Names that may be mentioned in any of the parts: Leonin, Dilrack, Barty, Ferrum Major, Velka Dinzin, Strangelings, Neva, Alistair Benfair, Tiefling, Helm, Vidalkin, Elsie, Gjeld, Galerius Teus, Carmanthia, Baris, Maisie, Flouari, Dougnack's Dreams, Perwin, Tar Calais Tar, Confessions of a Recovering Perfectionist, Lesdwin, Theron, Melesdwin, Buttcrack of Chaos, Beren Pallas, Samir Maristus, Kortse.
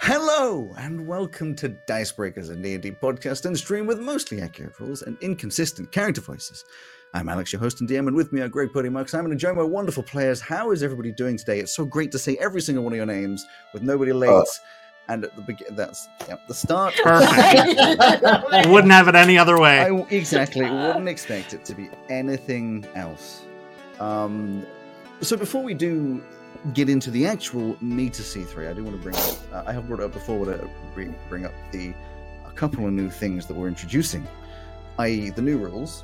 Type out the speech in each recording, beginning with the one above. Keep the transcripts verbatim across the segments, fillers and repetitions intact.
Hello and welcome to Dicebreakers, a D and D podcast and stream with mostly accurate rules and inconsistent character voices. I'm Alex, your host and D M, and with me are Greg, Purdy, Mark, Simon, and Joe, my wonderful players. How is everybody doing today? It's so great to say every single one of your names with nobody late. Uh. And at the beginning, that's yeah, the start. Perfect. Wouldn't have it any other way. I, exactly. Wouldn't expect it to be anything else. Um, so before we do get into the actual meat of C three, I do want to bring up, uh, I have brought it up before, but I bring up the a couple of new things that we're introducing, that is the new rules,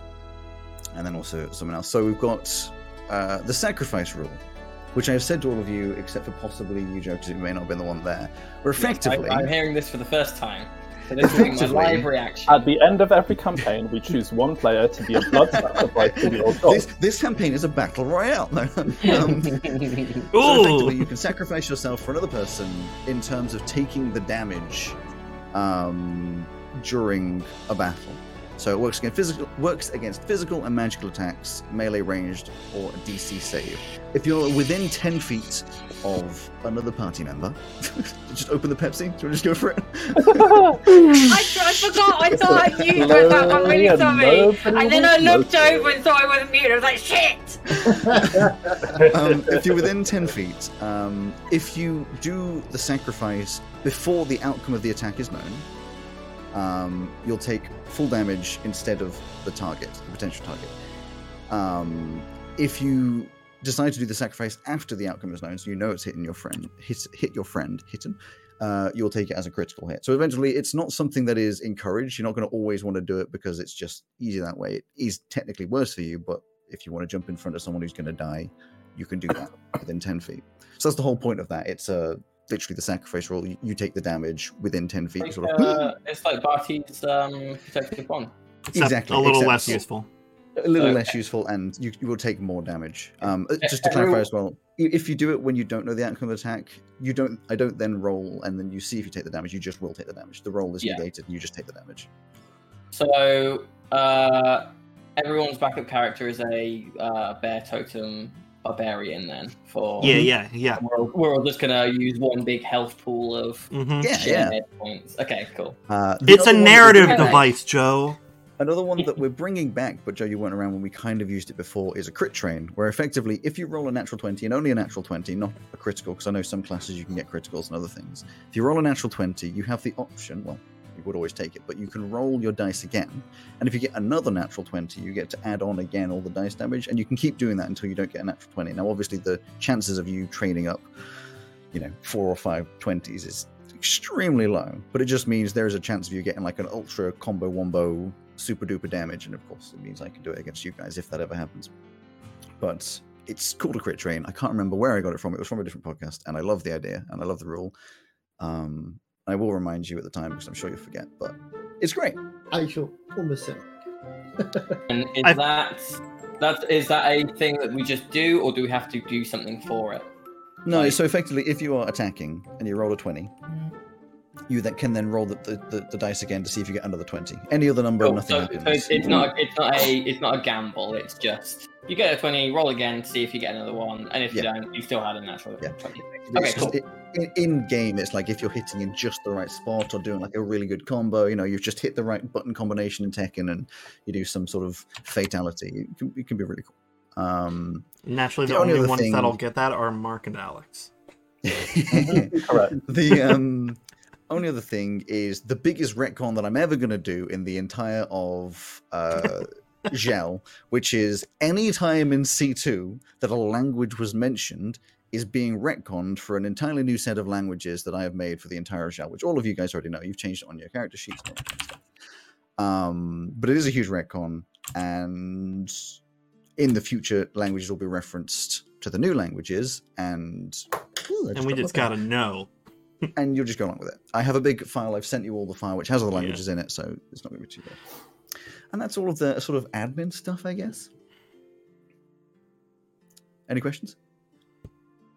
and then also something else. So we've got uh, the sacrifice rule, which I have said to all of you, except for possibly you, Joe, because it may not have been the one there. Where effectively... I, I'm hearing this for the first time. So this is my live reaction. At the end of every campaign, we choose one player to be a blood sacrifice to the old god. This, this campaign is a battle royale. um, so effectively, you can sacrifice yourself for another person in terms of taking the damage um, during a battle. So it works against physical, works against physical and magical attacks, melee ranged, or a D C save. If you're within ten feet of another party member, just open the Pepsi. Do you want to just go for it? I, I forgot. I thought I knew no, that one. I'm really yeah, sorry. No, and then I looked no, over and saw I wasn't muted. I was like, shit! um, if you're within ten feet, um, if you do the sacrifice before the outcome of the attack is known, Um, you'll take full damage instead of the target, the potential target. Um, if you decide to do the sacrifice after the outcome is known, so you know it's hitting your friend, hit, hit your friend, hit him, uh, you'll take it as a critical hit. So eventually, it's not something that is encouraged. You're not going to always want to do it because it's just easier that way. It is technically worse for you, but if you want to jump in front of someone who's going to die, you can do that within ten feet. So that's the whole point of that. It's a literally the sacrifice rule, you, you take the damage within ten feet. Like, sort of, uh, it's like Barty's um, protective bond. Exactly. A little less useful. A little okay. less useful, and you, you will take more damage. Um, just to clarify as well, if you do it when you don't know the outcome of the attack, you don't. I don't then roll, and then you see if you take the damage. You just will take the damage. The roll is yeah. negated, and you just take the damage. So uh, everyone's backup character is a uh, bear totem barbarian then for yeah yeah yeah we're, we're all just gonna use one big health pool of mm-hmm. yeah, yeah. points. Okay, cool. Uh, it's a narrative device, Joe. Another one that we're bringing back, but Joe, you weren't around when we kind of used it before, is a crit train, where effectively if you roll a natural twenty, and only a natural twenty, not a critical, because I know some classes you can get criticals and other things. If you roll a natural twenty, you have the option, well, you would always take it, but you can roll your dice again, and if you get another natural twenty, you get to add on again all the dice damage, and you can keep doing that until you don't get a natural twenty. Now obviously the chances of you training up, you know, four or five twenties is extremely low, but it just means there is a chance of you getting like an ultra combo wombo super duper damage, and of course it means I can do it against you guys if that ever happens. But it's called a crit train. I can't remember where I got it from. It was from a different podcast, and I love the idea and I love the rule. um I will remind you at the time because I'm sure you'll forget, but it's great. I shall promise it. And is I've... that that is that a thing that we just do, or do we have to do something for it? No, so effectively, if you are attacking and you roll a twenty, you that can then roll the, the, the, the dice again to see if you get another twenty. Any other number, oh, nothing so, happens. So it's, it's not it's not a it's not a gamble. It's just you get a twenty, roll again, see if you get another one, and if yeah. you don't, you still had a natural yeah. twenty. Okay, it's cool. Just, it, in game, it's like if you're hitting in just the right spot or doing like a really good combo, you know, you've just hit the right button combination in Tekken and you do some sort of fatality. It can, it can be really cool. Um, Naturally, the, the only, only ones thing... that'll get that are Mark and Alex. Correct. The um, only other thing is the biggest retcon that I'm ever going to do in the entire of uh, Gjeld, which is any time in C two that a language was mentioned is being retconned for an entirely new set of languages that I have made for the entire shell, which all of you guys already know. You've changed it on your character sheets. And all that stuff. Um, but it is a huge retcon, and in the future, languages will be referenced to the new languages, and... Ooh, and just we just gotta know. And you'll just go along with it. I have a big file. I've sent you all the file, which has all the languages yeah. in it, so it's not going to be too bad. And that's all of the sort of admin stuff, I guess. Any questions?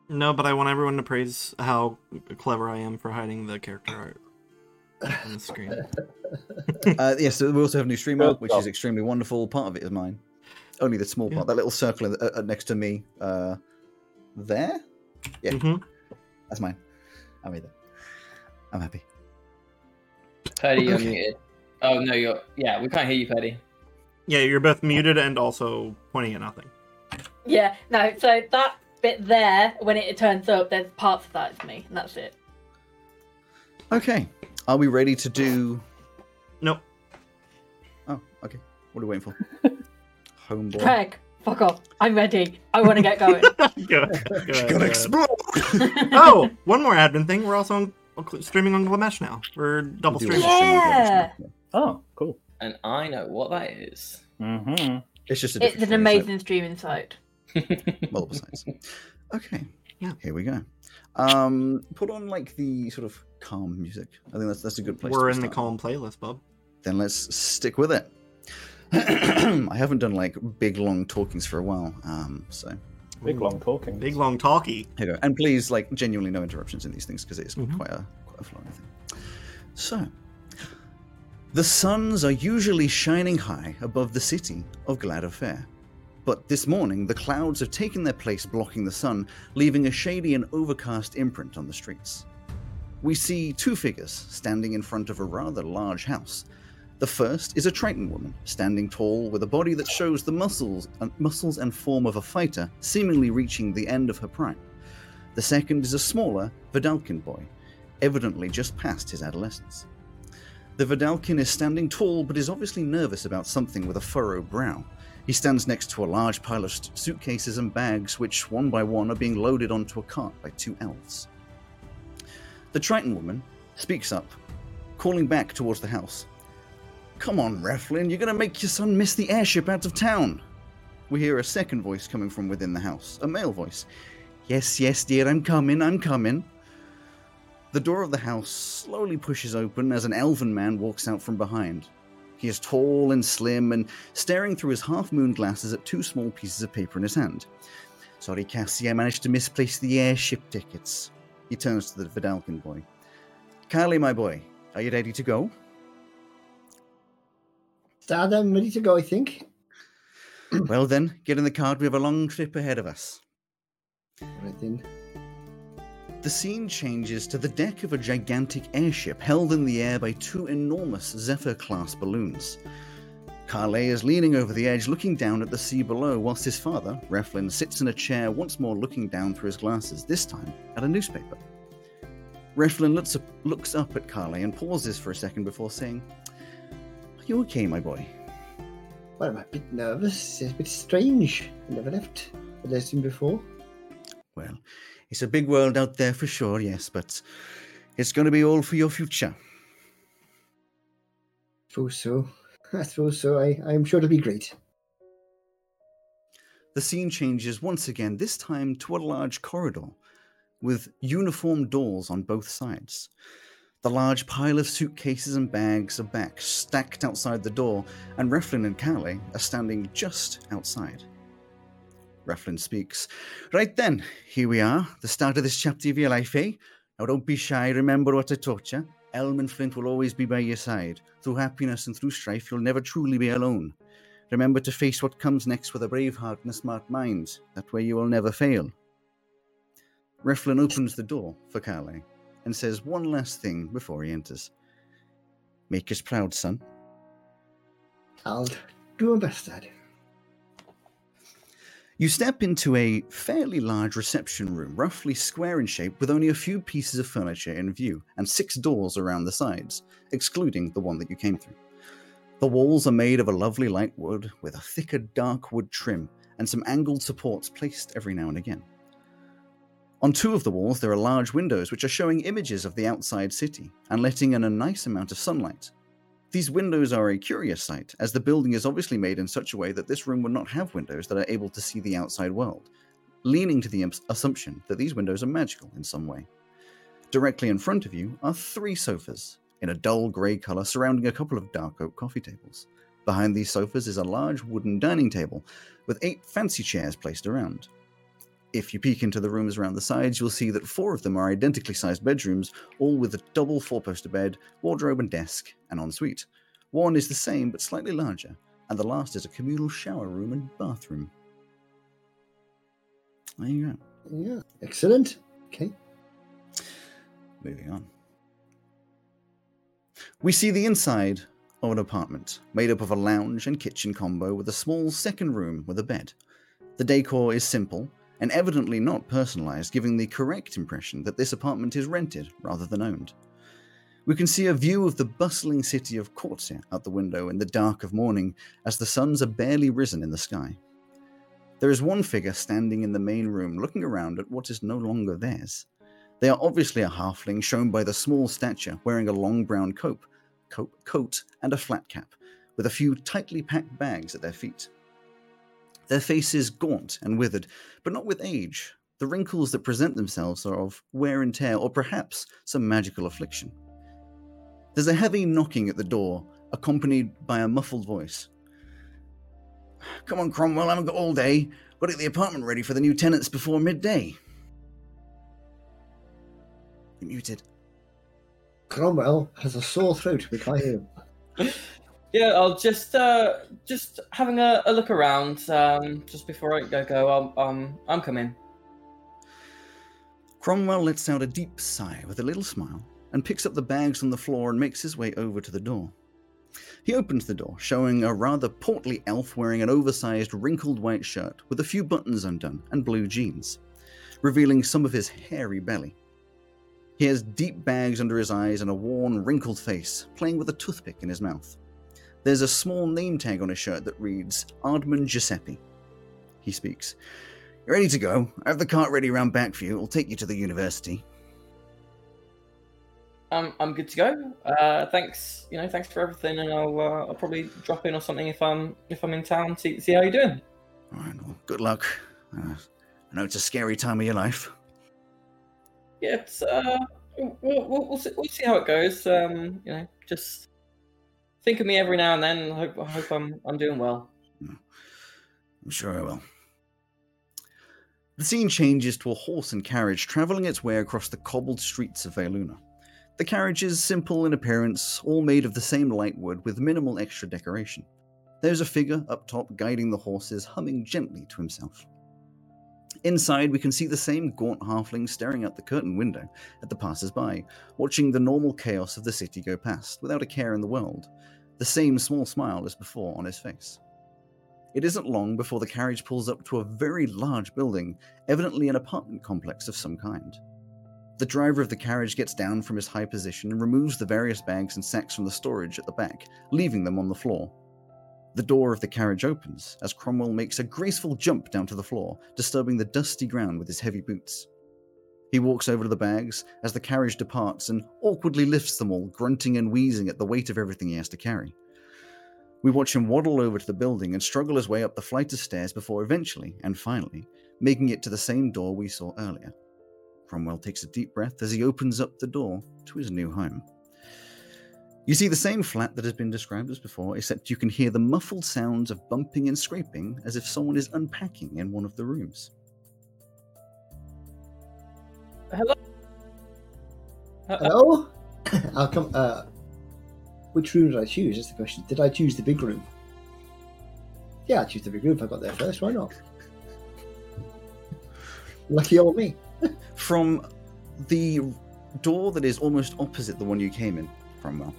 No, but I want everyone to praise how clever I am for hiding the character art on the screen. uh, yes, yeah, so we also have a new stream art, which is extremely wonderful. Part of it is mine. Only the small part. Yeah. That little circle in the, uh, next to me uh, there? Yeah. Mm-hmm. That's mine. I made that. I'm happy. Purdy, okay. You're muted. Oh, no, you're... Yeah, we can't hear you, Purdy. Yeah, you're both muted and also pointing at nothing. Yeah, no, so that bit there, when it turns up, there's parts of that is me, and that's it. Okay. Are we ready to do... No. Oh, okay. What are we waiting for? Homeboy. Craig, fuck off. I'm ready. I want to get going. Go, go, go, Gotta explode. Oh, one more admin thing. We're also on, streaming on Glamesh now. We're double we streaming. Yeah. Oh, cool. And I know what that is. Mm-hmm. It's just a It's an amazing streaming site. Multiple sites. Okay. Yeah. Here we go. Um, put on like the sort of calm music. I think that's that's a good place. We're to in the calm playlist, Bob. Then let's stick with it. I haven't done like big long talkings for a while, um, so big long talking, big long talkie. Here we go. And please, like, genuinely no interruptions in these things because it's mm-hmm. quite a quite a flowing thing. So, the suns are usually shining high above the city of Glad Fair. But this morning, the clouds have taken their place blocking the sun, leaving a shady and overcast imprint on the streets. We see two figures standing in front of a rather large house. The first is a Triton woman, standing tall with a body that shows the muscles and, muscles and form of a fighter, seemingly reaching the end of her prime. The second is a smaller Vidalkin boy, evidently just past his adolescence. The Vidalkin is standing tall, but is obviously nervous about something with a furrowed brow. He stands next to a large pile of suitcases and bags, which one by one are being loaded onto a cart by two elves. The Triton woman speaks up, calling back towards the house. "Come on, Reflin, you're going to make your son miss the airship out of town." We hear a second voice coming from within the house, a male voice. "Yes, yes, dear, I'm coming, I'm coming." The door of the house slowly pushes open as an elven man walks out from behind. He is tall and slim, and staring through his half-moon glasses at two small pieces of paper in his hand. "Sorry, Cassie, I managed to misplace the airship tickets." He turns to the Vidalkin boy. "Carly, my boy, are you ready to go?" "Dad, I'm ready to go, I think." "Well then, get in the car. We have a long trip ahead of us." Right then. The scene changes to the deck of a gigantic airship held in the air by two enormous Zephyr-class balloons. Carley is leaning over the edge, looking down at the sea below, whilst his father, Reflin, sits in a chair, once more looking down through his glasses, this time at a newspaper. Reflin looks up, looks up at Carley and pauses for a second before saying, "Are you okay, my boy?" "Well, I'm a bit nervous. It's a bit strange. I never left the lesson before." "Well... it's a big world out there for sure, yes, but it's going to be all for your future." I suppose so. I suppose so. I, I'm sure it'll be great. The scene changes once again, this time to a large corridor with uniform doors on both sides. The large pile of suitcases and bags are back, stacked outside the door, and Reflin and Callie are standing just outside. Reflin speaks. "Right then, here we are, the start of this chapter of your life, eh? Now don't be shy, remember what I taught you. Elm and Flint will always be by your side. Through happiness and through strife, you'll never truly be alone. Remember to face what comes next with a brave heart and a smart mind. That way you will never fail." Reflin opens the door for Carley and says one last thing before he enters. "Make us proud, son." "I'll do my best, Dad." You step into a fairly large reception room, roughly square in shape, with only a few pieces of furniture in view, and six doors around the sides, excluding the one that you came through. The walls are made of a lovely light wood, with a thicker dark wood trim, and some angled supports placed every now and again. On two of the walls there are large windows, which are showing images of the outside city, and letting in a nice amount of sunlight. These windows are a curious sight, as the building is obviously made in such a way that this room would not have windows that are able to see the outside world, leaning to the assumption that these windows are magical in some way. Directly in front of you are three sofas, in a dull grey colour, surrounding a couple of dark oak coffee tables. Behind these sofas is a large wooden dining table, with eight fancy chairs placed around. If you peek into the rooms around the sides, you'll see that four of them are identically sized bedrooms, all with a double four-poster bed, wardrobe and desk, and ensuite. One is the same, but slightly larger, and the last is a communal shower room and bathroom. There you go. Yeah, excellent. Okay. Moving on. We see the inside of an apartment, made up of a lounge and kitchen combo with a small second room with a bed. The decor is simple and evidently not personalized, giving the correct impression that this apartment is rented rather than owned. We can see a view of the bustling city of Kortse out the window in the dark of morning, as the suns are barely risen in the sky. There is one figure standing in the main room looking around at what is no longer theirs. They are obviously a halfling, shown by the small stature, wearing a long brown coat, coat, coat and a flat cap, with a few tightly packed bags at their feet. Their faces gaunt and withered, but not with age. The wrinkles that present themselves are of wear and tear, or perhaps some magical affliction. There's a heavy knocking at the door, accompanied by a muffled voice. "Come on, Cromwell, I haven't got all day. Got to get the apartment ready for the new tenants before midday." You're muted. Cromwell has a sore throat, we can't hear him. Yeah, I'll just uh, just having a, a look around um, just before I go. Go, I'll, um, I'm coming. Cromwell lets out a deep sigh with a little smile and picks up the bags on the floor and makes his way over to the door. He opens the door, showing a rather portly elf wearing an oversized, wrinkled white shirt with a few buttons undone and blue jeans, revealing some of his hairy belly. He has deep bags under his eyes and a worn, wrinkled face, playing with a toothpick in his mouth. There's a small name tag on his shirt that reads, "Ardman Giuseppe." He speaks. "You're ready to go. I have the cart ready round back for you. It'll take you to the university." Um, I'm good to go. Uh, thanks, you know, thanks for everything, and I'll, uh, I'll probably drop in or something if I'm if I'm in town. See, see how you're doing. All right. Well, good luck. Uh, I know it's a scary time of your life. Yeah, it's, uh, we'll, we'll, we'll, see, we'll see how it goes. Um, you know, just. Think of me every now and then. I hope, I hope I'm, I'm doing well. I'm sure I will. The scene changes to a horse and carriage travelling its way across the cobbled streets of Veluna. The carriage is simple in appearance, all made of the same light wood with minimal extra decoration. There's a figure up top guiding the horses, humming gently to himself. Inside, we can see the same gaunt halfling staring out the curtain window at the passers-by, watching the normal chaos of the city go past, without a care in the world. The same small smile as before on his face. It isn't long before the carriage pulls up to a very large building, evidently an apartment complex of some kind. The driver of the carriage gets down from his high position and removes the various bags and sacks from the storage at the back, leaving them on the floor. The door of the carriage opens as Cromwell makes a graceful jump down to the floor, disturbing the dusty ground with his heavy boots. He walks over to the bags as the carriage departs and awkwardly lifts them all, grunting and wheezing at the weight of everything he has to carry. We watch him waddle over to the building and struggle his way up the flight of stairs before eventually, and finally, making it to the same door we saw earlier. Cromwell takes a deep breath as he opens up the door to his new home. You see the same flat that has been described as before, except you can hear the muffled sounds of bumping and scraping as if someone is unpacking in one of the rooms. Hello? Hello? I'll come, uh, which room did I choose? That's the question. Did I choose the big room? Yeah, I chose the big room if I got there first. Why not? Lucky old me. From the door that is almost opposite the one you came in, Cromwell.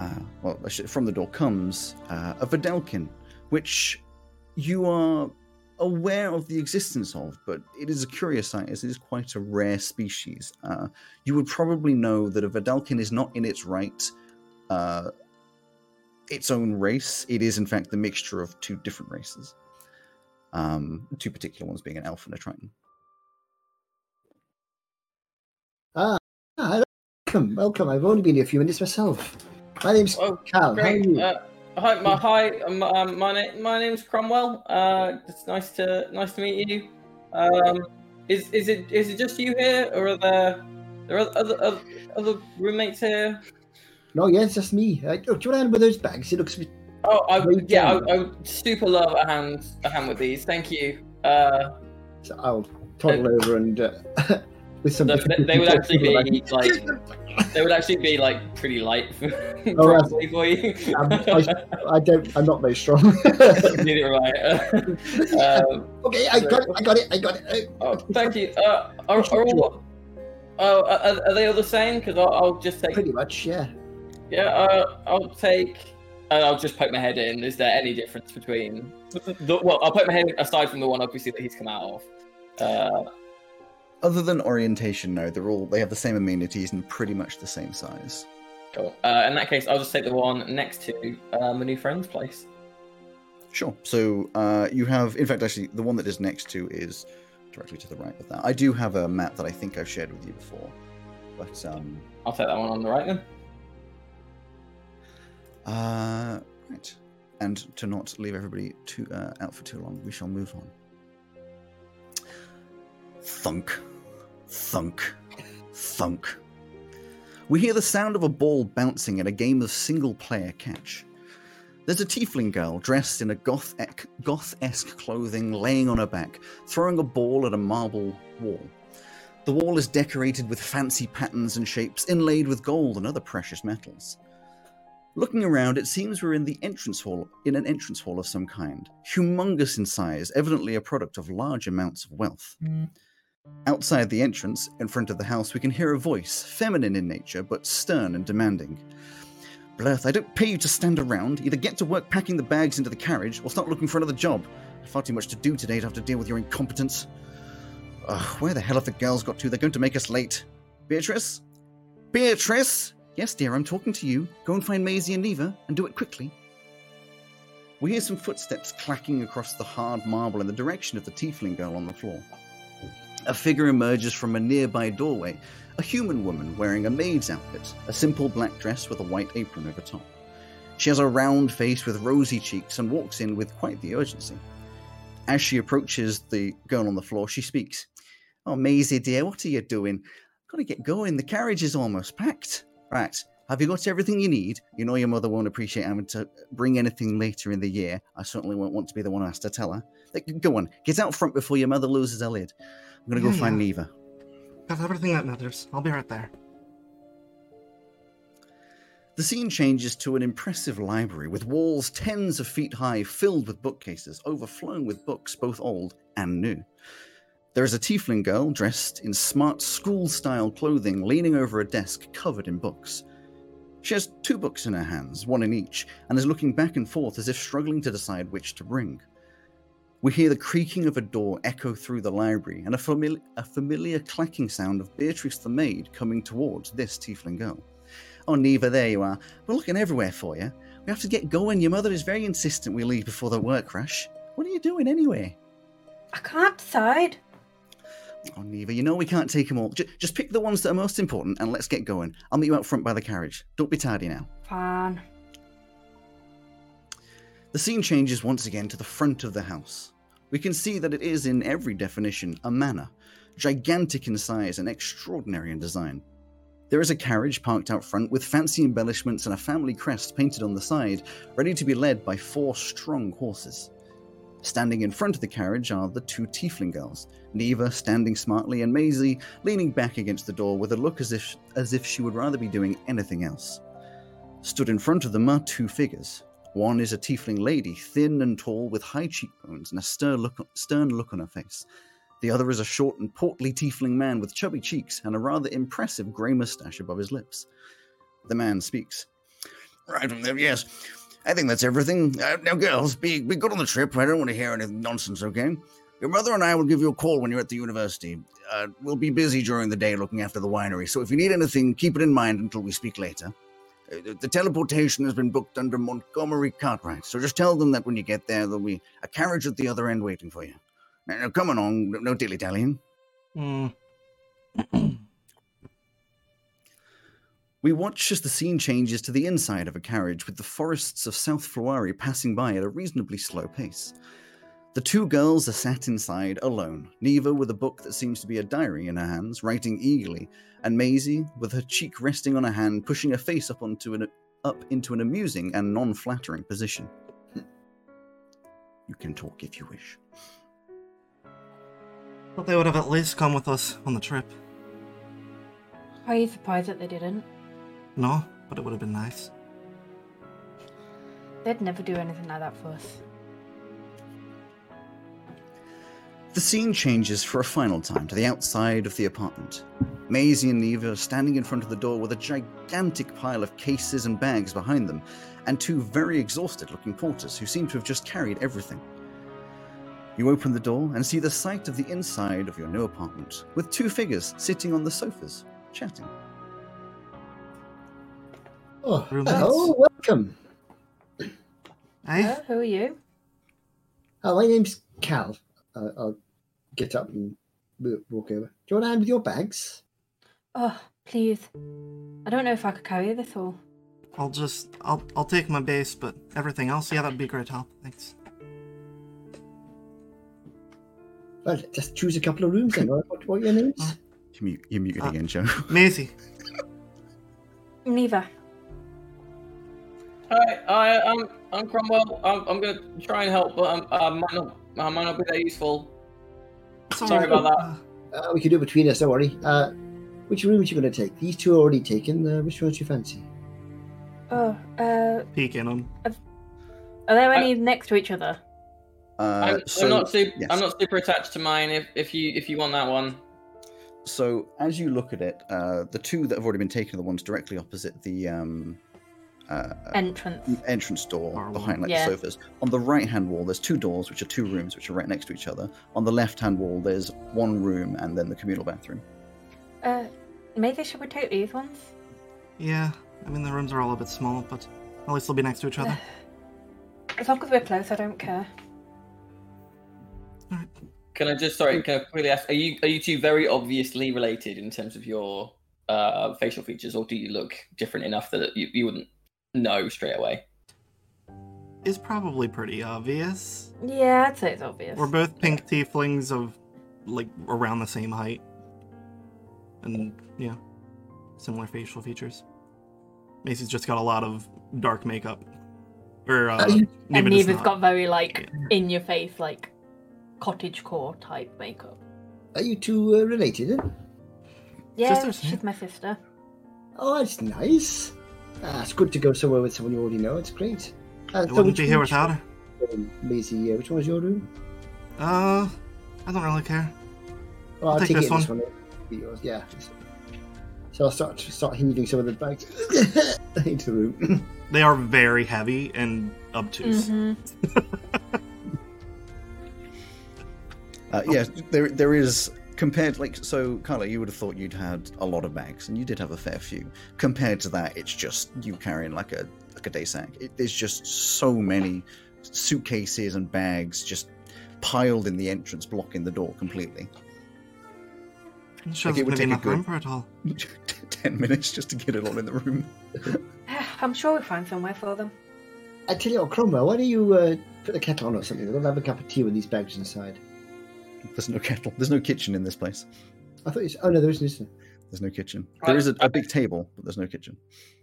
Uh, well, from the door comes uh, a Videlkin, which you are aware of the existence of, but it is a curious sight as it is quite a rare species. Uh, you would probably know that a Videlkin is not in its right uh, its own race. It is, in fact, the mixture of two different races. Um, two particular ones being an elf and a triton. Ah, welcome, welcome. I've only been here a few minutes myself. My name's oh, Cal. Great. How are you? Uh, hi, my hi. Um, um, my name, my name's Cromwell. Uh, it's nice to nice to meet you. Um, is is it is it just you here, or are there there are other other, other roommates here? No, yeah, it's just me. Uh, do you want to hand with those bags? It looks. A bit oh, I would, yeah, I, I would super love a hand a hand with these. Thank you. Uh, so I'll toddle uh, over and. Uh, with some no, they, they would actually be like, like they would actually be like pretty light for, oh, probably for you. I'm, I, I don't. I'm not very strong. Neither am I. Um, okay, I so, got it. I got it. I got it. Oh, thank you. Uh, are, are all? Oh, are, are they all the same? Because I'll, I'll just take. Pretty much, yeah. Yeah, uh, I'll take... And I'll just poke my head in. Is there any difference between... The, well, I'll poke my head aside from the one, obviously, that he's come out of. Uh, Other than orientation, no. They're all, they have the same amenities and pretty much the same size. Cool. Uh, in that case, I'll just take the one next to uh, my new friend's place. Sure. So uh, you have... In fact, actually, the one that is next to is directly to the right of that. I do have a map that I think I've shared with you before. But um, I'll take that one on the right, then. Uh, right. And to not leave everybody too uh, out for too long, we shall move on. Thunk. Thunk. Thunk. We hear the sound of a ball bouncing in a game of single-player catch. There's a tiefling girl dressed in a goth ec- goth-esque clothing laying on her back, throwing a ball at a marble wall. The wall is decorated with fancy patterns and shapes, inlaid with gold and other precious metals. Looking around, it seems we're in the entrance hall, in an entrance hall of some kind, humongous in size, evidently a product of large amounts of wealth. Mm. Outside the entrance, in front of the house, we can hear a voice, feminine in nature, but stern and demanding. "Blurth, I don't pay you to stand around. Either get to work packing the bags into the carriage, or start looking for another job. There's far too much to do today to have to deal with your incompetence. Ugh, where the hell have the girls got to? They're going to make us late. Beatrice? Beatrice? Yes, dear, I'm talking to you. Go and find Maisie and Neva, and do it quickly." We hear some footsteps clacking across the hard marble in the direction of the tiefling girl on the floor. A figure emerges from a nearby doorway, a human woman wearing a maid's outfit, a simple black dress with a white apron over top. She has a round face with rosy cheeks and walks in with quite the urgency. As she approaches the girl on the floor, she speaks. "Oh, Maisie, dear, what are you doing? I've got to get going. The carriage is almost packed. Right, have you got everything you need? You know your mother won't appreciate having to bring anything later in the year. I certainly won't want to be the one asked to tell her. Go on, get out front before your mother loses her lid. I'm going to go yeah, find yeah. Neva. Got everything that matters. I'll be right there." The scene changes to an impressive library with walls tens of feet high filled with bookcases, overflowing with books both old and new. There is a tiefling girl dressed in smart school-style clothing leaning over a desk covered in books. She has two books in her hands, one in each, and is looking back and forth as if struggling to decide which to bring. We hear the creaking of a door echo through the library and a, famili- a familiar clacking sound of Beatrice the maid coming towards this tiefling girl. "Oh, Neva, there you are. We're looking everywhere for you. We have to get going. Your mother is very insistent we leave before the work rush. What are you doing anyway?" "I can't decide." "Oh, Neva, you know we can't take them all. J- just pick the ones that are most important and let's get going. I'll meet you out front by the carriage. Don't be tardy now." "Fine." The scene changes once again to the front of the house. We can see that it is, in every definition, a manor. Gigantic in size and extraordinary in design. There is a carriage parked out front with fancy embellishments and a family crest painted on the side, ready to be led by four strong horses. Standing in front of the carriage are the two tiefling girls, Neva standing smartly and Maisie leaning back against the door with a look as if as if she would rather be doing anything else. Stood in front of them are two figures. One is a tiefling lady, thin and tall, with high cheekbones and a stern look, stern look on her face. The other is a short and portly tiefling man with chubby cheeks and a rather impressive grey moustache above his lips. The man speaks. "Right, yes. I think that's everything. Uh, now, girls, be be good on the trip. I don't want to hear any nonsense, okay? Your mother and I will give you a call when you're at the university. Uh, we'll be busy during the day looking after the winery, so if you need anything, keep it in mind until we speak later. Uh, the, the teleportation has been booked under Montgomery Cartwright, so just tell them that when you get there, there'll be a carriage at the other end waiting for you. Now, now come along, no, no dilly-dallying." Mm. We watch as the scene changes to the inside of a carriage with the forests of South Flouari passing by at a reasonably slow pace. The two girls are sat inside, alone, Neva with a book that seems to be a diary in her hands, writing eagerly, and Maisie, with her cheek resting on her hand, pushing her face up, onto an, up into an amusing and non-flattering position. "You can talk if you wish." "But they would have at least come with us on the trip." "Are you surprised that they didn't?" "No, but it would have been nice." "They'd never do anything like that for us." The scene changes for a final time to the outside of the apartment. Maisie and Neva are standing in front of the door with a gigantic pile of cases and bags behind them, and two very exhausted-looking porters who seem to have just carried everything. You open the door and see the sight of the inside of your new apartment, with two figures sitting on the sofas, chatting. Oh, hello, welcome. Hi. Uh, who are you? Oh, my name's Cal. Uh, I'll get up and walk over. Do you want to hand with your bags? Oh, please. I don't know if I could carry this all. I'll just, I'll, I'll take my base, but everything else, yeah, that'd be great help. Thanks. Well, just choose a couple of rooms then. What, what are your names? Uh, you're, mute, you're muted uh, again, Joe. Maisie. Neva. Hi, I, I'm I'm Cromwell. I'm I'm gonna try and help, but I'm, I might not I might not be that useful. Sorry oh, about that. Uh, we can do it between us. Don't worry. Uh, which room are you gonna take? These two are already taken. Uh, which one do you fancy? Oh, uh. Peek in on. Are there any I, next to each other? Uh, I'm, so, I'm not super. Yes. I'm not super attached to mine. If if you if you want that one. So as you look at it, uh, the two that have already been taken are the ones directly opposite the um. Uh, entrance entrance door oh, behind like yeah. the sofas. On the right hand wall there's two doors which are two rooms which are right next to each other. On the left hand wall there's one room and then the communal bathroom. Uh, maybe should we take these ones? Yeah, I mean the rooms are all a bit small, but at least they'll be next to each other. As long as we're close, I don't care. Alright. Can I just sorry, can I quickly ask, are you are you two very obviously related in terms of your uh, facial features, or do you look different enough that you, you wouldn't No, straight away. It's probably pretty obvious. Yeah, I'd say it's obvious. We're both pink tieflings of, like, around the same height. And, yeah, similar facial features. Macy's just got a lot of dark makeup. Or, uh, Neva and Neva's got very, like, yeah. in-your-face, like, cottagecore type makeup. Are you two uh, related, then? Yeah, Sisters? she's my sister. Oh, that's nice. Ah, it's good to go somewhere with someone you already know. It's great. Uh, I wouldn't be here without her. Maisie, uh, which one was your room? Uh, I don't really care. Well, I'll, I'll take, take this, it one. this one. Be yours. Yeah. So I'll start start heaving some of the bags into the room. They are very heavy and obtuse. Mm-hmm. uh, yeah, there there is. Compared, like, so, Carla, you would have thought you'd had a lot of bags, and you did have a fair few. Compared to that, it's just you carrying, like, a like a day sack. It, there's just so many suitcases and bags just piled in the entrance, blocking the door completely. I'm sure like it would take a good for it all. ten minutes just to get it all in the room. I'm sure we'll find somewhere for them. I tell you, Cromwell, why don't you uh, put the kettle on or something? We'll have a cup of tea with these bags inside. There's no kettle. There's no kitchen in this place. I thought it's... Oh, no, there isn't, isn't there? There's no kitchen. There I, is a, a big table, but there's no kitchen.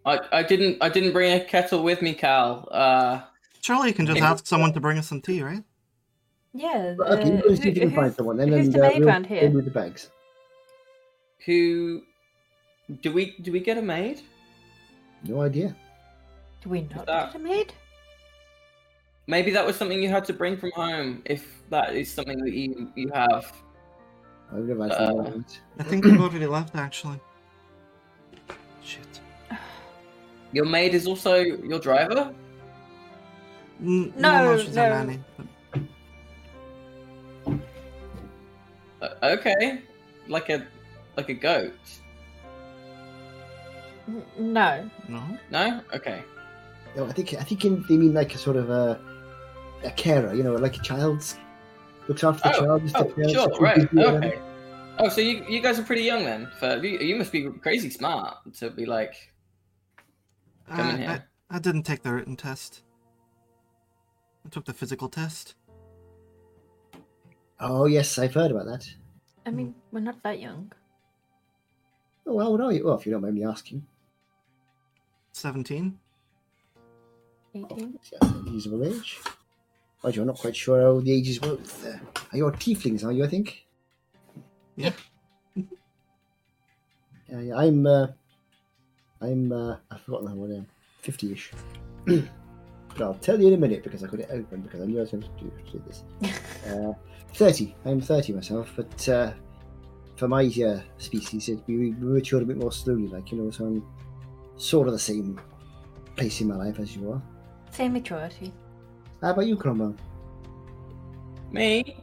I, I didn't I didn't bring a kettle with me, Cal. Uh, Surely you can just ask someone to bring us some tea, right? Yeah. The, okay, you guys can find someone. Then who's and, the maid uh, we'll, around here? With the bags. Who... Do we do we get a maid? No idea. Do we not that... get a maid? Maybe that was something you had to bring from home, if that is something that you, you have. I would have had some left. I think I've already left, actually. Shit. Your maid is also your driver? N- no, no. no. Nanny, but... uh, okay. Like a, like a goat? N- no. No? No? Okay. No, I think I think in, they mean like a sort of a... a carer, you know, like a child's looks after the oh, child. Oh, the sure, right, okay. Oh, so you you guys are pretty young then. For, you, you must be crazy smart to be like, come uh, in here. I, I didn't take the written test. I took the physical test. Oh, yes, I've heard about that. I mean, we're not that young. Oh, well, what are you? Well, if you don't mind me asking. seventeen. eighteen. Oh, that's a reasonable age. Oh, you're not quite sure how the ages work. Are you tieflings, are you, I think? Yeah. yeah, yeah I'm, uh, I'm, uh, I've forgotten how old I am. fifty-ish. But I'll tell you in a minute because I got it open because I knew I was going to do, do this. uh, thirty. I'm thirty myself, but uh, for my uh, species, it'd be mature a bit more slowly, like, you know, so I'm sort of the same place in my life as you are. Same maturity. How about you, Cromwell? Me?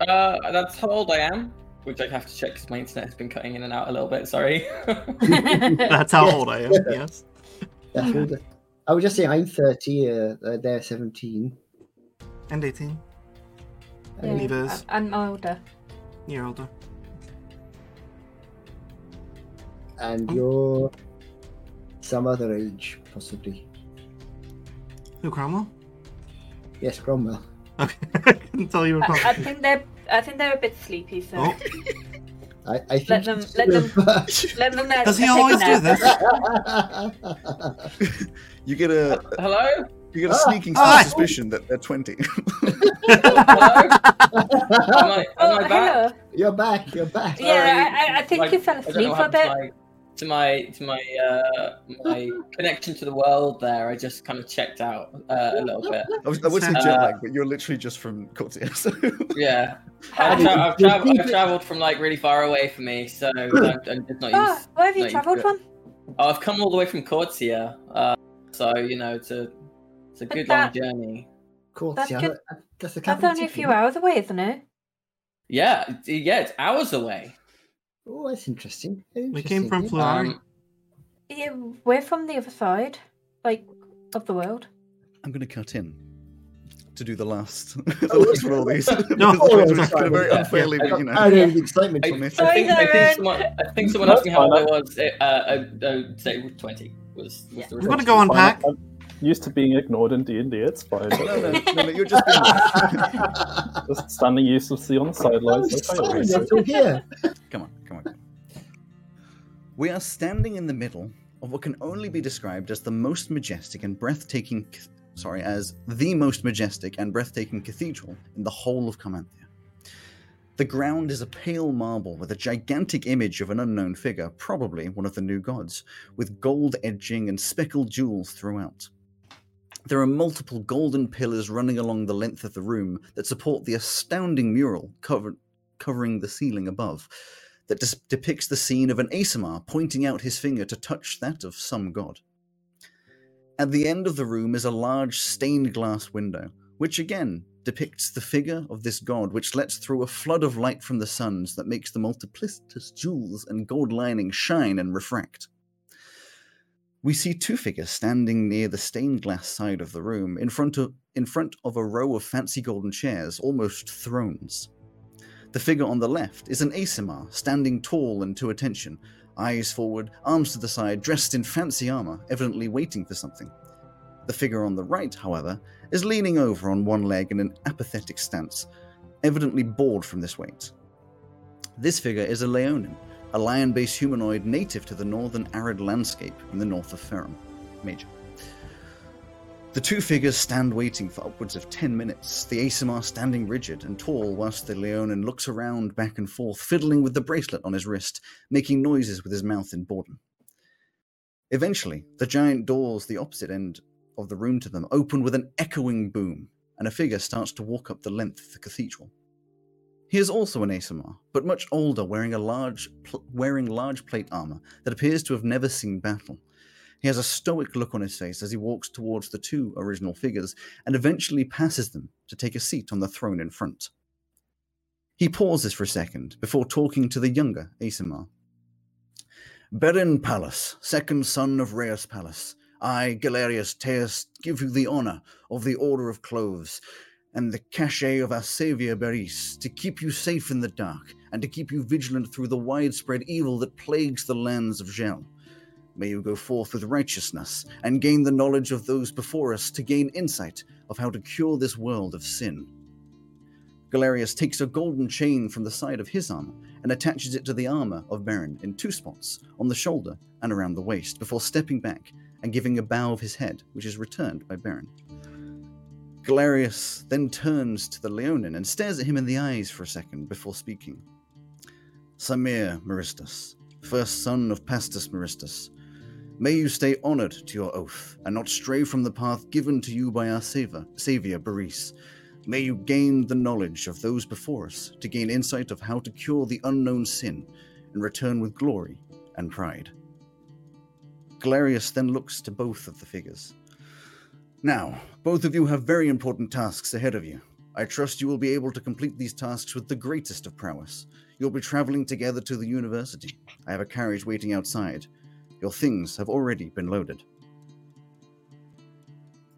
Uh, that's how old I am, which I have to check because my internet's been cutting in and out a little bit, sorry. That's how yes. old I am, yes. That's old. I was just saying I'm thirty, uh, they're seventeen. And eighteen. Yeah, Leavers. I'm older. You're older. And oh. you're some other age, possibly. Who, Cromwell? Yes, Cromwell. Okay, I couldn't tell you were Cromwell. I, I think they're. I think they're a bit sleepy, so. Oh. I, I think let them. Let them. Let them. Does he always do this? You get a. Hello. You get a sneaking oh, oh, suspicion oh. that they're twenty. Hello? Am I, am oh, I back? Hello. You're back. You're back. Yeah, I, I think like, you fell asleep a bit. Like, to my to my uh, my connection to the world there, I just kind of checked out uh, a little bit. I, was, I would say jet lag, uh, but you're literally just from Kortse, so... Yeah. I've, tra- I've, tra- I've travelled from, like, really far away for me, so I'm, I'm just not oh, used... Where have you travelled from? Oh, I've come all the way from Kortse, uh, so, you know, to... It's a but good that, long journey. Cool. That's, yeah, that's, that's only a few hours away, isn't it? Yeah, yeah, it's hours away. Oh, that's interesting. interesting. We came from Flouari. Um, yeah, we're from the other side, like, of the world. I'm going to cut in to do the last. the last roll these. No, very unfairly, but you know. I don't have excitement from this. I think someone asked me how old I was. I would say twenty was the result. We're going to go unpack. Used to being ignored in D and D, it's fine. no, no, no, no, you're just just standing uselessly on the sidelines. Still here. Come on, come on. We are standing in the middle of what can only be described as the most majestic and breathtaking, sorry, as the most majestic and breathtaking cathedral in the whole of Carmanthia. The ground is a pale marble with a gigantic image of an unknown figure, probably one of the new gods, with gold edging and speckled jewels throughout. There are multiple golden pillars running along the length of the room that support the astounding mural cover- covering the ceiling above that des- depicts the scene of an Asimar pointing out his finger to touch that of some god. At the end of the room is a large stained glass window, which again depicts the figure of this god, which lets through a flood of light from the suns that makes the multiplicitous jewels and gold lining shine and refract. We see two figures standing near the stained glass side of the room, in front of, in front of a row of fancy golden chairs, almost thrones. The figure on the left is an Asimar, standing tall and to attention, eyes forward, arms to the side, dressed in fancy armor, evidently waiting for something. The figure on the right, however, is leaning over on one leg in an apathetic stance, evidently bored from this wait. This figure is a Leonin, a lion-based humanoid native to the northern arid landscape in the north of Ferrum Major. The two figures stand waiting for upwards of ten minutes, the Asimar standing rigid and tall whilst the Leonin looks around back and forth, fiddling with the bracelet on his wrist, making noises with his mouth in boredom. Eventually, the giant doors the opposite end of the room to them open with an echoing boom, and a figure starts to walk up the length of the cathedral. He is also an Asimar, but much older, wearing a large pl- wearing large plate armor that appears to have never seen battle. He has a stoic look on his face as he walks towards the two original figures, and eventually passes them to take a seat on the throne in front. He pauses for a second before talking to the younger Asimar. Beren Pallas, second son of Rheus Pallas, I, Galerius Teus, give you the honour of the Order of Cloves and the cachet of our saviour Baris, to keep you safe in the dark and to keep you vigilant through the widespread evil that plagues the lands of Gjeld. May you go forth with righteousness and gain the knowledge of those before us to gain insight of how to cure this world of sin. Galerius takes a golden chain from the side of his armour and attaches it to the armour of Beren in two spots, on the shoulder and around the waist, before stepping back and giving a bow of his head, which is returned by Beren. Galerius then turns to the Leonin and stares at him in the eyes for a second before speaking. Samir Maristus, first son of Pastus Maristus, may you stay honoured to your oath and not stray from the path given to you by our saviour, Baris, May you gain the knowledge of those before us to gain insight of how to cure the unknown sin and return with glory and pride. Galerius then looks to both of the figures. Now, both of you have very important tasks ahead of you. I trust you will be able to complete these tasks with the greatest of prowess. You'll be traveling together to the university. I have a carriage waiting outside. Your things have already been loaded.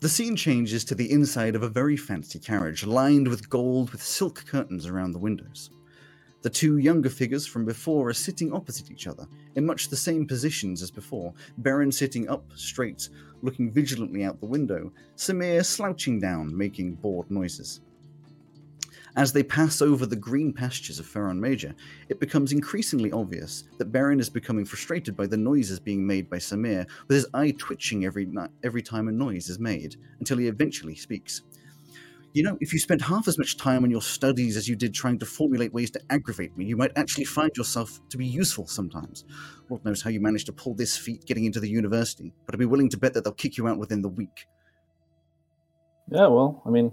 The scene changes to the inside of a very fancy carriage, lined with gold with silk curtains around the windows. The two younger figures from before are sitting opposite each other, in much the same positions as before, Beren sitting up straight, looking vigilantly out the window, Samir slouching down, making bored noises. As they pass over the green pastures of Ferrum Major, it becomes increasingly obvious that Beren is becoming frustrated by the noises being made by Samir, with his eye twitching every, ni- every time a noise is made, until he eventually speaks. You know, if you spent half as much time on your studies as you did trying to formulate ways to aggravate me, you might actually find yourself to be useful sometimes. Lord knows how you managed to pull this feat getting into the university, but I'd be willing to bet that they'll kick you out within the week. Yeah, well, I mean,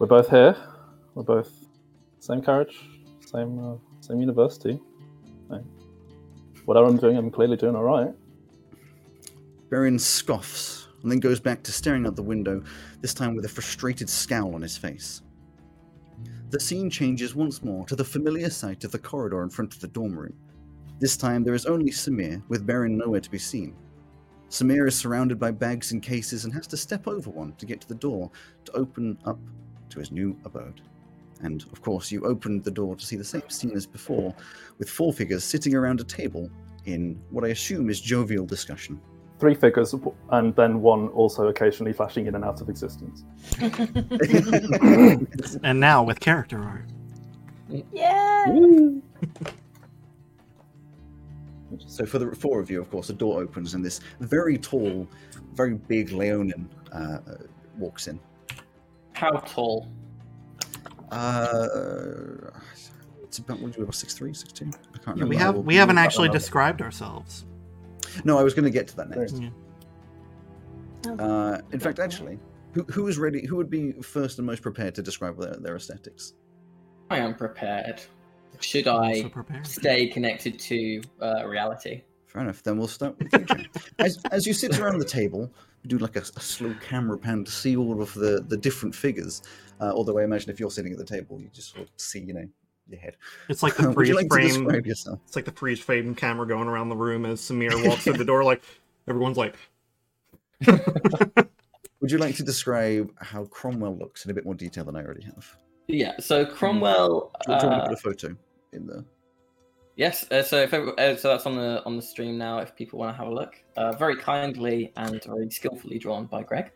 we're both here. We're both same carriage, same uh, same university. Right. Whatever I'm doing, I'm clearly doing all right. Beren scoffs, and then goes back to staring out the window, this time with a frustrated scowl on his face. The scene changes once more to the familiar sight of the corridor in front of the dorm room. This time there is only Samir, with Beren nowhere to be seen. Samir is surrounded by bags and cases and has to step over one to get to the door to open up to his new abode. And, of course, you opened the door to see the same scene as before, with four figures sitting around a table in what I assume is jovial discussion. Three figures, and then one also occasionally flashing in and out of existence. And now with character art. Yeah! So for the four of you, of course, a door opens and this very tall, very big Leonin uh, walks in. How tall? Uh, it's about, what do we have, six three, six two? I can't remember. We, have, we haven't actually described ourselves. No, I was going to get to that next. Yeah. Uh, in fact, actually, who who is ready? Who would be first and most prepared to describe their, their aesthetics? I am prepared. Should I prepared. stay connected to uh, reality? Fair enough. Then we'll start with you. as as you sit around the table, we do like a, a slow camera pan to see all of the, the different figures. Uh, although I imagine if you're sitting at the table, you just sort of see, you know, your head. It's like the freeze like frame. It's like the freeze frame camera going around the room as Samir walks through the door. Like everyone's like. Would you like to describe how Cromwell looks in a bit more detail than I already have? Yeah. So Cromwell. Do you want me to put a photo in there? Yes. Uh, so if uh, so, that's on the on the stream now. If people want to have a look, uh, very kindly and very skillfully drawn by Greg.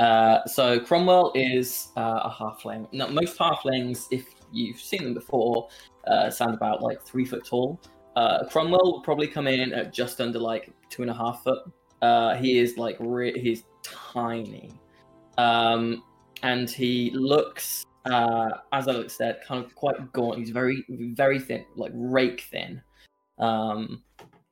Uh, so Cromwell is uh, a halfling. Now most halflings, if you've seen them before, uh, sound about like three foot tall. Uh, Cromwell will probably come in at just under like two and a half foot. Uh, he is like, re- he's tiny. Um, and he looks, uh, as Alex said, kind of quite gaunt. He's very, very thin, like rake thin. Um,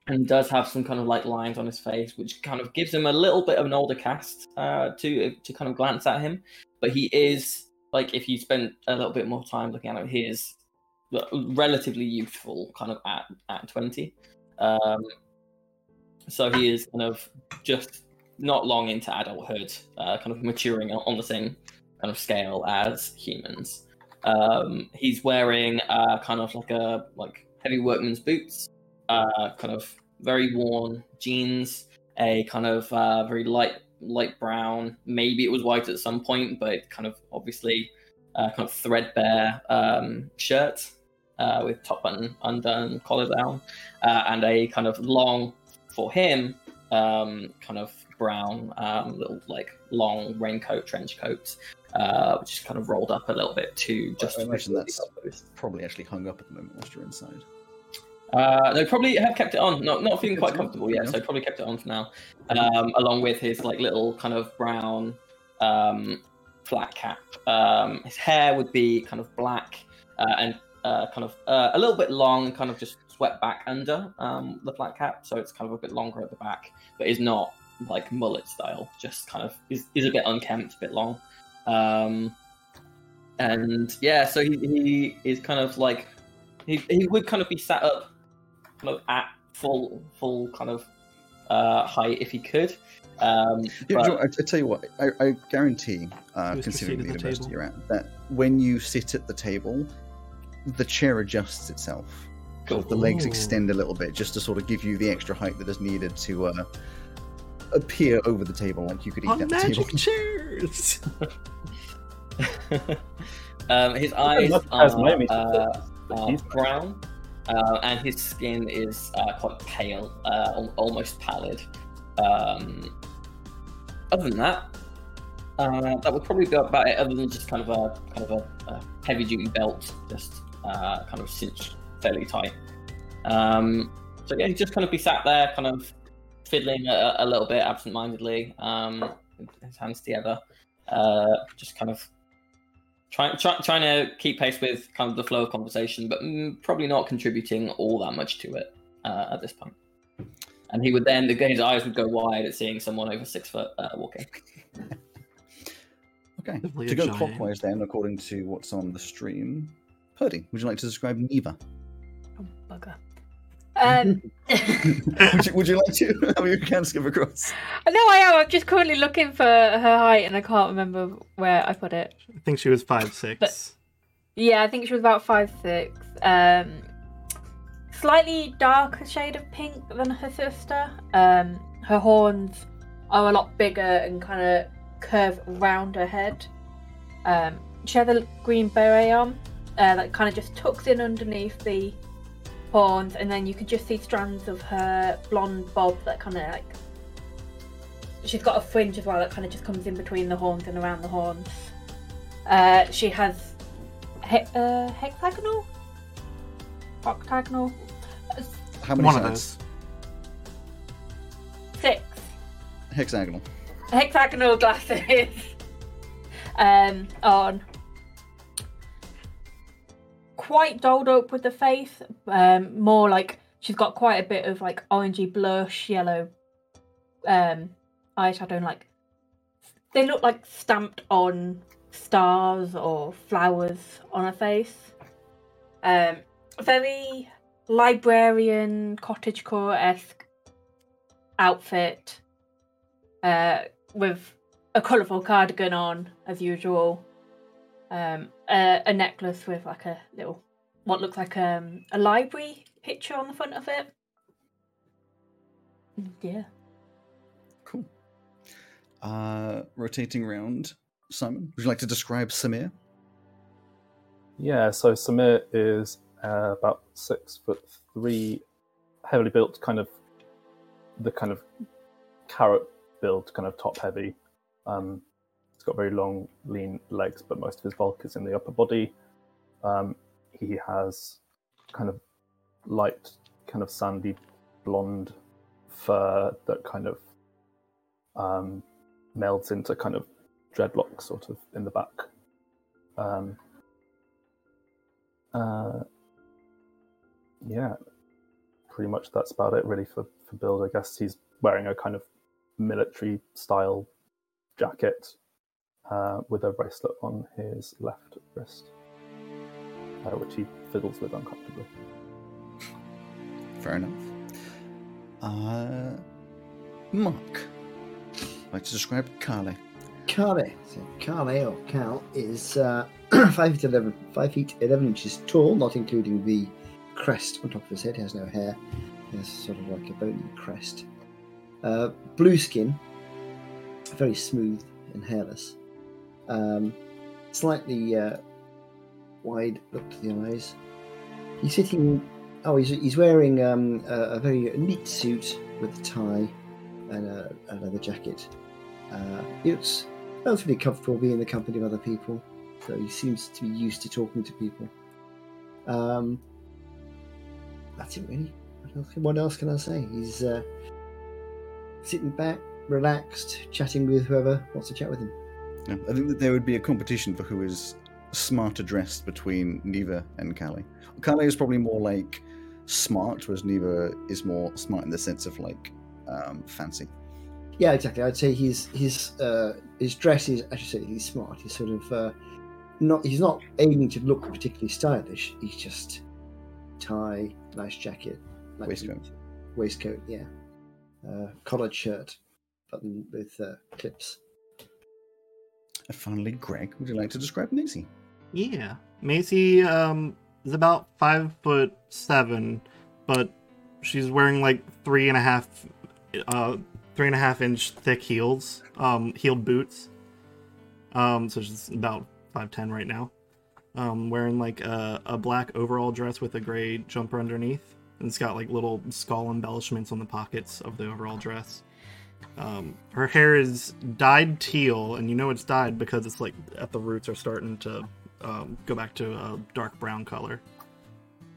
and does have some kind of like lines on his face, which kind of gives him a little bit of an older cast uh, to to kind of glance at him. But he is, like, if you spend a little bit more time looking at him, he is relatively youthful, kind of at, at twenty. Um, so he is kind of just not long into adulthood, uh, kind of maturing on the same kind of scale as humans. Um, he's wearing uh, kind of like a like heavy workman's boots, uh, kind of very worn jeans, a kind of uh, very light, light brown, maybe it was white at some point, but it kind of obviously uh, kind of threadbare um, shirt uh, with top button undone, collar down, uh, and a kind of long, for him, um, kind of brown um, little like long raincoat, trench coat, uh, which is kind of rolled up a little bit to just. I imagine that's probably actually hung up at the moment whilst you're inside. Uh, they probably have kept it on, not not feeling quite comfortable yet, so probably kept it on for now, um, along with his like little kind of brown um, flat cap. Um, his hair would be kind of black uh, and uh, kind of uh, a little bit long and kind of just swept back under um, the flat cap, so it's kind of a bit longer at the back, but is not like mullet style, just kind of is, is a bit unkempt, a bit long. Um, And yeah, so he, he is kind of like, he he would kind of be sat up kind of at full full kind of uh, height if he could. Um, yeah, but... I, I tell you what, I, I guarantee, uh, considering the, the university you're at, that when you sit at the table, the chair adjusts itself. Cool. So the legs extend a little bit just to sort of give you the extra height that is needed to uh, appear over the table, like you could eat Our at the table. Magic chairs! um, his eyes are, uh, are brown, uh, and his skin is uh, quite pale, uh, almost pallid. Um, other than that, uh, that would probably go about it. Other than just kind of a kind of a, a heavy-duty belt, just uh, kind of cinched fairly tight. Um, so yeah, he'd just kind of be sat there, kind of fiddling a, a little bit absent-mindedly, um, his hands together, uh, just kind of trying try, trying to keep pace with kind of the flow of conversation, but probably not contributing all that much to it uh, at this point. And he would then, his eyes would go wide at seeing someone over six foot uh, walking. Okay. Definitely to go giant. Clockwise then, according to what's on the stream, Purdy, would you like to describe Neva? Oh, bugger. Um... would, you, would you like to? I mean, you can skip across. No, I am. I'm just currently looking for her height, and I can't remember where I put it. I think she was five six. But, yeah, I think she was about five six. Um... Slightly darker shade of pink than her sister. Um, her horns are a lot bigger and kind of curve round her head. Um, she has a green beret on uh, that kind of just tucks in underneath the horns, and then you could just see strands of her blonde bob that kind of like... She's got a fringe as well that kind of just comes in between the horns and around the horns. Uh, she has he- uh, hexagonal? Octagonal? How many One sides? Of those. Six. Hexagonal. Hexagonal glasses. um, on. Quite dolled up with the face. Um, more like she's got quite a bit of like orangey blush, yellow, um, eyeshadow, and like they look like stamped on stars or flowers on her face. Um. Very librarian, cottagecore-esque outfit uh, with a colourful cardigan on, as usual. Um, a, a necklace with like a little, what looks like um, a library picture on the front of it. Yeah. Cool. Uh, rotating round, Simon, would you like to describe Samir? Yeah, so Samir is... Uh, about six foot three, heavily built, kind of the kind of carrot build, kind of top heavy. Um, he's got very long, lean legs, but most of his bulk is in the upper body. Um, he has kind of light, kind of sandy blonde fur that kind of um, melds into kind of dreadlocks, sort of in the back. Um, uh, Yeah, pretty much that's about it really for, for build. I guess he's wearing a kind of military style jacket uh, with a bracelet on his left wrist, uh, which he fiddles with uncomfortably. Fair enough. Uh, Mark, I'd like to describe Carly. Carly. So Carly, or Cal, is uh, five foot eleven, five feet eleven inches tall, not including the crest on top of his head. He has no hair. He has sort of like a bony crest. Uh, blue skin, very smooth and hairless. Um, slightly uh, wide look to the eyes. He's sitting. Oh, he's he's wearing um, a, a very neat suit with a tie and a, a leather jacket. Uh, he looks relatively comfortable being in the company of other people, so he seems to be used to talking to people. Um, That's it, really. What else can I say? He's uh, sitting back, relaxed, chatting with whoever wants to chat with him. Yeah, I think that there would be a competition for who is smarter dressed between Neva and Callie. Callie is probably more like smart, whereas Neva is more smart in the sense of like um, fancy. Yeah, exactly. I'd say he's his uh, his dress is, I should say, he's smart. He's sort of uh, not he's not aiming to look particularly stylish. He's just tie, nice jacket, nice waistcoat, waistcoat, yeah, uh, collared shirt, button with uh, clips. And finally, Greg, would you like to describe Maisie? Yeah, Maisie um, is about five foot seven, but she's wearing like three and a half, uh, three and a half inch thick heels, um, heeled boots. Um, so she's about five ten right now. Um, wearing like a, a black overall dress with a gray jumper underneath, and it's got like little skull embellishments on the pockets of the overall dress. Um, her hair is dyed teal, and you know it's dyed because it's like at the roots are starting to um, go back to a dark brown color.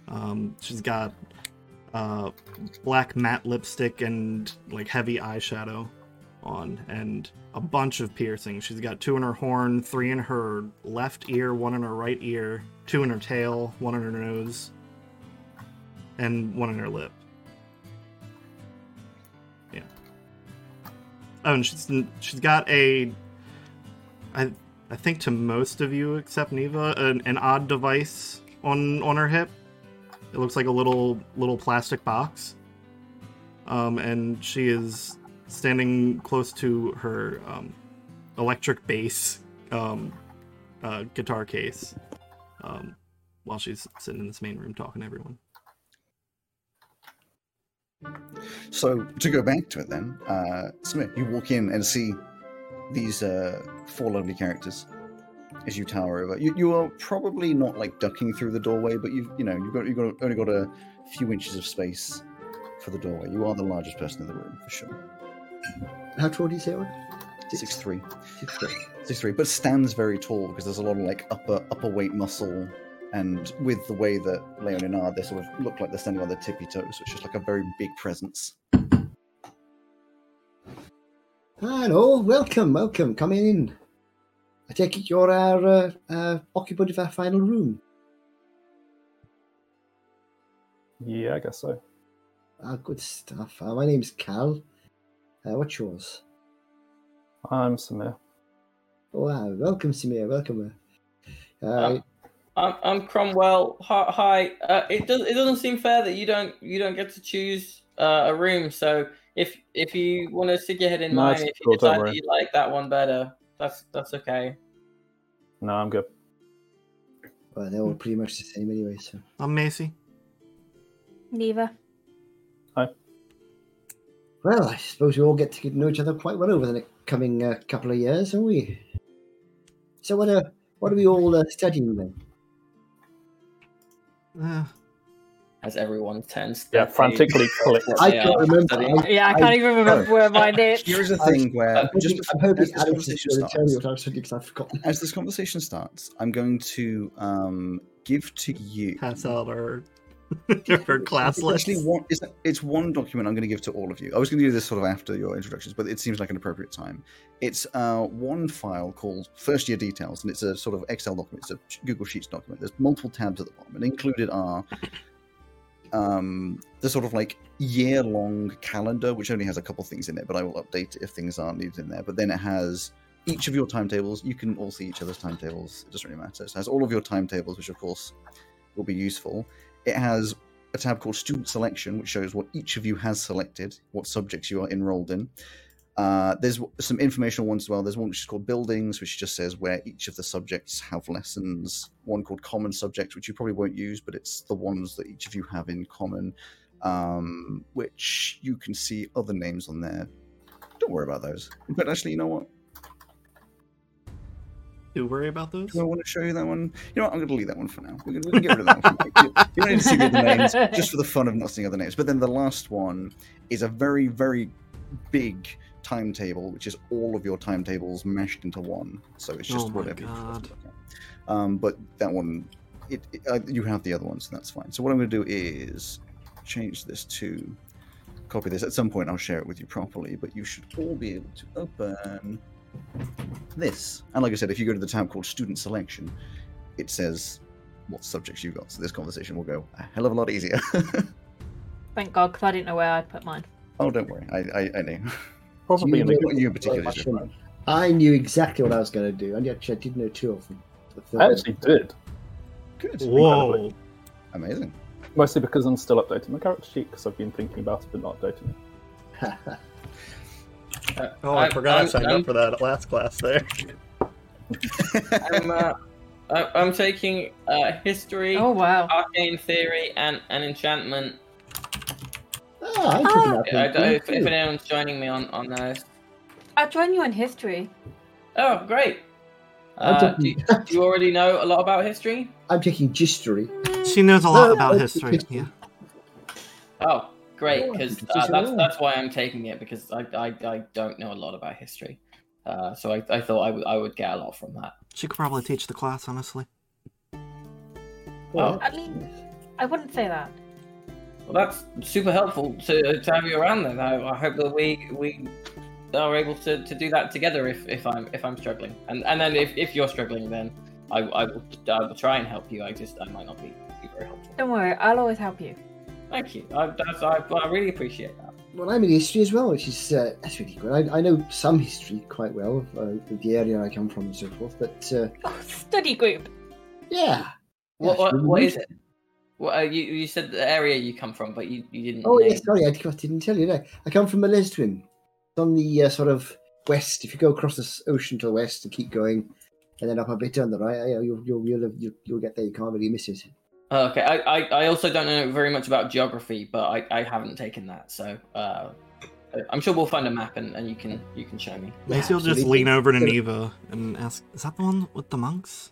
Um, she's got uh, black matte lipstick and like heavy eyeshadow on, and a bunch of piercings. She's got two in her horn, three in her left ear, one in her right ear, two in her tail, one in her nose, and one in her lip. Oh, and she's she's got a, I I think to most of you except Neva, an, an odd device on on her hip. It looks like a little little plastic box. Um, and she is standing close to her um, electric bass um, uh, guitar case, um, while she's sitting in this main room talking to everyone. So, to go back to it then, uh, Samir, you walk in and see these uh, four lovely characters as you tower over. You, you are probably not like ducking through the doorway, but you've, you know, you've got, you've got only got a few inches of space for the doorway. You are the largest person in the room, for sure. How tall do you say it was? six three six three But stands very tall because there's a lot of like upper, upper weight muscle. And with the way that Leon and I, they sort of look like they're standing on their tippy toes, which is like a very big presence. Hello, welcome, welcome, come in. I take it you're our uh, uh, occupant of our final room. Yeah, I guess so. Ah, good stuff. Uh, my name's Cal. Uh, what's yours? I'm Samir. Oh, uh, welcome, Samir. Welcome. Uh, uh- I'm, I'm Cromwell. Hi. Uh, it does. It doesn't seem fair that you don't. You don't get to choose uh, a room. So if if you want to stick your head in no, mine, if you cool, decide that you like that one better, that's that's okay. No, I'm good. Well, they're all pretty much the same anyway. So I'm Maisie. Neva. Hi. Well, I suppose we all get to know each other quite well over the coming uh, couple of years, aren't we? So what are what are we all uh, studying then? Uh, As everyone turns, yeah, frantically click. I can't remember. I, yeah, I can't I, even remember I, where my name. Here's the thing: where I'm just hoping this conversation starts, as this conversation starts, I'm going to um, give to you. Pass out our her class list. Actually, one, it's, it's one document I'm going to give to all of you. I was going to do this sort of after your introductions, but it seems like an appropriate time. It's uh, one file called First Year Details, and it's a sort of Excel document. It's a Google Sheets document. There's multiple tabs at the bottom, and included are um, the sort of like year-long calendar, which only has a couple things in it, but I will update it if things are needed in there. But then it has each of your timetables. You can all see each other's timetables. It doesn't really matter. It has all of your timetables, which of course will be useful. It has a tab called Student Selection, which shows what each of you has selected, what subjects you are enrolled in. Uh, there's some informational ones as well. There's one which is called Buildings, which just says where each of the subjects have lessons. One called Common Subjects, which you probably won't use, but it's the ones that each of you have in common, um, which you can see other names on there. Don't worry about those. But actually, you know what? To worry about those? Do I want to show you that one? You know what? I'm going to leave that one for now. We're going to, we can get rid of that one for now. You don't need to see the other names, just for the fun of not seeing other names. But then the last one is a very, very big timetable, which is all of your timetables mashed into one. So it's just oh whatever. God. Um, but that one, it, it, uh, you have the other one, so that's fine. So what I'm going to do is change this to copy this. At some point, I'll share it with you properly, but you should all be able to open this. And like I said, if you go to the tab called Student Selection, it says what subjects you've got. So this conversation will go a hell of a lot easier. Thank God, because I didn't know where I'd put mine. Oh, don't worry. I I, I know. Probably you in, the, you in particular. I knew exactly what I was going to do. And yet I did know two of them. the I actually did. Good. Whoa. Amazing. Mostly because I'm still updating my character sheet, because I've been thinking about it but not updating it. uh, oh, I, I forgot I, I signed I'm, up for that last class there. I'm, uh, I'm taking uh, history, oh, wow. arcane theory, and, and enchantment. Oh, I ah. yeah, I don't know if, if anyone's joining me on, on those. I'll join you on history. Oh, great. Uh, do, do you already know a lot about history? I'm taking gistery. She knows a lot about history, yeah. Oh, great, because uh, that's that's why I'm taking it, because I I, I don't know a lot about history. Uh, so I, I thought I, w- I would get a lot from that. She could probably teach the class, honestly. Well, oh. I mean, I wouldn't say that. Well, that's super helpful to, to have you around then. I, I hope that we... we... are able to, to do that together if, if I'm if I'm struggling, and and then if, if you're struggling, then I, I will I will try and help you. I just I might not be, be very helpful. Don't worry, I'll always help you. Thank you. I that's, I, I really appreciate that. Well, I'm in history as well, which is uh, that's really good. I I know some history quite well, uh, the area I come from and so forth. But uh, oh, study group. Yeah. What what, what is it? Well, uh, you you said the area you come from, but you, you didn't. Oh, name... yeah, sorry, I didn't tell you. No, I come from Melesdwin. On the uh, sort of west, if you go across the ocean to the west and keep going, and then up a bit on the right, you'll you'll you'll you'll, you'll get there. You can't really miss it. Oh, okay, I, I, I also don't know very much about geography, but I, I haven't taken that, so uh, I'm sure we'll find a map and, and you can you can show me. Maybe yeah, you'll just lean over to Neva and ask, "Is that the one with the monks?"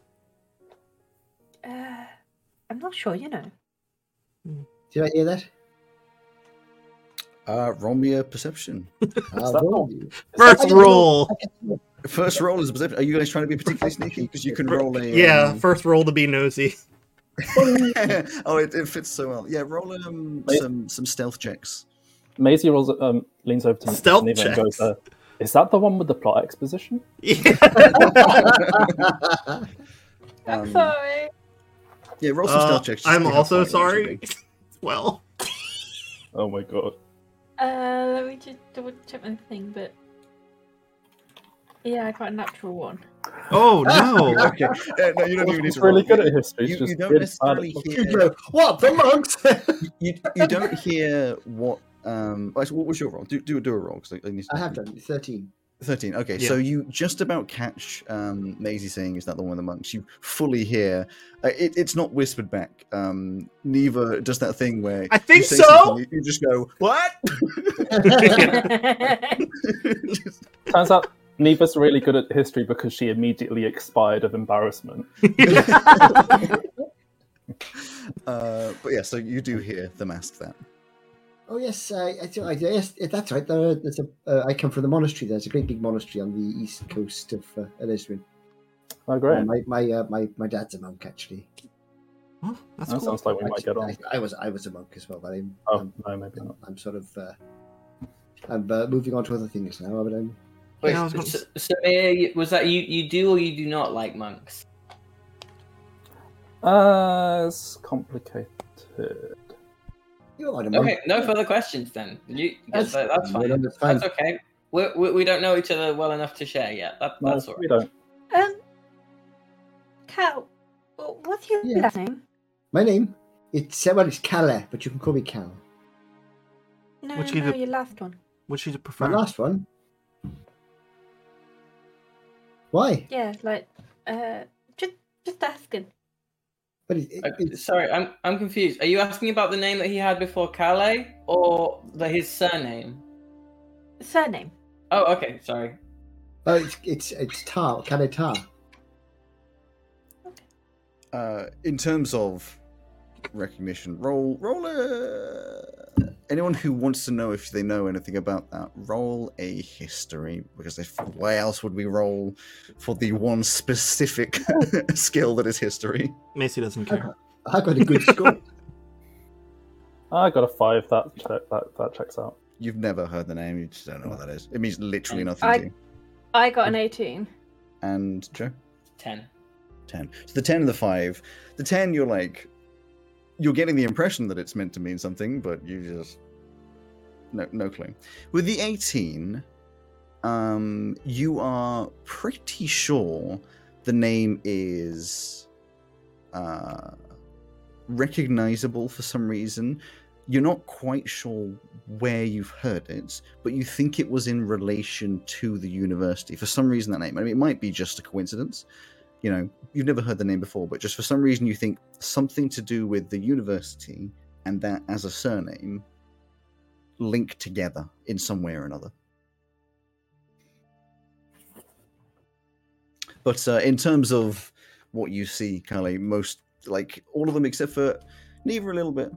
Uh, I'm not sure. You know. Hmm. Did I hear that? Uh, roll me a perception. Uh, roll. First roll. First roll is perception. Are you guys trying to be particularly sneaky? Because you can roll a... Yeah, um... first roll to be nosy. oh, it, it fits so well. Yeah, roll um, some some stealth checks. Maisie rolls, um, leans over to stealth Neva checks. And goes, uh, is that the one with the plot exposition? Yeah. I'm um, sorry. Yeah, roll some uh, stealth checks. I'm also sorry. Well. Oh my god. Uh, let me just double check my thing, but yeah, I got a natural one. Oh no! okay, yeah, no, you don't even need to. Really good at history. You, you don't necessarily hear what the monks. you you don't hear what um. Actually, what was your roll? Do do do a roll because I, I need to. I have done thirteen. Thirteen. Okay, yeah. So you just about catch um, Maisie saying, "Is that the one of the monks?" You fully hear. Uh, it, it's not whispered back. Um, Neva does that thing where I think you so. You just go, "What?" Turns out Neva's really good at history because she immediately expired of embarrassment. uh, but yeah, so you do hear the mask that. Oh yes, I, I, I yes, that's right. There, there's a, uh, I come from the monastery. There's a great big monastery on the east coast of uh, Alesduin. Oh, great! And my my, uh, my my dad's a monk actually. Huh? That's that cool. Sounds like we actually, might get on. I, I was I was a monk as well, but I'm oh, I'm, no, maybe I'm, not. I'm sort of uh, I'm uh, moving on to other things now. But I'm... Wait, yeah, was so, so uh, was that you? You do or you do not like monks? Uh, it's complicated. Okay, no further questions then. You, that's, that's, that's fine. That's okay. We, we we don't know each other well enough to share yet. That, no, that's all right. We don't. Um, Cal, what's your yeah. last name? My name? It's, well, it's Calais, but you can call me Cal. No, What'd no, you your last one. What'd you prefer? My last one? Why? Yeah, like, uh, just, just asking. But it, it, sorry, I'm I'm confused. Are you asking about the name that he had before Calais, or the, his surname? Surname. Oh, okay. Sorry. Oh, it's it's it's Tar Calais Tar. Okay. Uh, in terms of recognition, roll roll a... Anyone who wants to know if they know anything about that, roll a history, because if, why else would we roll for the one specific skill that is history? Macy doesn't care. I got, I got a good score. I got a five. That, that that checks out. You've never heard the name. You just don't know what that is. It means literally nothing I, to you. I got an eighteen. And Joe? ten. ten. So the ten and the five. The ten, you're like... You're getting the impression that it's meant to mean something, but you just... No no clue. With the eighteen, um, you are pretty sure the name is uh, recognizable for some reason. You're not quite sure where you've heard it, but you think it was in relation to the university. For some reason, that name. I mean, it might be just a coincidence. You know, you've never heard the name before, but just for some reason you think something to do with the university and that as a surname link together in some way or another. But uh, in terms of what you see, Kali, most, like, all of them except for Neva a little bit,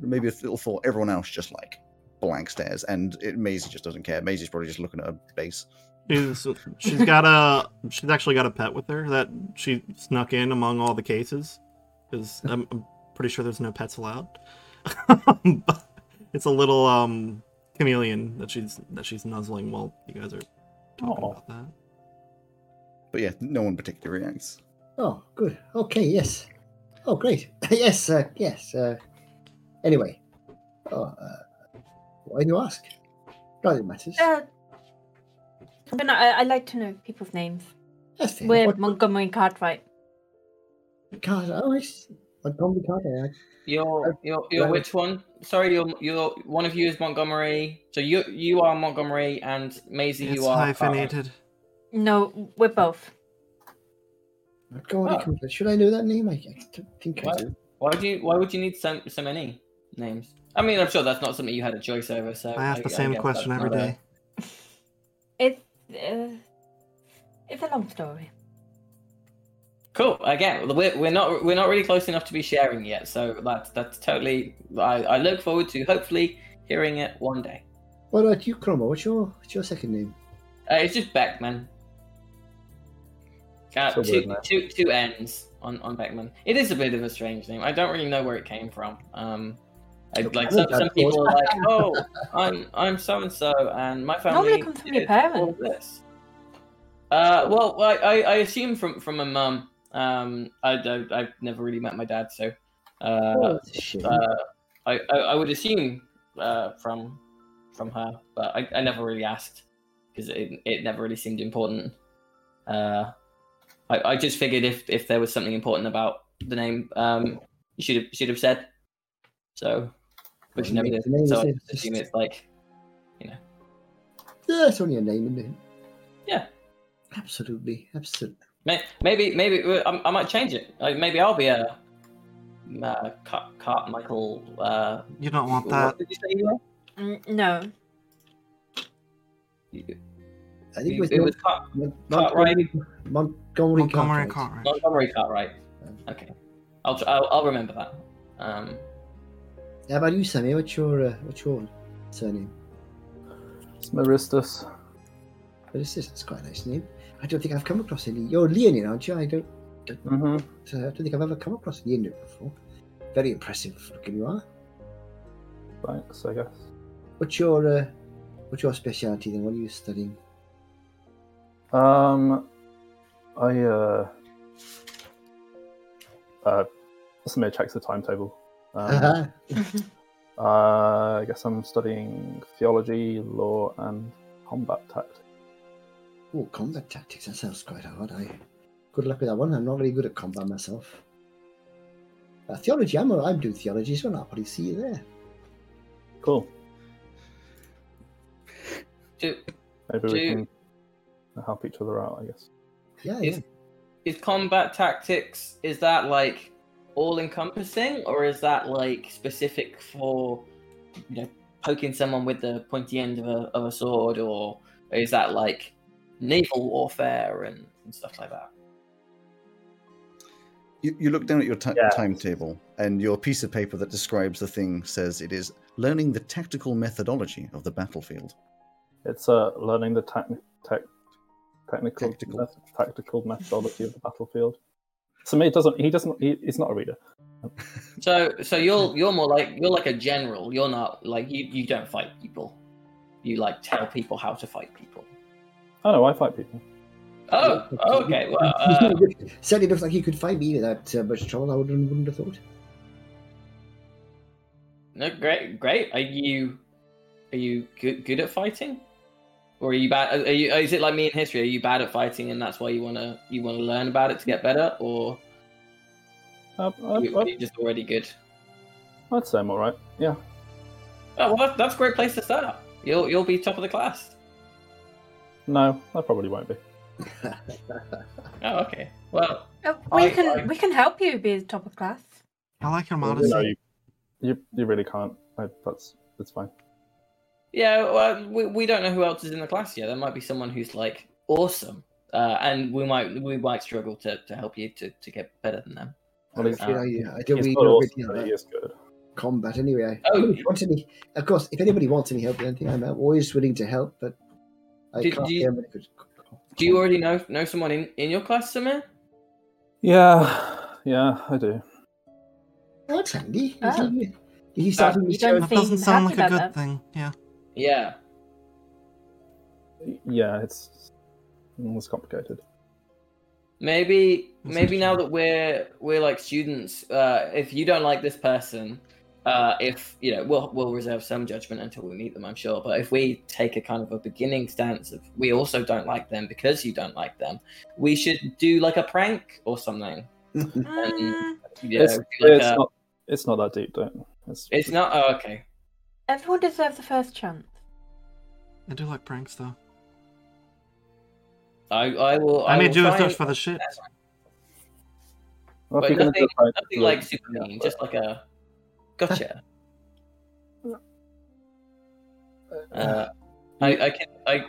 maybe a little thought, everyone else just, like, blank stares, and it, Maisie just doesn't care. Maisie's probably just looking at her base. She's, she's got a she's actually got a pet with her that she snuck in among all the cases, because I'm, I'm pretty sure there's no pets allowed. But it's a little um, chameleon that she's that she's nuzzling while you guys are talking Aww. About that. But yeah, no one particularly reacts. Oh, good. Okay, yes. Oh, great. yes, uh, yes. Uh, anyway, oh, uh, why do you ask? Not that it matters. Uh- But no, I, I like to know people's names. That's fair. We're what, Montgomery Cartwright. God, I always Montgomery Cartwright. You're, you're, you're which one? Sorry, you're, you're one of you is Montgomery. So you, you are Montgomery, and Maisie, it's you are hyphenated. Cartwright. No, we're both. God, oh. Should I know that name? I think why, I do. Why would you? Why would you need so, so many names? I mean, I'm sure that's not something you had a choice over. So I ask I, the same question every day. A... It's. Uh, it's a long story. Cool. Again, we're we're not we're not really close enough to be sharing yet, so that's that's totally. I, I look forward to hopefully hearing it one day. What about you, Cromer? What's your what's your second name? Uh, it's just Beckman. Uh, so two, weird, two two N's on, on Beckman. It is a bit of a strange name. I don't really know where it came from. Um, I, like some, some people are like, oh, I'm I'm so and so, and my family. Normally comes from your parents. All this. Uh, well, I, I, I assume from from my mum. Um, I, I I've never really met my dad, so uh, oh, uh I, I I would assume uh from from her, but I, I never really asked because it it never really seemed important. Uh, I, I just figured if, if there was something important about the name, um, you should have should have said so. But you never did, so I just assume it's like, you know. Yeah, it's only a name, isn't it? Yeah. Absolutely, absolutely. Maybe, maybe I, I might change it. Like, maybe I'll be a, a Cart, Cart Michael. Uh, you don't want that. What did you say you were? Mm, no. You, I think you, it was Cart, Cartwright. Montgomery, Montgomery Cartwright. Cartwright. Montgomery Cartwright. Okay, I'll I'll, I'll remember that. Um. How about you, Sammy? What's your, uh, what's your surname? It's Maristus. Maristus, that's quite a nice name. I don't think I've come across any. You're Leonid, aren't you? I don't, don't, mm-hmm. uh, I don't think I've ever come across Leonid before. Very impressive looking you are. Thanks, I guess. What's your, uh, what's your speciality then? What are you studying? Um, I, uh, uh, Samir checks the timetable. Um, uh, I guess I'm studying theology, law, and combat tactics. Oh, combat tactics, that sounds quite hard. I Good luck with that one. I'm not really good at combat myself. Uh, theology, I'm, I'm doing theology, so I'll probably see you there. Cool. Do, Maybe do, we can help each other out, I guess. Yeah, is, yeah. Is combat tactics, is that like... all-encompassing, or is that like specific for, you know, poking someone with the pointy end of a of a sword, or is that like naval warfare and, and stuff like that? You you look down at your t- yeah. timetable, and your piece of paper that describes the thing says it is learning the tactical methodology of the battlefield. It's uh, learning the ta- te- technical tactical. Method- tactical methodology of the battlefield. So he doesn't. He doesn't. He, he's not a reader. So, so you're you're more like you're like a general. You're not like you, you. don't fight people. You like tell people how to fight people. Oh no, I fight people. Oh, okay. Well, uh... certainly looks like he could fight me without uh, much trouble. I wouldn't, wouldn't have thought. No, great, great. Are you are you good, good at fighting? Or are you bad? Are you, is it like me in history? Are you bad at fighting, and that's why you wanna you wanna learn about it to get better, or up, up, you, up. You're just already good? I'd say I'm all right. Yeah. Oh, well, that's a great place to start. You'll you'll be top of the class. No, I probably won't be. Oh, okay. Well, uh, we I, can I, we can help you be top of class. I like your modesty. No, you, you you really can't. I, that's that's fine. Yeah, well, we we don't know who else is in the class yet. There might be someone who's like awesome, uh, and we might we might struggle to, to help you to, to get better than them. Well, um, yeah, yeah. I don't really know awesome, he is good. Combat anyway. Oh, if you want any, of course. If anybody wants any help with anything, I'm always willing to help. But I do, can't do you, it could, do you already know know someone in, in your class, Samir? Yeah, yeah, I do. That's handy. Oh. He, he started uh, you don't that doesn't sound like a good that. thing. Yeah. Yeah. Yeah, it's it's complicated. Maybe That's maybe now that we're we're like students, uh, if you don't like this person, uh, if you know, we'll we'll reserve some judgment until we meet them, I'm sure. But if we take a kind of a beginning stance of we also don't like them because you don't like them, we should do like a prank or something. and, yeah, it's like it's a, not it's not that deep, don't It's, it's not oh okay. Everyone deserves the first chance. I do like pranks, though. I I will. I, I may will do a search for the shit. Well, but nothing, nothing like, like super mean, yeah, just like a gotcha. uh, I I can I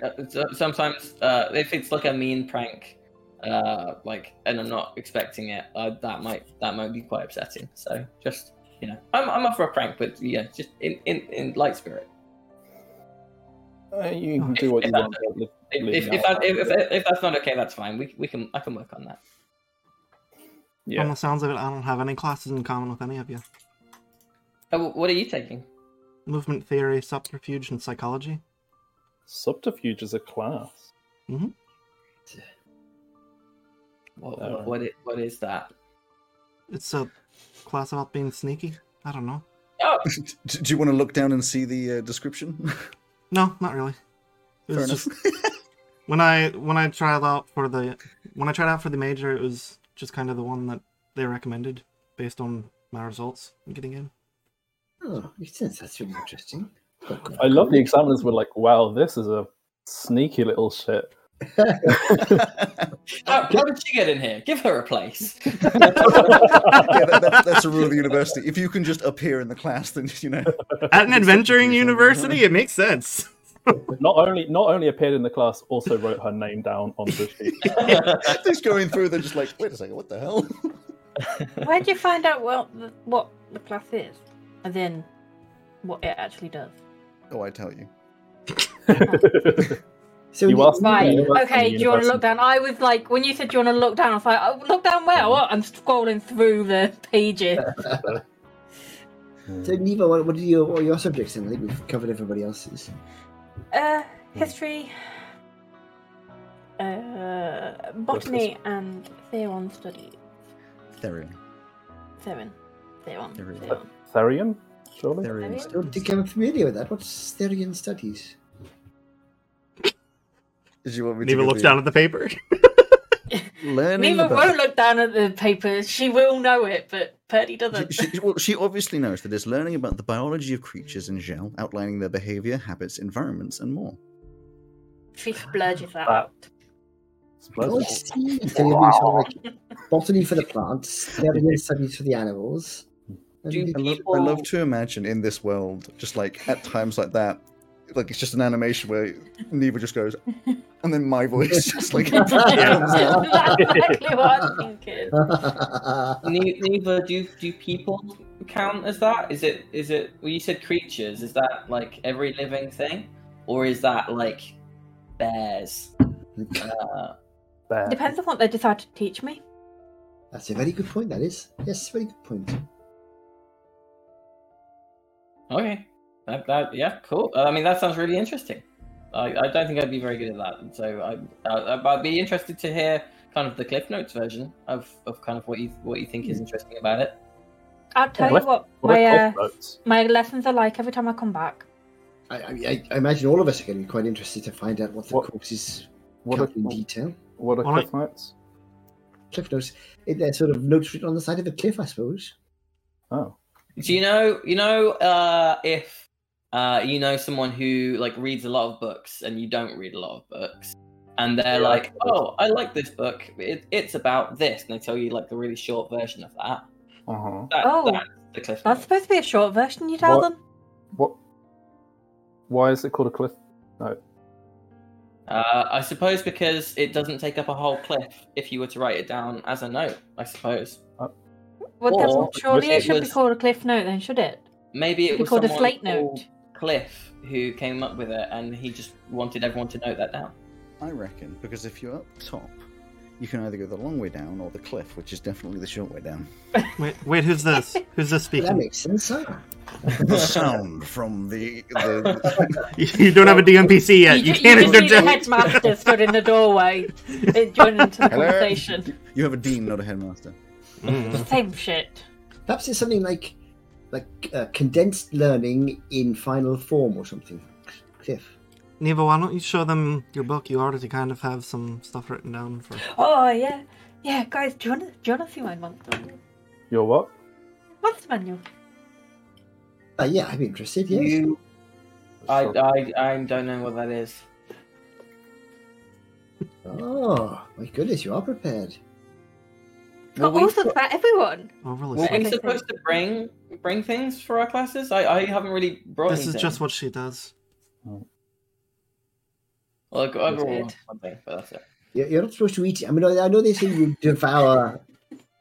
sometimes uh, if it's like a mean prank, uh, like and I'm not expecting it, uh, that might that might be quite upsetting. So just. You know, I'm I'm up for a prank, but yeah, just in, in, in light spirit. Uh, you can do what if, you want. If if, if, that, if if that's not okay, that's fine. We we can I can work on that. Yeah. From the sounds of it, I don't have any classes in common with any of you. Oh, what are you taking? Movement theory, subterfuge, and psychology. Subterfuge is a class. Mm-hmm. What oh. what, what, is, what is that? It's a class about being sneaky. I don't know. Oh. Do you want to look down and see the uh, description? No, not really. It was just when I when I tried out for the when I tried out for the major, it was just kind of the one that they recommended based on my results I'm getting in. Oh, makes sense. That's really interesting. I love the examiners were like, "Wow, this is a sneaky little shit." how, how did she get in here? Give her a place. yeah, that, that, that's a rule of the university. If you can just appear in the class, then you know. At an adventuring university, it makes sense. not only not only appeared in the class, also wrote her name down on the sheet. Just going through, they're just like, wait a second, what the hell? Where do you find out what the, what the class is, and then what it actually does? Oh, I tell you. So you asked right. me, okay, do you want to look down? I was like, when you said do you want to look down, I was like, oh, look down where? What? I'm scrolling through the pages. So, Neva, what, what are your what are your subjects in? I think we've covered everybody else's. Uh, history, uh, botany, and Theron studies. Theron. Theron. Theron. Theron. Theron? Surely? Theron. I don't think I'm familiar with that. What's Theron studies? Neva looks down at the paper. Neva won't look down at the paper. She will know it, but Purdy doesn't. She, she, well, she obviously knows that it's learning about the biology of creatures in Gjeld, outlining their behavior, habits, environments, and more. She splurges that out. Oh, I see. Wow. Sort of like botany for the plants, studies for the animals. Do I, love, I love to imagine in this world, just like at times like that, like it's just an animation where Neva just goes, and then my voice just like. That's exactly what I'm thinking. Neva, do do people count as that? Is it is it? Well, you said creatures. Is that like every living thing, or is that like bears? Uh, bears. Depends on what they decide to teach me. That's a very good point. That is yes, very good point. Okay. That, that, yeah, cool. I mean, that sounds really interesting. I, I don't think I'd be very good at that, and so I, I, I'd be interested to hear kind of the Cliff Notes version of, of kind of what you what you think is interesting about it. I'll tell what, you what, what my uh, my lessons are like every time I come back. I, I, I imagine all of us are going to be quite interested to find out what the what, course is what are, in what, detail. What are cliff right. notes? Cliff notes. It, they're sort of notes written on the side of a cliff, I suppose. Oh. Do you know, you know, uh, if uh, you know someone who like reads a lot of books and you don't read a lot of books, and they're yeah, like, oh, I like this book. It, it's about this. And they tell you like the really short version of that. Uh-huh. That oh, that's, the cliff that's supposed to be a short version, you tell what? them? What? Why is it called a cliff note? Uh, I suppose because it doesn't take up a whole cliff if you were to write it down as a note, I suppose. Uh, well, then, surely it, it should was, be called a cliff note then, should it? Maybe it, it was called someone a slate note. Cliff who came up with it and he just wanted everyone to note that down. I reckon, because if you're up top, you can either go the long way down or the cliff, which is definitely the short way down. Wait, wait, who's this? Who's this speaking? That makes sense, sir. The sound from the... the... You don't well, have a D M P C yet. You, you can't you interject. You the headmaster stood in the doorway joining into the Hello? conversation. You have a dean, not a headmaster. Mm. Same shit. Perhaps it's something like like uh, condensed learning in final form or something. Cliff. Nevo, why don't you show them your book? You already kind of have some stuff written down for... Oh, yeah. Yeah, guys, do you want to, do you want to see my monster manual? Your what? Monster manual. Uh, yeah, I'm interested, yes. You... I, I, I don't know what that is. Oh, my goodness, you are prepared. But well, also for everyone. Oh, really Were we supposed to bring bring things for our classes? I, I haven't really brought This anything. Is just what she does. Oh. Well, I've got one thing, but that's it. You're not supposed to eat it. I mean, I know they say you devour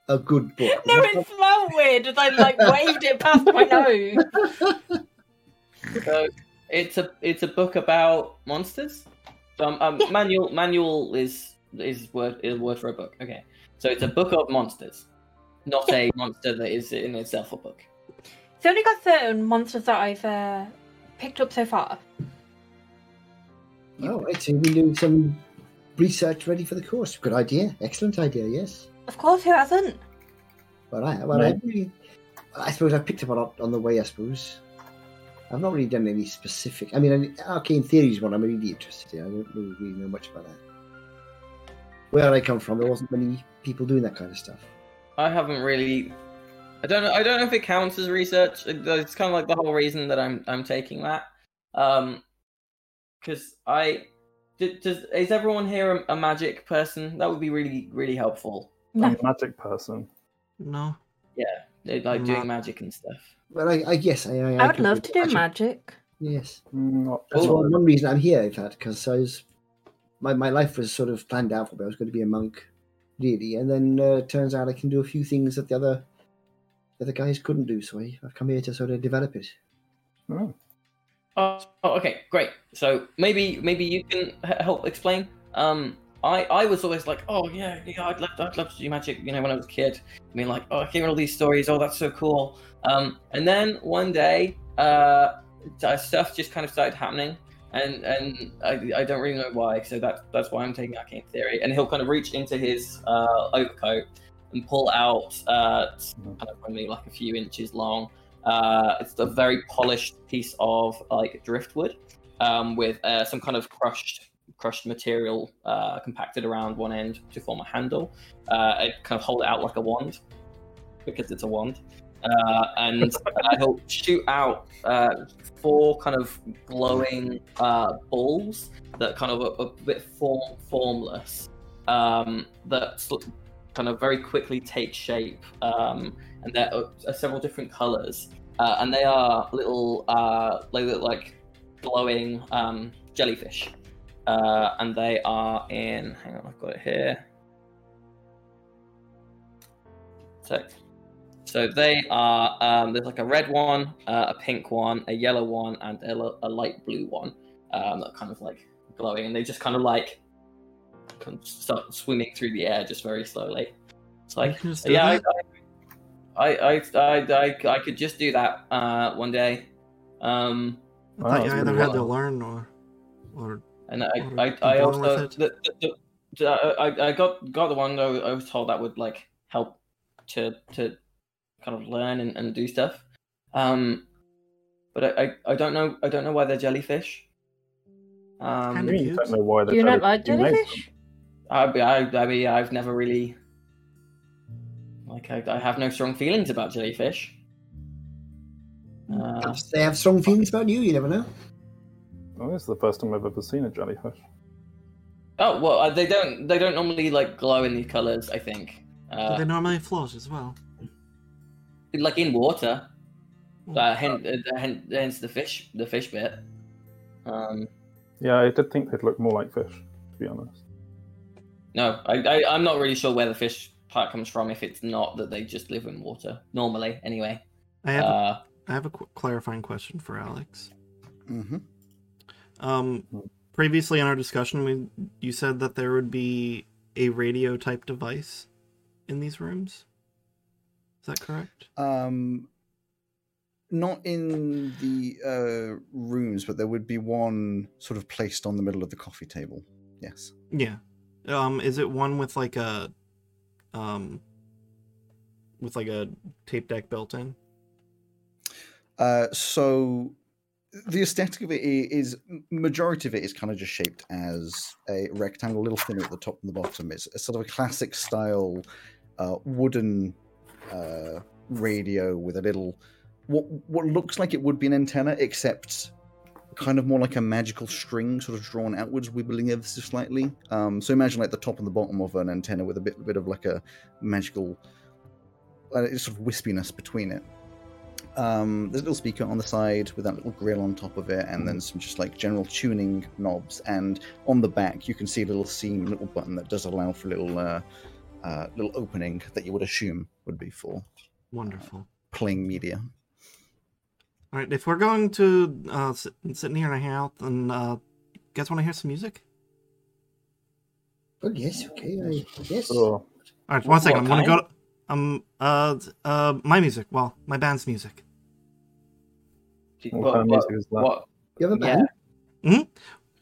a good book. No, it smelled weird as I, like, waved it past my nose. So, it's a it's a book about monsters. So, um, um, yeah. Manual manual is is word is word for a book. Okay. So, it's a book of monsters, not yeah. a monster that is in itself a book. It's only got certain monsters that I've uh, picked up so far. Oh, right, so you've been doing some research ready for the course. Good idea. Excellent idea, yes. Of course, who hasn't? Well, I well, no. I, really, I suppose I picked up a lot on the way, I suppose. I've not really done any specific... I mean, Arcane Theory is one I'm really interested in. I don't really know much about that. Where I come from, there wasn't many people doing that kind of stuff. I haven't really... I don't know I don't know if it counts as research. It's kind of like the whole reason that I'm I'm taking that. Um... Because I, does is everyone here a, a magic person? That would be really, really helpful. No. A magic person? No. Yeah, they like no. doing magic and stuff. Well, I, I guess I. I, I would love do to do magic. magic. Yes. Not That's one, one reason I'm here, in fact, because I was, my my life was sort of planned out for me. I was going to be a monk, really, and then uh, it turns out I can do a few things that the other, the other guys couldn't do. So I, I've come here to sort of develop it. Oh. Oh, okay, great. So maybe maybe you can h- help explain. Um, I, I was always like, oh yeah, yeah, I'd love I'd love to do magic. You know, when I was a kid, I mean, like, oh, I hear all these stories. Oh, that's so cool. Um, and then one day, uh, stuff just kind of started happening, and and I I don't really know why. So that's that's why I'm taking Arcane Theory. And he'll kind of reach into his uh, overcoat and pull out uh, kind of only like a few inches long. Uh, it's a very polished piece of like driftwood um, with uh, some kind of crushed crushed material uh, compacted around one end to form a handle. Uh, it kind of hold it out like a wand because it's a wand, uh, and uh, he'll shoot out uh, four kind of glowing uh, balls that kind of are a bit form formless um, that sl- kind of very quickly take shape. Um, And there are several different colours, uh, and they are little, uh, they look like glowing um, jellyfish, uh, and they are in. Hang on, I've got it here. So, so they are. Um, there's like a red one, uh, a pink one, a yellow one, and a, lo- a light blue one. Um, that kind of like glowing, and they just kind of like kind of start swimming through the air just very slowly. It's like yeah. I, I I I I could just do that uh, one day. Um, I thought you either had to learn or, or and I or I, I also the, the, the, I I got got the one though I was told that would like help to to kind of learn and, and do stuff. Um, But I, I, I don't know I don't know why they're jellyfish. Um, kind of you don't know why they're jellyfish. Do you not like jellyfish? I, I, I mean, I've never really like I, I have no strong feelings about jellyfish. Uh, they have strong feelings about you. You never know. Well, this is the first time I've ever seen a jellyfish. Oh well, they don't they don't normally like glow in these colours. I think. Uh, Do they normally float as well? Like in water. Uh, hence, hence the fish, the fish bit. Um, yeah, I did think they'd look more like fish, to be honest. No, I, I, I'm not really sure where the fish part comes from. If it's not that they just live in water normally, anyway. I have, uh, a, I have a qu- clarifying question for Alex. Mm-hmm. Um, previously in our discussion, we you said that there would be a radio type device in these rooms. Is that correct? Um. Not in the uh, rooms, but there would be one sort of placed on the middle of the coffee table. Yes. Yeah. Um, is it one with like a, um, with like a tape deck built in? Uh, so the aesthetic of it is, majority of it is kind of just shaped as a rectangle, a little thinner at the top and the bottom. It's a sort of a classic style uh, wooden uh, radio with a little. What what looks like it would be an antenna, except kind of more like a magical string, sort of drawn outwards, wibbling ever so slightly. Um, so imagine like the top and the bottom of an antenna with a bit bit of like a magical uh, sort of wispiness between it. Um, there's a little speaker on the side with that little grill on top of it, and then some just like general tuning knobs. And on the back, you can see a little seam, a little button that does allow for a little uh, uh, little opening that you would assume would be for wonderful uh, playing media. All right, if we're going to uh, sit, sit in here and hang out, then uh, you guys want to hear some music? Oh, yes, okay, I guess. All right, one second, I'm going to go to um, uh, uh, my music, well, my band's music. What, what kind of music is that? What? You have a band? Yeah. Mm-hmm.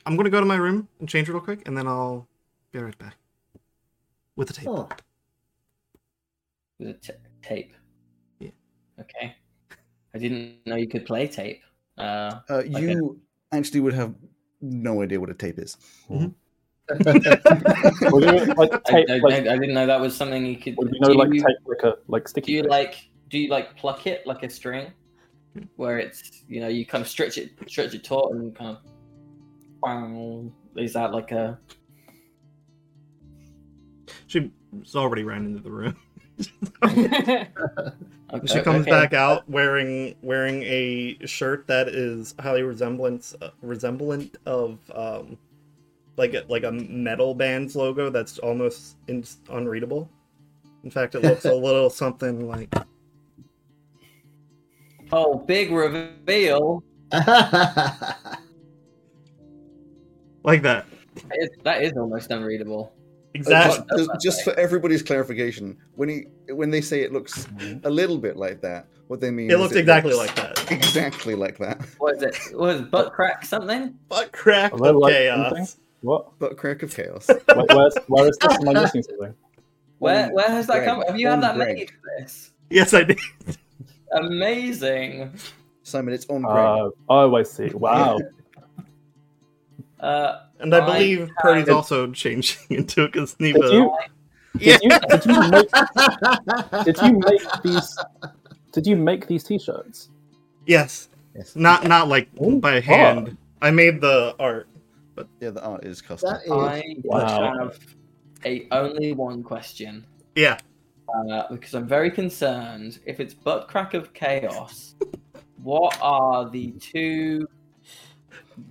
I'm going to go to my room and change real quick, and then I'll be right back. With the tape. Oh. With the t- tape? Yeah. Okay. I didn't know you could play tape. Uh, uh, like you a... actually would have no idea what a tape is. Mm-hmm. like tape, I, I, like, I didn't know that was something you could. Would you know, do like you, tape, like a like sticky. Do you tape? like do you like pluck it like a string, where it's you know you kind of stretch it, stretch it taut, and kind of. Bang, is that like a? She's already ran into the room. okay, she comes okay. back out wearing wearing a shirt that is highly resemblance uh, resemblant of um like a, like a metal band's logo that's almost in, unreadable. In fact, it looks a little something like oh, big reveal. Like that. That is, that is almost unreadable. Exactly. Uh, just, just for everybody's clarification, when he when they say it looks a little bit like that, what they mean it is looks it exactly looks like that. Exactly like that. What is it? What is it? Buttcrack something? Buttcrack of like Chaos. Something? What? Buttcrack of Chaos. Wait, where's, where is this? Am I missing something? Where where has that Greg, come? Have you had that Greg. made for this? Yes, I did. Amazing. Simon, it's on uh, Oh, I see. Wow. uh And I, I believe Purdy's also changing into it because Neva. Did you, yeah. did, you, did, you make, did you make these? Did you make these T-shirts? Yes. yes. Not not like Ooh, by hand. Art. I made the art, but yeah, the art is custom. That is, I wow. have a only one question. Yeah. Uh, because I'm very concerned. If it's Buttcrack of Chaos, what are the two?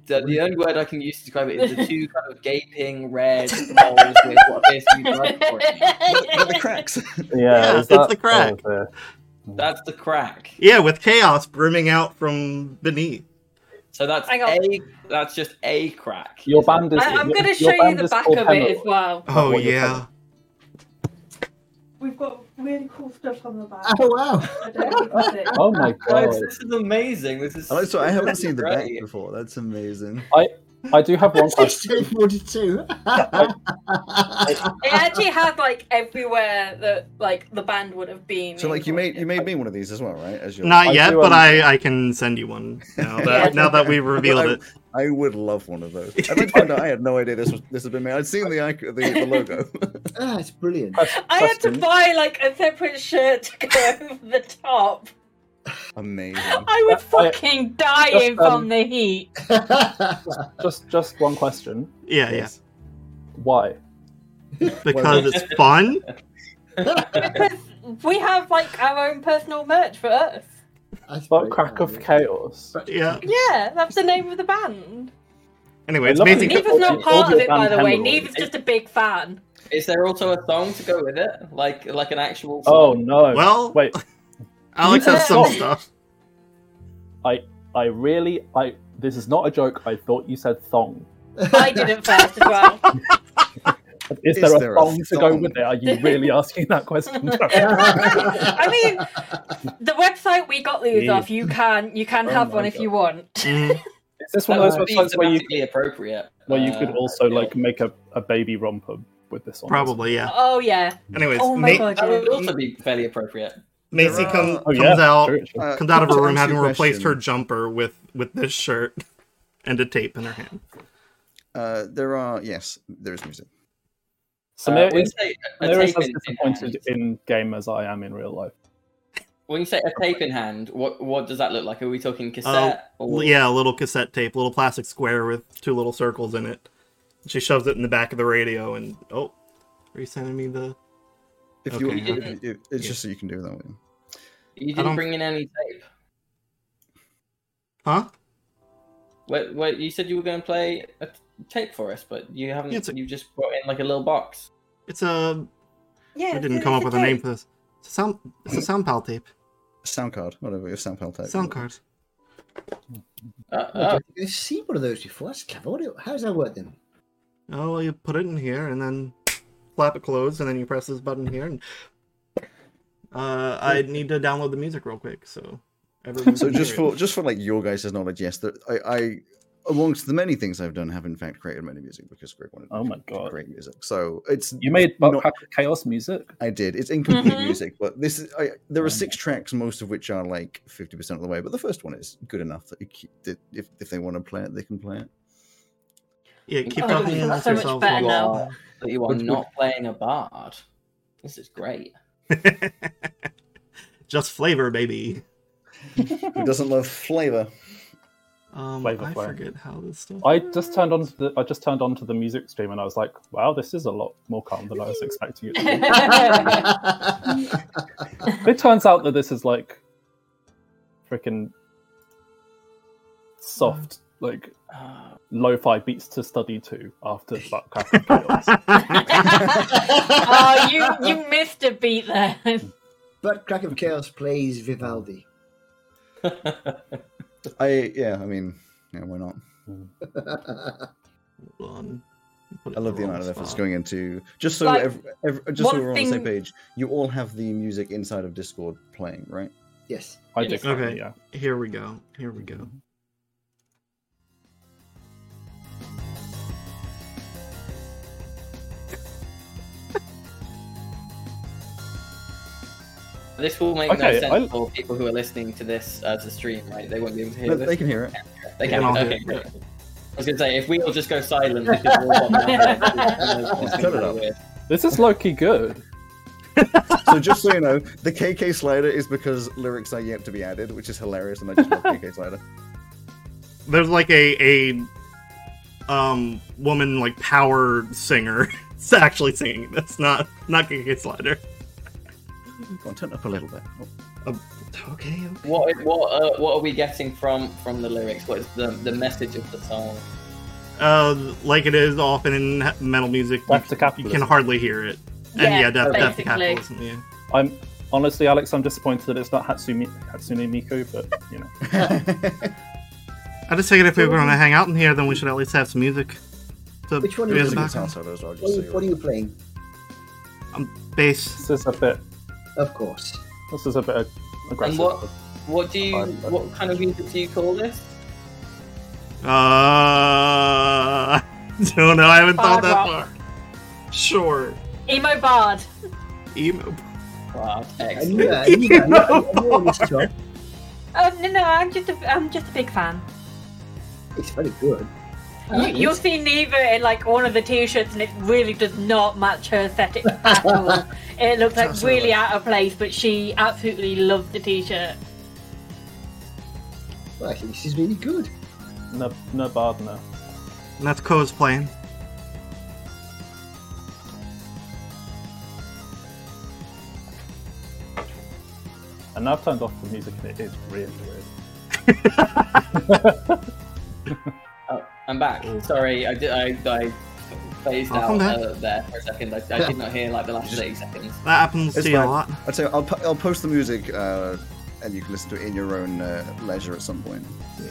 The, the only word I can use to describe it is the two kind of gaping red holes with what basically blood for it. The cracks. Yeah, yeah it's that, the crack. Oh, that's the crack. Yeah, with chaos brimming out from beneath. So that's a. That's just a crack. Your band is. I, I'm going to show you the back of it as well. Oh, oh yeah. We've got really cool stuff on the back. Oh, wow. I don't oh, my God. Guys, this is amazing. This is so I haven't seen the back before. That's amazing. I, I do have one question. forty-two. It actually had like everywhere that like the band would have been. So like you made you made me one of these as well, right? As your Not I yet, do, but um... I, I can send you one now that yeah. now that we've revealed it. I would love one of those. I'd like to find out. I had no idea this was this had been made. I'd seen the the, the logo. Ah, it's brilliant. Question. I had to buy like a separate shirt to go over the top. Amazing. I would fucking die just, from um, the heat. just, just just one question. Yeah, yeah. Why? Because it's fun? Because we have like our own personal merch for us. Buttcrack of Chaos. Yeah. Yeah, that's the name of the band. Anyway, it's amazing. Neva's not part of it, by the way. Neva's just a big fan. Is there also a song to go with it? Like like an actual song? Oh no. Well, wait. Alex has some stuff. I I really I this is not a joke. I thought you said thong. I didn't first as well. Is, is there, there a, thong a thong to go with it? Are you really asking that question? I mean, the website we got these yeah. off. You can you can oh have one God. If you want. Mm. Is this one that of those websites where you could, appropriate? Where uh, you could also yeah. like make a, a baby romper with this on? Probably yeah. Oh yeah. Anyways, oh my God, that would also be fairly appropriate. Macy come, oh, comes yeah. out sure, sure. Uh, comes out of her room having question. replaced her jumper with, with this shirt and a tape in her hand. Uh, there are yes, there is music. So uh, is, say, there is as disappointed in, in game as I am in real life. When you say a tape in hand, what what does that look like? Are we talking cassette? Uh, or... Yeah, a little cassette tape, a little plastic square with two little circles in it. She shoves it in the back of the radio and oh, are you sending me the? If okay. you, you if, if, it's yeah. just so you can do it that way. You didn't bring in any tape, huh? Wait, wait. You said you were going to play a tape for us, but you haven't. Yeah, a... You just brought in like a little box. It's a. Yeah. I didn't come up with tape. a name for this. It's a sound. It's a SoundPal tape. Sound card, whatever. Your SoundPal tape. Sound card. Uh, uh, I've seen one of those before. That's clever. How does that work then? Oh, well, you put it in here and then. Flap it closed, and then you press this button here. And uh, I need to download the music real quick. So, so just for just for like your guys' knowledge, yes, there, I, I amongst the many things I've done have in fact created many music because Greg wanted. Oh my god, great music! So it's you made not, Chaos music. I did. It's incomplete mm-hmm. music, but this is, I, there are six tracks, most of which are like fifty percent of the way. But the first one is good enough that, you keep, that if if they want to play it, they can play it. Yeah, keep oh, talking to so yourself. Much better now. But you are not playing a bard. This is great. Just flavor, baby. Who doesn't love flavor? Um, flavor I flavor. forget how this stuff. I just turned on to the I just turned on to the music stream and I was like, wow, this is a lot more calm than I was expecting it to be. It turns out that this is like freaking soft, like lo-fi beats to study to after Buttcrack of Chaos. Oh, you, you missed a beat there. Buttcrack of Chaos plays Vivaldi. I yeah, I mean, yeah, why not? Hold on. I love the amount of efforts going into just so like, every, every, just so we're thing... on the same page. You all have the music inside of Discord playing, right? Yes, I do. Okay, yeah. Here we go. Here we go. This will make okay, no sense I'll... for people who are listening to this as a stream, right? They won't be able to hear no, this. They can hear it. They can. Yeah, okay, great. It. I was going to say, if we all just go silent, we can all on that. This is low-key good. So just so you know, the K K Slider is because lyrics are yet to be added, which is hilarious, and I just love K K Slider. There's like a a um woman like power singer that's actually singing this, not not K K Slider. Go on, turn up a little bit. Oh. Um, okay, okay. What what uh, what are we getting from, from the lyrics? What is the, the message of the song? Uh, like it is often in metal music, you, you can hardly hear it. Yeah, and yeah, death, death to capitalism. Yeah. I'm honestly, Alex, I'm disappointed that it's not Hatsune, Hatsune Miku, but you know. I just figured if we were going to hang out in here, then we should at least have some music. To Which one are you playing? What are you playing? Um, bass. This is a bit. Of course. This is a bit aggressive. And what, what do you, what kind of music do you call this? Uh, no, no, I haven't bard thought that rock. far. Sure. Emo bard. Emo bard. I knew that. I knew that. I knew that. Oh no, no, I'm just a, I'm just a big fan. It's very good. You, you'll see Neva in like one of the t-shirts, and it really does not match her aesthetic at all. It looks like That's really out of place, but she absolutely loved the t-shirt. Well, I think this is really good. No, no bad, no. That's cosplaying. And I've turned off the music, and it is really weird. Oh, I'm back. Sorry, I did. I, I phased I'll out uh, there for a second. I, I yeah. did not hear like the last thirty seconds. That happens it's to you a lot. I'd say I'll I'll post the music, uh, and you can listen to it in your own uh, leisure at some point. Yeah.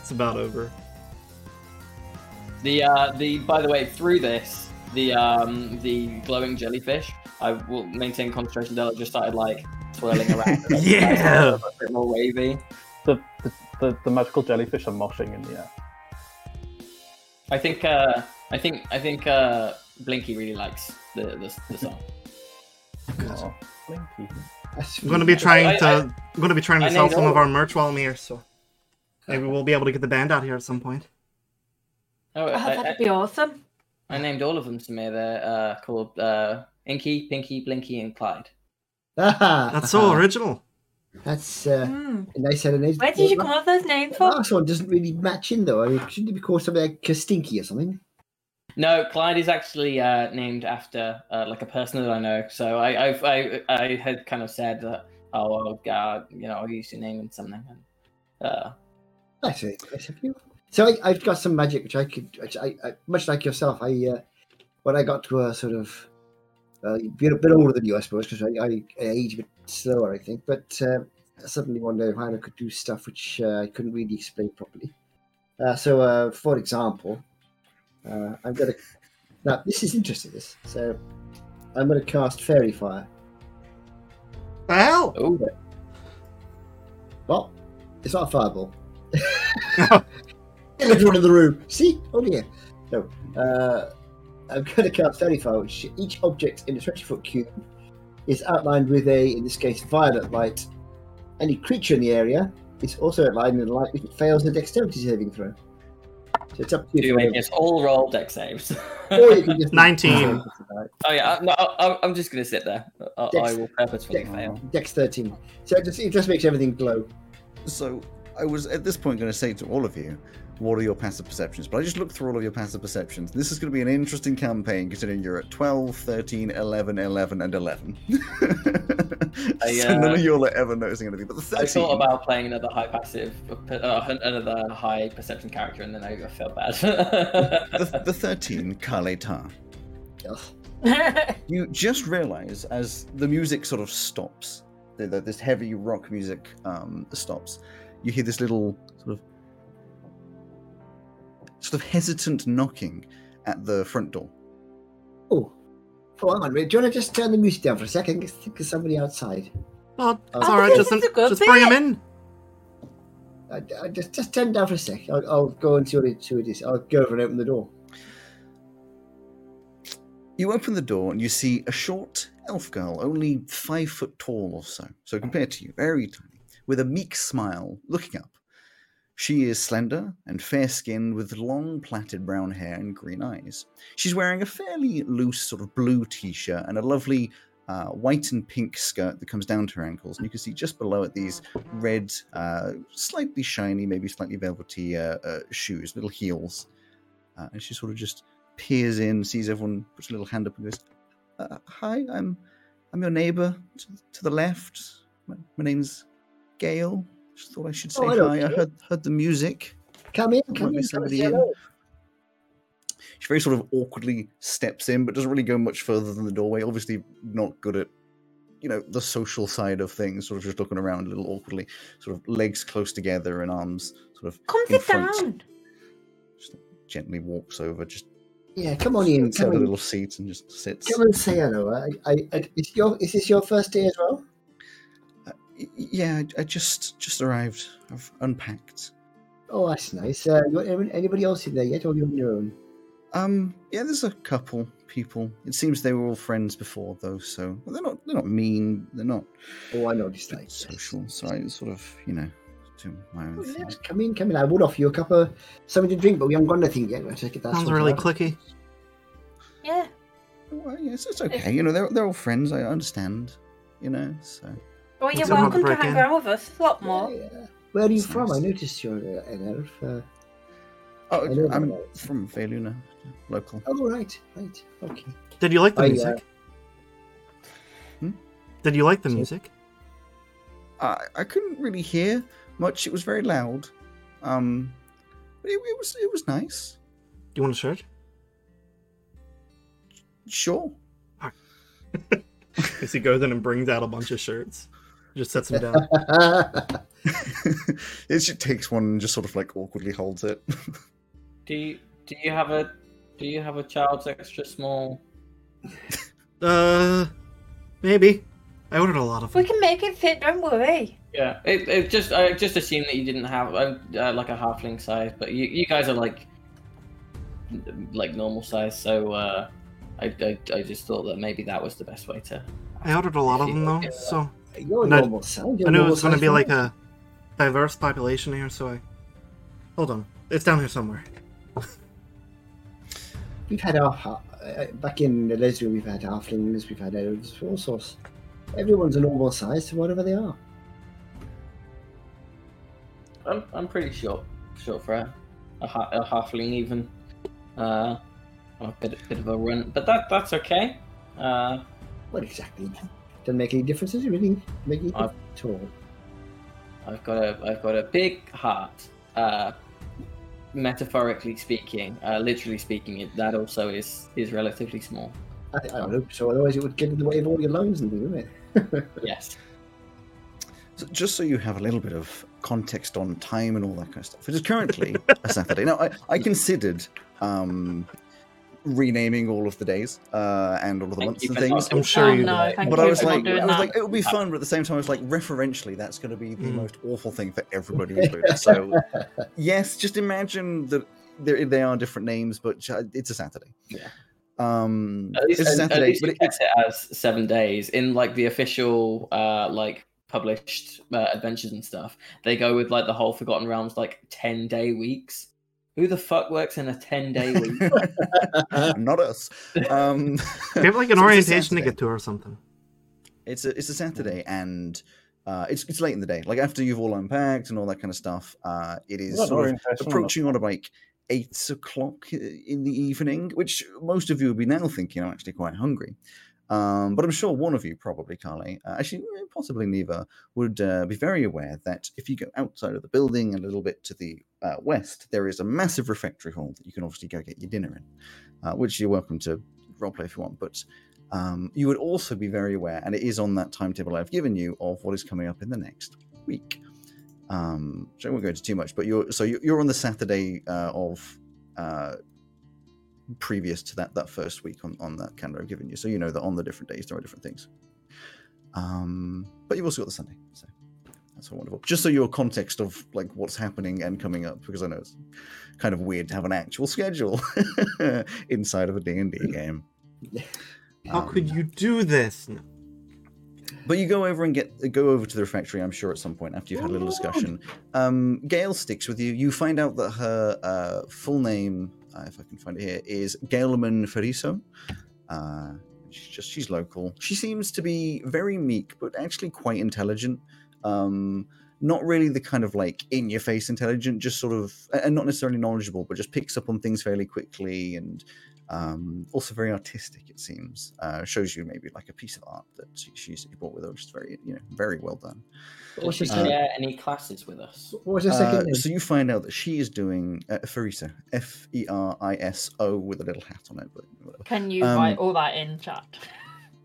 It's about over. The uh, the by the way, through this, the um, the glowing jellyfish. I will maintain concentration. Della just started like swirling around. Yeah, a bit more wavy. The, the the the magical jellyfish are moshing in the air. I think uh, I think I think uh, Blinky really likes the the, the song. Oh, Blinky. I'm gonna be trying I, to I, I, I'm gonna be trying to I sell some all. of our merch while I'm here, so maybe we'll be able to get the band out here at some point. Oh, oh I, that'd I, be awesome. I named all of them to me. They're uh, called uh, Inky, Pinky, Blinky, and Clyde. Ah, that's so original. That's uh, mm. a nice set of names. Where did you come up with those names from? The last one doesn't really match in, though. I mean, shouldn't it be called something like Kastinky or something? No, Clyde is actually uh, named after uh, like a person that I know. So I, I've, I, I had kind of said that, oh, God, you know, I'll use your name in something. And, uh, that's it. That's a few. So I, I've got some magic, which I could, which I, I much like yourself. I uh, when I got to a sort of uh, a bit older than you, I suppose, because I, I age a bit slower, I think. But uh, suddenly one day, I could do stuff which uh, I couldn't really explain properly. Uh, so, uh, for example, uh, I'm gonna now. This is interesting. This so I'm gonna cast Fairy Fire. Wow! Oh. Well, it's not a fireball. Everyone in the room. See? Oh dear. No. Uh, I'm going to cast Fairy Fire, which each object in a twenty-foot cube is outlined with a, in this case, violet light. Any creature in the area is also outlined in the light if it fails a dexterity saving throw. So it's up to you. Do it's all roll dex saves. Or you can just nineteen. Oh yeah. No, I, I'm just going to sit there. I, dex, I will purposefully dex, fail. Dex thirteen. So it just, it just makes everything glow. So I was at this point going to say to all of you, what are your passive perceptions? But I just looked through all of your passive perceptions. This is going to be an interesting campaign, considering you're at twelve, thirteen, eleven, eleven, and eleven. I, uh, so none of you all are ever noticing anything. But the thirteen... I thought about playing another high passive, uh, another high perception character, and then I felt bad. the, the thirteen, Carleta. You just realise, as the music sort of stops, the, the, this heavy rock music um, stops, you hear this little sort of sort of hesitant knocking at the front door. Oh, oh, hang on, do you want to just turn the music down for a second? I think there's somebody outside. Oh, that's all right, just, just bring him in. I, I just, just turn it down for a sec. I'll, I'll go and see what it, see what it is. I'll go over and open the door. You open the door and you see a short elf girl, only five foot tall or so. So compared to you, very tiny, with a meek smile, looking up. She is slender and fair-skinned with long plaited brown hair and green eyes. She's wearing a fairly loose sort of blue t-shirt and a lovely uh, white and pink skirt that comes down to her ankles. And you can see just below it these red, uh, slightly shiny, maybe slightly velvety uh, uh, shoes, little heels. Uh, and she sort of just peers in, sees everyone, puts a little hand up and goes, uh, hi, I'm I'm your neighbour to, to the left. My, my name's Gail. Just thought I should say oh, hi. I heard, heard the music. Come in, come in, come in. She very sort of awkwardly steps in, but doesn't really go much further than the doorway. Obviously not good at, you know, the social side of things, sort of just looking around a little awkwardly, sort of legs close together and arms sort of come sit down. Just gently walks over, just yeah, come on in. Come in. A little seat and just sits. Come and say hello. I, I, I, is, your, is this your first day as well? Yeah, I just just arrived. I've unpacked. Oh, that's nice. Uh, you got anybody else in there yet, or are you on your own? Um, yeah, there's a couple people. It seems they were all friends before, though, so... Well, they're not They're not mean. They're not... Oh, I noticed that. Social, so I sort of, you know, do my own oh, thing. Yes, come in, come in. I would offer you a cup of something to drink, but we haven't got anything yet. Let's get that Sounds really out. clicky. Yeah. Well, yes, it's okay. You know, they're, they're all friends. I understand, you know, so... Well, you're welcome to hang around with us a lot more. Yeah, yeah. Where are you That's from? Nice. I noticed you're uh, an elf. Uh, oh, I'm, I'm from Veluna, local. Oh, right, right, okay. Did you like the I, music? Uh... Hmm? Did you like the music? I I couldn't really hear much. It was very loud. Um, but it, it was it was nice. Do you want a shirt? Sure. All right. As he goes in and brings out a bunch of shirts, just sets them down. It just takes one and just sort of like awkwardly holds it. Do you do you have a do you have a child's extra small? Uh, maybe. I ordered a lot of them. We can make it fit. Don't worry. Yeah, it it just I just assumed that you didn't have uh, like a halfling size, but you you guys are like like normal size, so. Uh... I, I, I just thought that maybe that was the best way to... I ordered a lot of them, though, so... You're I, sound, I knew it was going to be, like, a diverse population here, so I... Hold on. It's down here somewhere. We've had our... Uh, back in the Lesdwin, we've had halflings, we've had elves, all sorts. Everyone's a normal size to whatever they are. I'm I'm pretty short, short for a, a, a halfling, even. Uh... A bit, a bit of a run, but that that's okay. Uh, what exactly? Doesn't make any difference, does it really? Make any difference at all? I've got a I've got a big heart. Uh, metaphorically speaking, uh, literally speaking, it, that also is, is relatively small. I, I don't hope so. Otherwise, it would get in the way of all your lungs and things, wouldn't it? Yes. So just so you have a little bit of context on time and all that kind of stuff, it is currently a Saturday. Now, I I considered. Um, renaming all of the days uh, and all of the months and things. I'm sure you did. But I was like, I was like, it would be fun, but at the same time, I was like, referentially, that's going to be the mm. most awful thing for everybody included. So, yes, just imagine that they are different names, but it's a Saturday. Yeah. Um, at least, it's a Saturday, at least but it, it's it as seven days in like the official, uh, like published uh, adventures and stuff. They go with like the whole Forgotten Realms, like ten day weeks. Who the fuck works in a ten-day week? Not us. Um, we have like an so orientation to get to or something. It's a, it's a Saturday, and uh, it's it's late in the day. Like, after you've all unpacked and all that kind of stuff, uh, it is sort of approaching on a bike eight o'clock in the evening, which most of you will be now thinking, I'm actually quite hungry. Um, but I'm sure one of you, probably Carly, uh, actually possibly neither, would uh, be very aware that if you go outside of the building a little bit to the uh, west, there is a massive refectory hall that you can obviously go get your dinner in, uh, which you're welcome to roleplay if you want. But um, you would also be very aware, and it is on that timetable I've given you, of what is coming up in the next week. Um, so I won't go into too much, but you're so you're on the Saturday uh, of... Uh, previous to that that first week on, on that calendar I've given you, so you know that on the different days there are different things, um but you've also got the Sunday, so that's all wonderful, just so your context of like what's happening and coming up, because I know it's kind of weird to have an actual schedule inside of a D and D game. How um, could you do this? But you go over and get go over to the refectory, I'm sure, at some point after you've had a little discussion. Um, Gail sticks with you. You find out that her uh, full name, uh, if I can find it here, is Gailman Feriso. Uh, she's just she's local. She seems to be very meek, but actually quite intelligent. Um, not really the kind of like in-your-face intelligent, just sort of, and not necessarily knowledgeable, but just picks up on things fairly quickly and. Um, also very artistic, it seems. Uh, shows you maybe like a piece of art that she, she's brought with her, which is very, you know, very well done. Does she share any classes with us? What was her second uh, name? So you find out that she is doing uh, Feriso, F E R I S O, with a little hat on it. But can you um, write all that in chat?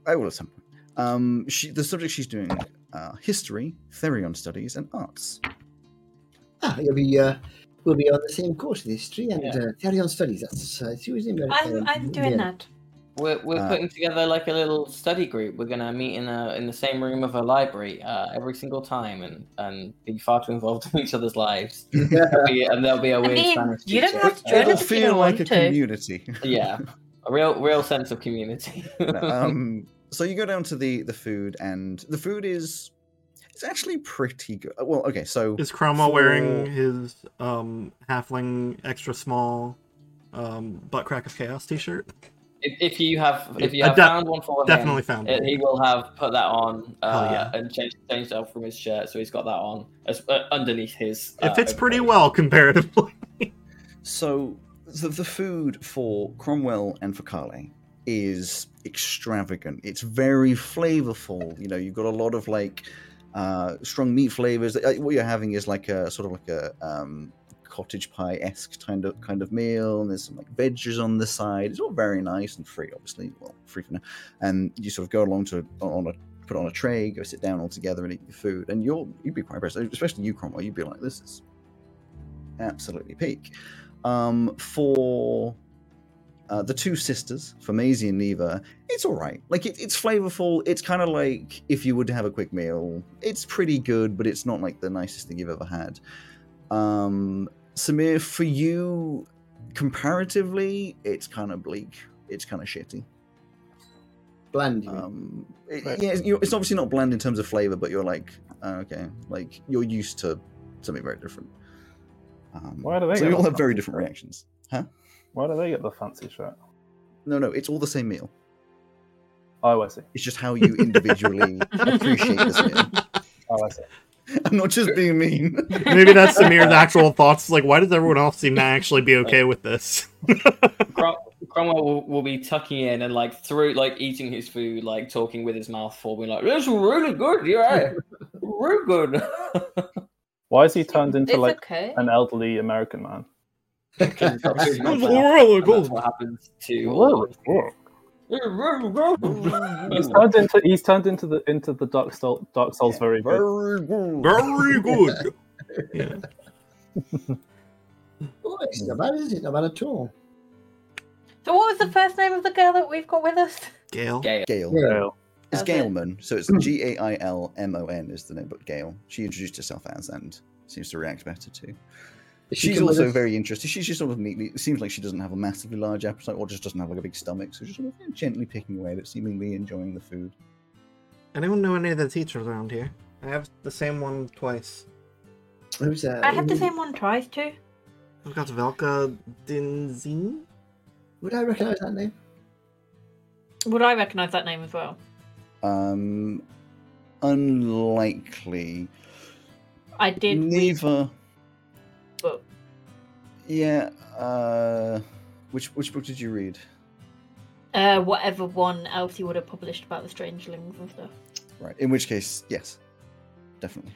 I will at some point. Um, she, the subject she's doing uh, history, Therion studies, and arts. Ah, it'll be. Uh... We'll be on the same course in history and yeah. uh, Therion studies. That's uh, it's using. I'm, I'm doing yeah. that. We're we're uh, putting together like a little study group. We're gonna meet in a in the same room of a library uh, every single time, and, and be far too involved in each other's lives. Yeah. There'll be, and there'll be a I weird mean, Spanish you don't have to It'll feel like a to. community. Yeah, a real real sense of community. um, so you go down to the the food, and the food is it's actually pretty good. Well, okay, so is Cromwell for... wearing his um, halfling extra small um, Buttcrack of Chaos T-shirt? If, if you have, if you have def- found one for him, definitely found it, he will have put that on uh, yeah. and changed changed it from his shirt, so he's got that on as, uh, underneath his. Uh, it fits overcoat. Pretty well comparatively. So the, the food for Cromwell and for Carly is extravagant. It's very flavorful. You know, you've got a lot of like uh, strong meat flavors. What you're having is like a sort of like a. Um, cottage pie-esque kind of kind of meal, and there's some like veggies on the side. It's all very nice and free, obviously. Well, free for now. And you sort of go along to on a put on a tray, go sit down all together and eat your food. And you'll you'd be quite impressed, especially you, Cromwell. You'd be like, this is absolutely peak. Um, for uh, the two sisters, for Maisie and Neva, it's all right. Like it, it's flavorful. It's kind of like if you would have a quick meal. It's pretty good, but it's not like the nicest thing you've ever had. Um, Samir, for you, comparatively, it's kind of bleak. It's kind of shitty. Bland. Um, it, yeah, it's, it's obviously not bland in terms of flavor, but you're like, uh, okay, like you're used to something very different. Um, Why do they? So you all have very different shirt? reactions, huh? Why do they get the fancy shirt? No, no, it's all the same meal. Oh, I see. It's just how you individually appreciate this meal. Oh, I see. I'm not just being mean. Maybe that's Samir's actual thoughts. Like, why does everyone else seem to actually be okay with this? Crom- Cromwell will, will be tucking in and like through, like eating his food, like talking with his mouth full, being like, "It's really good, yeah, real good." Why is he turned into it's like okay. an elderly American man? That's what happens to. Whoa, whoa. he's turned into he's turned into the into the Dark Soul, Dark Souls very good. Very good. Very good. Yeah. Oh, it's not bad, is it? Not bad at all. So what was the first name of the girl that we've got with us? Gail. Gail. Gail. Gail. It's Gailman. So it's G A I L M O N is the name, but Gail. She introduced herself as and seems to react better too. She She's also very interesting. She's just sort of neatly. It seems like she doesn't have a massively large appetite, or just doesn't have like a big stomach. So she's sort of gently picking away, but seemingly enjoying the food. I don't know any of the teachers around here. I have the same one twice. Who's that? I have the same one twice too. I've got Velka Dinzin. Would I recognise that name? Would I recognise that name as well? Um, unlikely. I did. Neither. Book. Yeah, uh, which which book did you read? Uh, whatever one Elsie would have published about the Strangelings and stuff. Right, in which case, yes, definitely.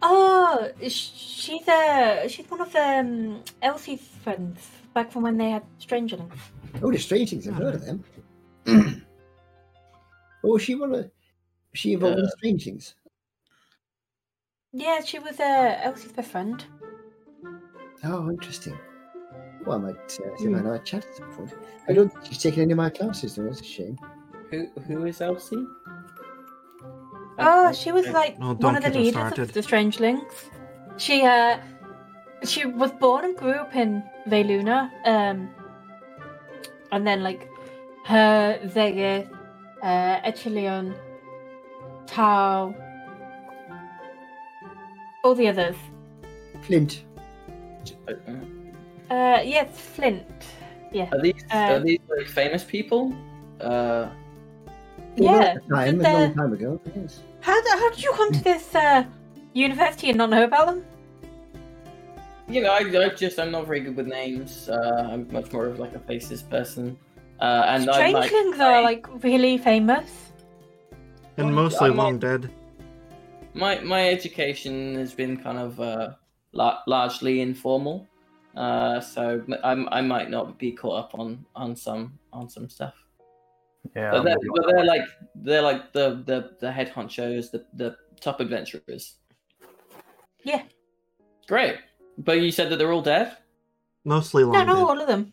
Oh, she's uh, she's one of um, Elsie's friends back from when they had Strangelings. Oh, the Strangelings! I've heard of them. Oh, she one of she involved uh, in Strangelings. Yeah, she was uh, Elsie's best friend. Oh, interesting. Well, I might uh, think mm. I know I chatted at some point. I don't think she's taken any of my classes, though. That's a shame. Who Who is Elsie? Oh, she was like oh, one of the leaders started. of the Strangelings. She uh, she was born and grew up in Veluna, um, and then like her Zegith, uh, Echelion, Tau, all the others. Flint. Uh, yes, Flint. Yeah. Are these um, are these like famous people? Uh, yeah. At the time, the, a long time ago. Yes. How how did you come to this uh, university and not know about them? You know, I, I just I'm not very good with names. Uh, I'm much more of like a faces person. Uh, and Strangelings I, like, are like really famous. And mostly I'm, long dead. My my education has been kind of. Uh, largely informal, uh, so I'm, I might not be caught up on, on some on some stuff. Yeah, but they're, but they're like they're like the the, the head honchos, the, the top adventurers. Yeah, great. But you said that they're all dead. Mostly, long no, not dead. all of them.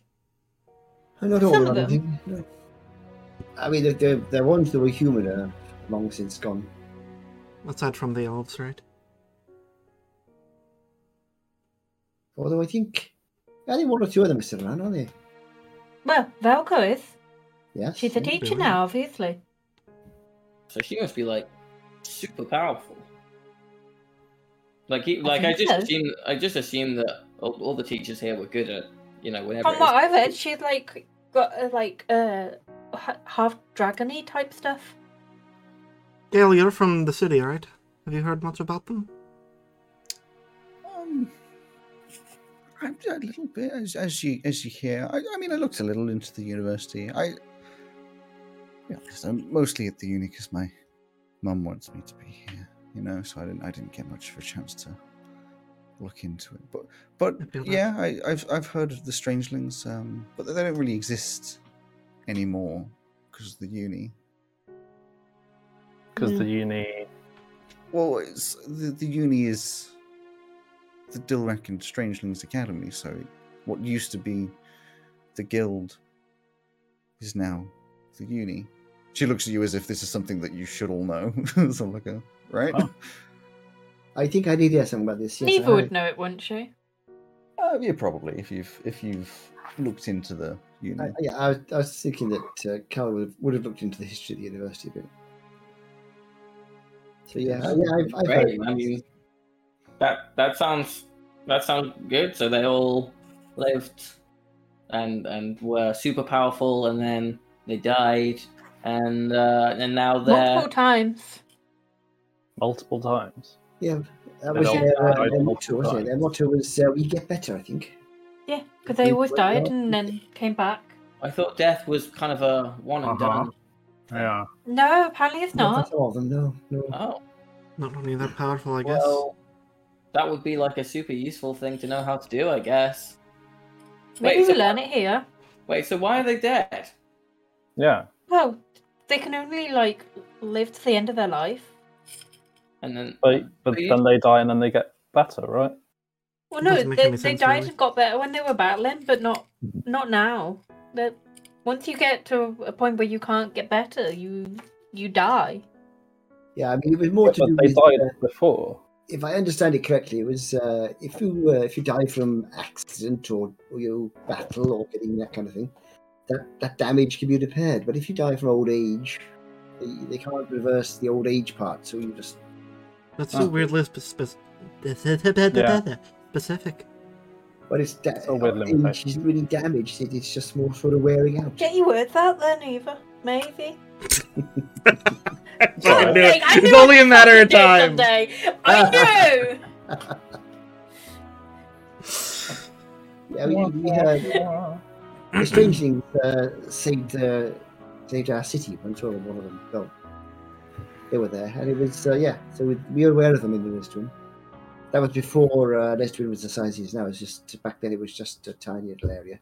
Not all of them. them. No. I mean, the, the, the ones that were human are long since gone. Aside from the elves, right? Although I think... I think one or two of them are still around, aren't they? Well, Velka is. Yes. She's a teacher now, obviously. So she must be, like, super powerful. Like, he, like I, I just so. assume, I just assume that all, all the teachers here were good at, you know, whatever. From what I've heard, she's like got uh, like uh half dragony type stuff. Gail, you're from the city, right? Have you heard much about them? Um, I, a little bit, as as you as you hear. I, I mean, I looked a little into the university. I, yeah, because I'm mostly at the uni because my mum wants me to be here. You know, so I didn't. I didn't get much of a chance to look into it. But, but yeah, I, I've I've heard of the Strangelings, um, but they don't really exist anymore because of the uni. Because mm. the uni. Well, it's the the uni is the Dilrack and Strangelings Academy. So, it, what used to be the guild is now the uni. She looks at you as if this is something that you should all know. So like a right? Oh. I think I did hear something about this. Yes, Neva would know it, wouldn't she? Uh, yeah, probably. If you've if you've looked into the uni. I, yeah, I was, I was thinking that uh, Cal would have, would have looked into the history of the university a bit. So yeah, yeah, yeah I've, I've heard. I mean, that that sounds that sounds good. So they all lived and and were super powerful, and then they died, and uh, and now they're multiple times. Multiple times. Yeah, that was their motto, wasn't it? Their motto was, uh, we get better, I think. Yeah, because they always died and then came back. I thought death was kind of a one and uh-huh. done. Yeah. No, apparently it's not. Not all of them, no. no. Oh. Not really that powerful, I guess. Well, that would be like a super useful thing to know how to do, I guess. Maybe Wait, we so learn why... it here. Wait, so why are they dead? Yeah. Well, they can only, like, live to the end of their life. And then, but but you... then they die and then they get better, right? Well, no, they, they died really. and got better when they were battling, but not mm-hmm. not now. They're, once you get to a point where you can't get better, you you die. Yeah, I mean, it was more yeah, to but do they with... they died uh, before. If I understand it correctly, it was uh, if you uh, if you die from accident or, or you battle or getting that kind of thing, that, that damage can be repaired. But if you die from old age, they, they can't reverse the old age part, so you just... That's oh. a weird list spe- yeah. specific. But it's da- oh, age isn't really damaged, it, it's just more sort of wearing out. Get your words out there, Neva. Maybe. I knew it. I knew it's only a matter of time. I knew! Yeah, we, we heard... Uh, the Strangelings uh, saved, uh, saved our city once, or one of them. Oh. They were there, and it was, uh, yeah, so we, we were aware of them in the Lesdwin. That was before uh, Lesdwin was the size it is now. It's just, back then it was just a tiny little area.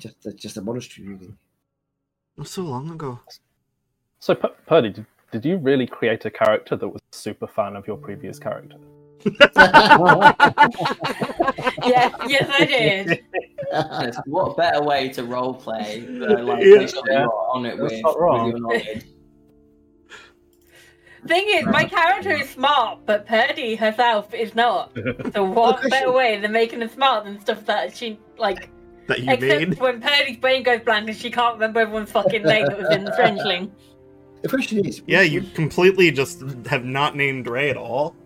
Just uh, just a monastery, really. Not so long ago. So, P- Purdy, did, did you really create a character that was a super fan of your previous character? yes, yes, I did. Yes, what better way to roleplay than, like, yeah. yeah. on it with, not wrong. with your knowledge? Thing is, my character is smart, but Purdy herself is not. So what better way than making her smart than stuff that she, like... That you except made? When Purdy's brain goes blank and she can't remember everyone's fucking name that was in the Strangeling. The question is... Yeah, you completely just have not named Ray at all.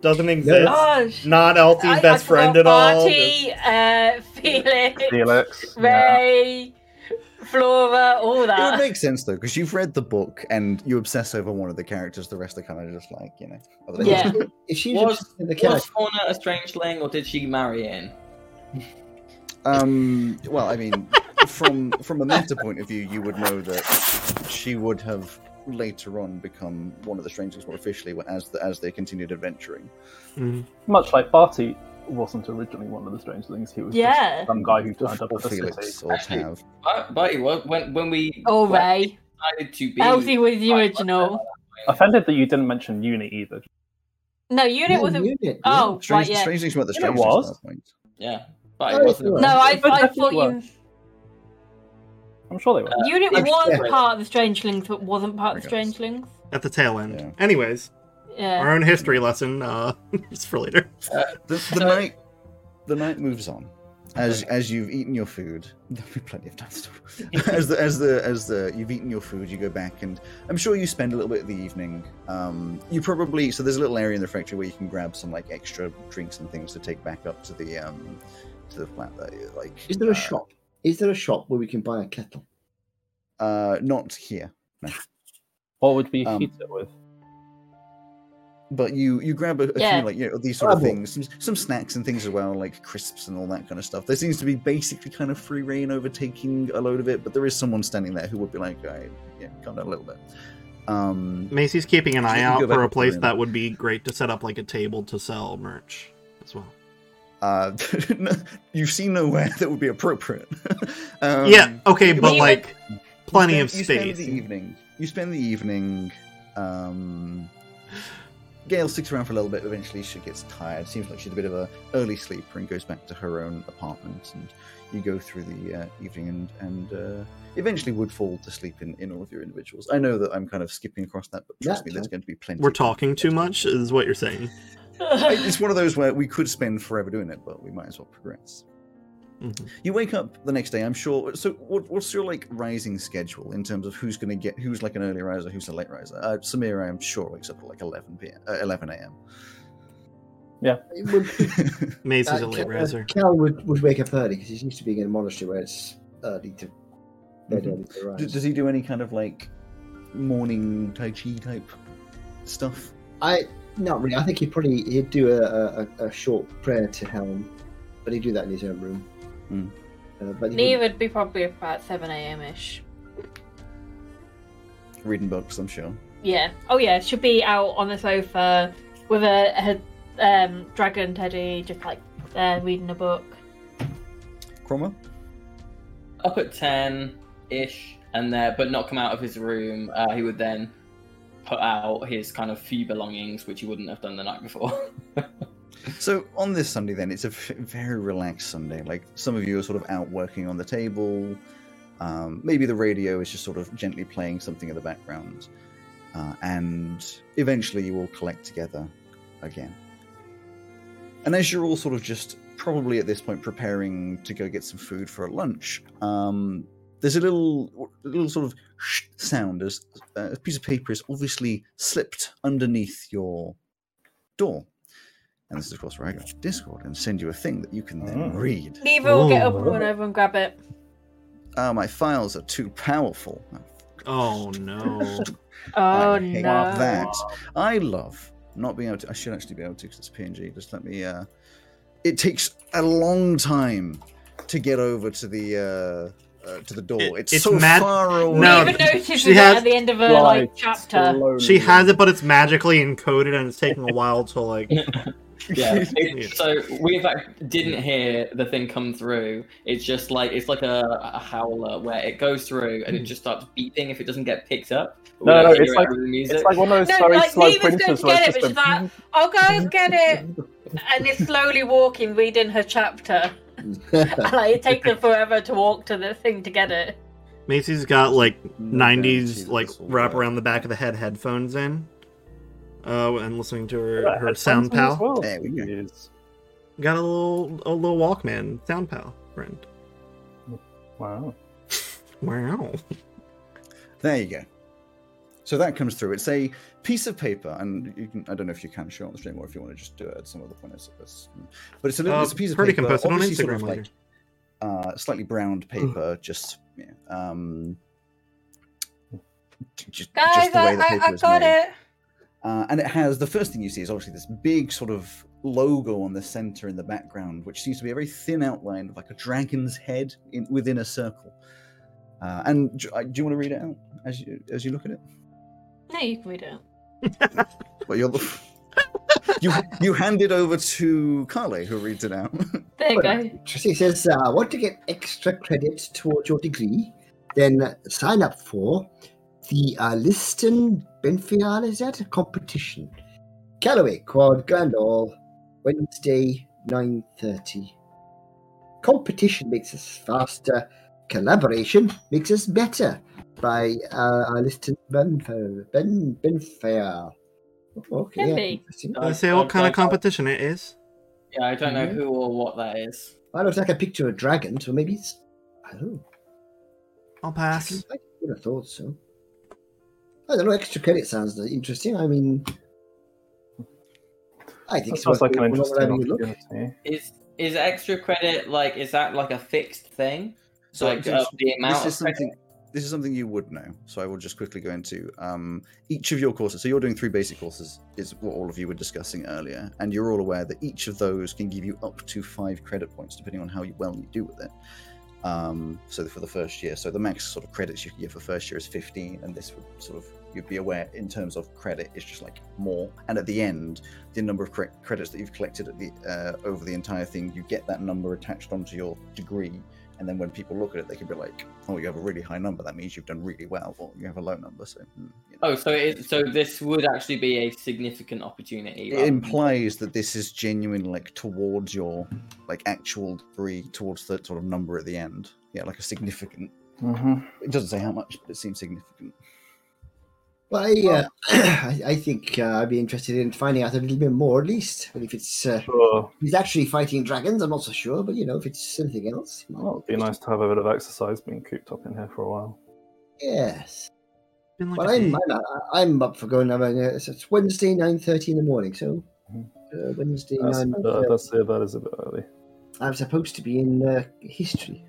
Doesn't exist. Oh, not Elsie's best friend at all. Artie, uh, Felix, Felix, Ray... Yeah. Flora, all that. It would make sense though, because you've read the book and you obsess over one of the characters. The rest are kind of just like, you know. Yeah. If she was in the character, was Fauna a strangeling, or did she marry in? Um. Well, I mean, from from a meta point of view, you would know that she would have later on become one of the strangelings more officially as the, as they continued adventuring. Mm-hmm. Much like Barty. Wasn't originally one of the Strangelings. He was yeah. just some guy who turned up at the city. Barty, when when we oh, when Ray. decided to be... Elsie was the original. Offended that you didn't mention Unit either. No, Unit no, wasn't... Unit. Oh, Strange, right, yeah. Strangelings weren't the Strangelings at that point. Yeah, but it wasn't. No, I, I, I thought you... I'm sure they were. Uh, Unit I'm was sure. part of the Strangelings, but wasn't part of the Strangelings. At the tail end. Yeah. Anyways, yeah. Our own history lesson uh, is for later. Uh, the, the so, night, the night moves on. As as you've eaten your food, there'll be plenty of time to talk. As the as the as the you've eaten your food, you go back, and I'm sure you spend a little bit of the evening. Um, you probably so there's a little area in the factory where you can grab some like extra drinks and things to take back up to the um to the flat. Like, is there a uh, shop? Is there a shop where we can buy a kettle? Uh, not here. No. What would we um, heat it with? But you, you grab a, a yeah. few, like, you know, these sort Grabble. of things, some, some snacks and things as well, like crisps and all that kind of stuff. There seems to be basically kind of free reign overtaking a load of it, but there is someone standing there who would be like, all right, yeah, calm down a little bit. Um, Macy's keeping an eye out for a place that would be great to set up, like, a table to sell merch as well. Uh, you've seen nowhere that would be appropriate. um, yeah, okay, but, like, would... plenty you spend, of you space. Spend the evening, you spend the evening... Um, Gail sticks around for a little bit. Eventually she gets tired. Seems like she's a bit of an early sleeper and goes back to her own apartment. And you go through the uh, evening and, and uh, eventually would fall to sleep in, in all of your individuals. I know that I'm kind of skipping across that, but trust yeah, me, there's going to be plenty. We're talking too much is what you're saying. It's one of those where we could spend forever doing it, but we might as well progress. Mm-hmm. You wake up the next day, I'm sure. So what, what's your, like, rising schedule in terms of who's going to get, who's, like, an early riser, who's a late riser? Uh, Samira, I'm sure, wakes up at, like, eleven p.m. Uh, eleven a.m. Yeah. Mace is uh, a late Cal, riser. Cal would, would wake up early because he's used to being in a monastery where it's early to, mm-hmm. early to rise. Does, does he do any kind of, like, morning Tai Chi type stuff? I Not really. I think he'd probably he'd do a, a, a short prayer to Helm, but he'd do that in his own room. Mm. Uh, but Lee would be probably about seven a.m. ish. Reading books, I'm sure. Yeah. Oh, yeah. She'll be out on the sofa with a, a um, dragon teddy, just like there, uh, reading a book. Cromwell? Up at ten ish, and there, but not come out of his room. Uh, he would then put out his kind of few belongings, which he wouldn't have done the night before. So on this Sunday, then, it's a f- very relaxed Sunday. Like, some of you are sort of out working on the table. Um, maybe the radio is just sort of gently playing something in the background. Uh, and eventually you all collect together again. And as you're all sort of just probably at this point preparing to go get some food for a lunch, um, there's a little a little sort of shh sound as a piece of paper is obviously slipped underneath your door. And this is, of course, where I go to Discord and send you a thing that you can then oh. read. Neva will get up and run over and grab it. Oh, my files are too powerful. Oh, no. oh, I hate no. that. I love not being able to... I should actually be able to, because it's P N G. Just let me... Uh, it takes a long time to get over to the... Uh, Uh, to the door. It, it's, it's so mag- far away. No, even noticed it at the end of a like chapter. She has it, but it's magically encoded, and it's taking a while to like. yeah. It, so we in fact didn't hear the thing come through. It's just like it's like a, a howler where it goes through and it just starts beeping if it doesn't get picked up. No, no, it's like it's like one of those no, very like, slow printers where it's just. It, a... like, I'll go get it, and it's slowly walking, reading her chapter. Like, it takes them forever to walk to the thing to get it. Macy's got like nineties like wrap around the back of the head headphones in, uh, and listening to her, her Sound Pal. Well. There we go. Got a little a little Walkman Sound Pal friend. Wow, wow. There you go. So that comes through. It's a piece of paper, and you can, I don't know if you can show it on the stream or if you want to just do it at some other point. But it's a, little, uh, it's a piece of paper, obviously on Instagram sort of like uh, slightly browned paper, just, yeah, um, just, Guys, just the way I, the paper I, I is got made. It. Uh, and it has, the first thing you see is obviously this big sort of logo on the center in the background, which seems to be a very thin outline of like a dragon's head in, within a circle. Uh, and do, do you want to read it out as you as you look at it? No, you can read it out. Well, you're the, you you hand it over to Carly, who reads it out. There you well, go. She says, uh, want to get extra credit towards your degree? Then sign up for the Alistair Benfair, is that? Competition. Callaway, Quad, Grandall, Wednesday, nine thirty. Competition makes us faster, collaboration makes us better by uh, Alistair Benfair. Ben Benfair. Okay. Maybe. I, I say what kind of competition it is. Yeah, I don't know who or what that is. I looks like a picture of a dragon, so maybe it's... I don't know. I'll pass. I would have thought so. I don't know, extra credit sounds interesting. I mean... I think that it's worth like an interesting look. Is, is extra credit, like, is that like a fixed thing? So like, uh, the amount this is of credit? This is something you would know, so I will just quickly go into um, each of your courses. So you're doing three basic courses, is what all of you were discussing earlier, and you're all aware that each of those can give you up to five credit points, depending on how well you do with it. Um, so for the first year, so the max sort of credits you can get for first year is fifteen, and this would sort of, you'd be aware in terms of credit, it's just like more. And at the end, the number of credits that you've collected at the uh, over the entire thing, you get that number attached onto your degree. And then when people look at it, they can be like, "Oh, you have a really high number. That means you've done really well." Or you have a low number, so. You know. Oh, so it is, so this would actually be a significant opportunity. It implies that this is genuine, like towards your, like actual degree, towards that sort of number at the end. Yeah, like a significant. Mm-hmm. It doesn't say how much, but it seems significant. Well, I, uh, I, I think uh, I'd be interested in finding out a little bit more, at least. But if it's uh, sure. if he's actually fighting dragons, I'm not so sure. But you know, if it's anything else, well, it'd be nice to have a bit of exercise. Being cooped up in here for a while. Yes. Been like well, I'm, I'm I'm up for going. I mean, it's, it's Wednesday, nine thirty in the morning. So uh, Wednesday nine thirty. Let's say that is a bit early. I'm supposed to be in uh, history.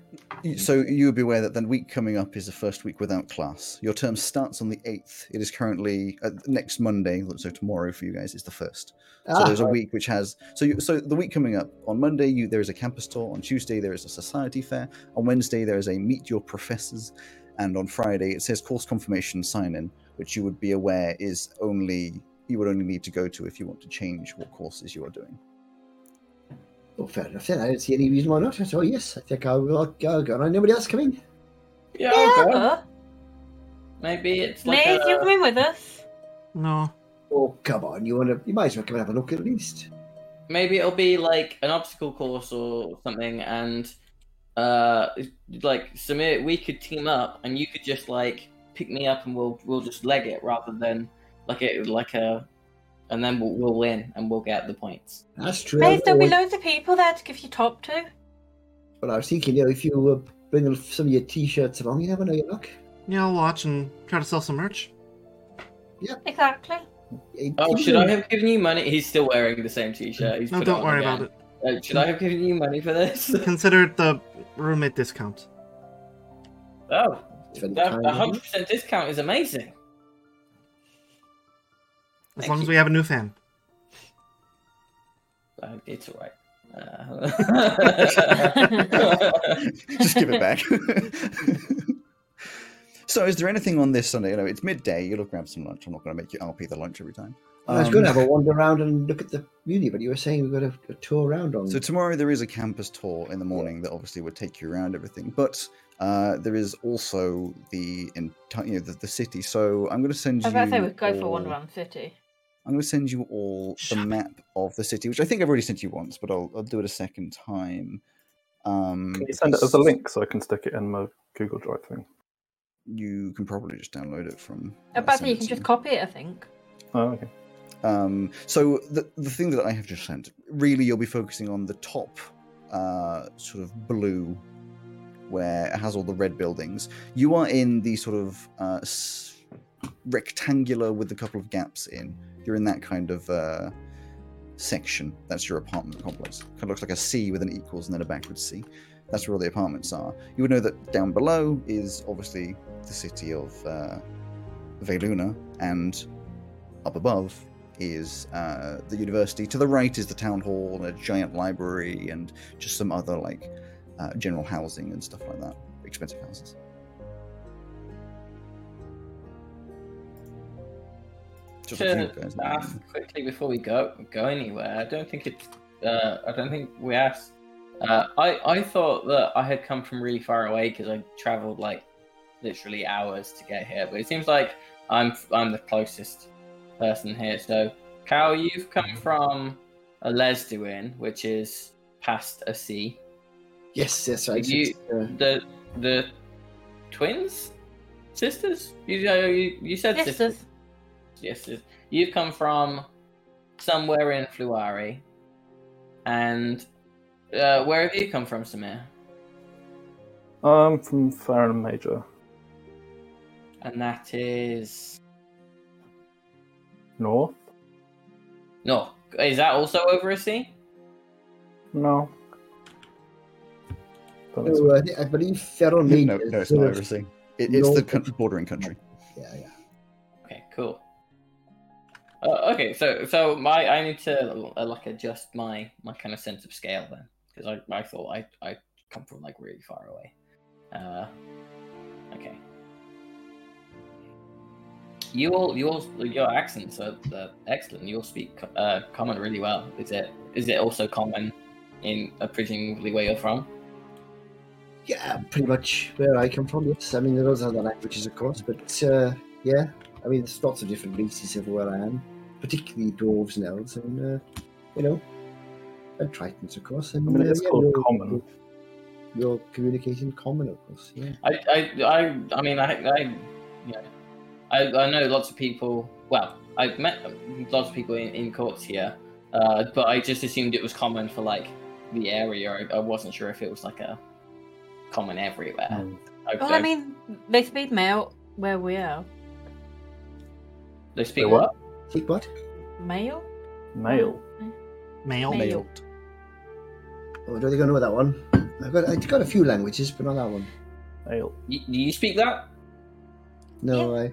So you would be aware that the week coming up is the first week without class. Your term starts on the eighth. It is currently uh, next Monday, so tomorrow for you guys is the first. Ah, so there's a week which has... So you, so the week coming up, on Monday you there is a campus tour, on Tuesday there is a society fair, on Wednesday there is a meet your professors, and on Friday it says course confirmation sign-in, which you would be aware is only... You would only need to go to if you want to change what courses you are doing. Well, fair enough then. I don't see any reason why not. So yes, I think I will go. go. Nobody else coming? Yeah, I'll go. Maybe it's like Maze, a... you coming with us? No. Oh, come on. You want to? You might as well come and have a look at least. Maybe it'll be like an obstacle course or something, and uh, like Samir, we could team up, and you could just like pick me up, and we'll we'll just leg it rather than like it like a. And then we'll, we'll win, and we'll get the points. That's true. Maze, there'll be loads of people there to give you top two. Well, I was thinking, you know, if you uh, bring some of your t-shirts along, you never know your luck. Yeah, I'll watch and try to sell some merch. Yeah. Exactly. Oh, should I have given you money? He's still wearing the same t-shirt. He's no, don't worry again. about it. Uh, should I have given you money for this? Consider the roommate discount. Oh, that one hundred percent discount is amazing. As Thank long you. as we have a new fan. Uh, it's all right. Uh... Just give it back. So is there anything on this Sunday? You know, it's midday. You'll grab some lunch. I'm not going to make you R P the lunch every time. Um, I was going to have a wander around and look at the beauty, but you were saying we've got a, a tour around on... So tomorrow there is a campus tour in the morning that obviously would take you around everything, but uh, there is also the entire, you know, the, the city. So I'm going to send you... I was about to say we'd go all... for a wander around the city. I'm going to send you all the map of the city, which I think I've already sent you once, but I'll, I'll do it a second time. Um, can you send it as a link so I can stick it in my Google Drive thing? You can probably just download it from... I bet you can just copy it, I think. Oh, okay. Um, so the the thing that I have just sent, really you'll be focusing on the top uh, sort of blue where it has all the red buildings. You are in the sort of uh, s- rectangular with a couple of gaps in. You're in that kind of uh, section. That's your apartment complex. Kind of looks like a C with an equals and then a backwards C. That's where all the apartments are. You would know that down below is obviously the city of uh, Veluna, and up above is uh, the university. To the right is the town hall and a giant library and just some other like uh, general housing and stuff like that. Expensive houses. Just to guys, ask quickly before we go go anywhere. I don't think it's. Uh, I don't think we asked. Uh, I I thought that I had come from really far away because I travelled like literally hours to get here, but it seems like I'm I'm the closest person here. So, Cal, you've come from a Lesdwin, which is past a sea. Yes, yes, right. You, the the twins? Sisters? You, you, you said sisters. sisters. Yes, sisters. You've come from somewhere in Flouari. And uh, where have you come from, Samir? I'm from Ferrum Major. And that is... North? North. Is that also over a sea? No. Oh, I, think, I believe Ferrum Major... No, no, it's not over a sea. It, it's the country, bordering country. Yeah, yeah. Okay, cool. Uh, okay, so so my I need to uh, like adjust my, my kind of sense of scale then, because I, I thought I I come from like really far away. Uh, okay. You all you all your accents are uh, excellent. You all speak uh, common really well. Is it is it also common in uh, presumably where you're from? Yeah, pretty much where I come from, yes. I mean, there are other languages, of course, but, uh, yeah. I mean, there's lots of different races everywhere I am, particularly dwarves and elves, and, uh, you know, and tritons, of course. And, I mean, it's uh, yeah, called you're, common. You're, you're communicating common, of course, yeah. I, I, I, I mean, I, I, you know, I, I know lots of people, well, I've met lots of people in, in Kortse here, uh, but I just assumed it was common for, like, the area. I, I wasn't sure if it was, like, a... common everywhere. Mm. I, well, I, I mean, they speak Mail where we are. They speak they what? Speak what? Mail? Mail. Mail. Mail. Oh, I don't think I know that one. I've got, I've got a few languages, but not that one. Mail. Y- do you speak that? No, yeah.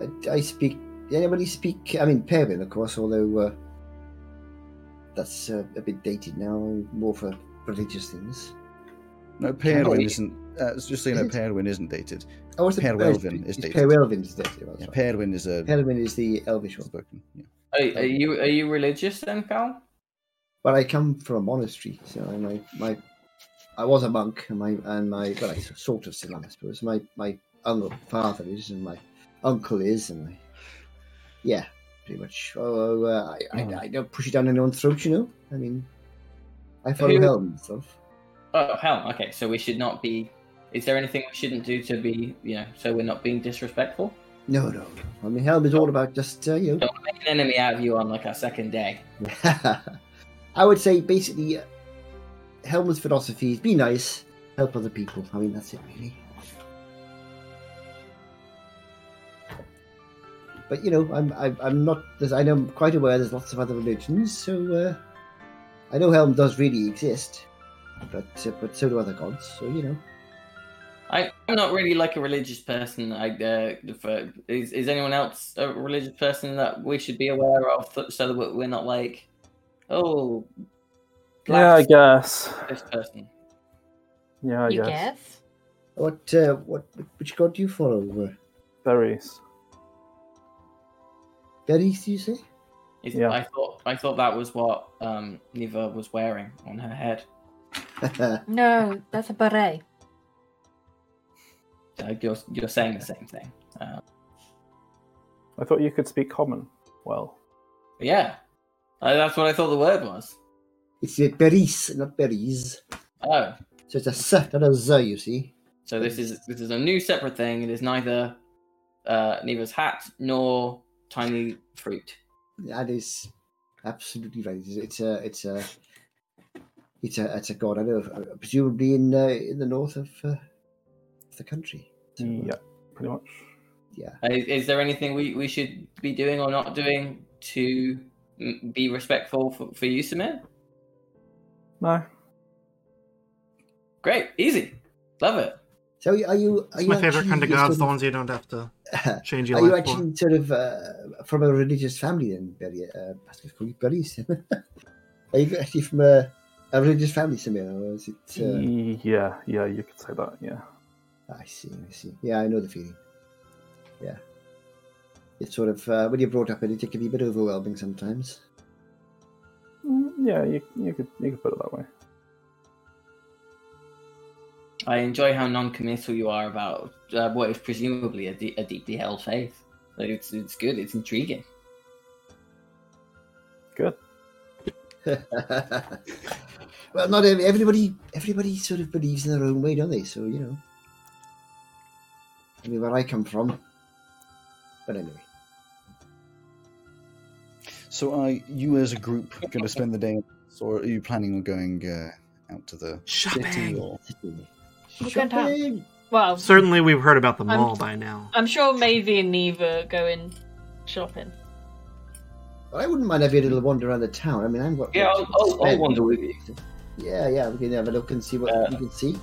I, I... I speak... Anybody speak... I mean, Pervin, of course, although uh, that's uh, a bit dated now, more for religious things. No, Perwin oh, isn't. Uh, just so you know, Perwin isn't dated. Oh, it's Perwelvin is dated. Perwelvin is dated. Well, yeah, Perwin is a. Perwin is the Elvish one. Spoken. Yeah. Are, are you are you religious then, Cal? Well, I come from a monastery, so I my, my I was a monk, and my and my well, I sort of still am, I suppose. My my uncle father is, and my uncle is, and my yeah, pretty much. Oh, uh, I, oh. I I don't push it down anyone's throat, you know. I mean, I follow Helm and stuff. Oh, Helm. Okay, so we should not be... Is there anything we shouldn't do to be, you know, so we're not being disrespectful? No, no. I mean, Helm is all about just, uh, you know... Don't make an enemy out of you on, like, our second day. I would say, basically, uh, Helm's philosophy is be nice, help other people. I mean, that's it, really. But, you know, I'm I'm, I'm not... I know I'm quite aware there's lots of other religions, so... Uh, I know Helm does really exist. But uh, but so do other gods, so you know. I, I'm not really like a religious person. I uh, for, is is anyone else a religious person that we should be aware of, th- so that we're not like, oh, yeah, I guess this person. Yeah, I you guess. guess. What uh, what which god do you follow? Baris. Baris, do you say? Is, yeah. I thought I thought that was what um, Niva was wearing on her head. No, that's a beret. Uh, you're, you're saying the same thing. Um, I thought you could speak common well. Yeah, uh, that's what I thought the word was. It's a beris, not beris. Oh. So it's a s, not a z, you see. So this is this is a new separate thing. It is neither uh, Niva's hat nor tiny fruit. That is absolutely right. It's a it's a... It's a, it's a god, I know, presumably in uh, in the north of uh, the country. So, yeah, pretty much. Yeah. Is, is there anything we, we should be doing or not doing to be respectful for, for you, Samir? No. Great, easy, love it. So are you? Are it's you my favorite kind of gods, the ones you don't have to change your. Are life you actually for? Sort of uh, from a religious family then, Barry? Pascal, call you Baris. Are you actually from a? Uh, A religious family, Samir, or is it? Uh... Yeah, yeah, you could say that. Yeah. I see, I see. Yeah, I know the feeling. Yeah, it's sort of uh, when you're brought up in it, it can be a bit overwhelming sometimes. Mm, yeah, you you could you could put it that way. I enjoy how non-committal you are about uh, what is presumably a, de- a deeply held faith. Like it's it's good. It's intriguing. Good. Well, not everybody. Everybody sort of believes in their own way, don't they? So you know. I mean, where I come from. But anyway. So are you, as a group, going to spend the day, or are you planning on going uh, out to the shopping. City? Or... Shopping. Well, certainly we've heard about the mall I'm, by now. I'm sure Mavie and Neva go in shopping. I wouldn't mind having a little wander around the town. I mean, I've got... Yeah, I'll, I'll, I'll wander with you. Yeah, yeah, we can have a look and see what uh, you can see.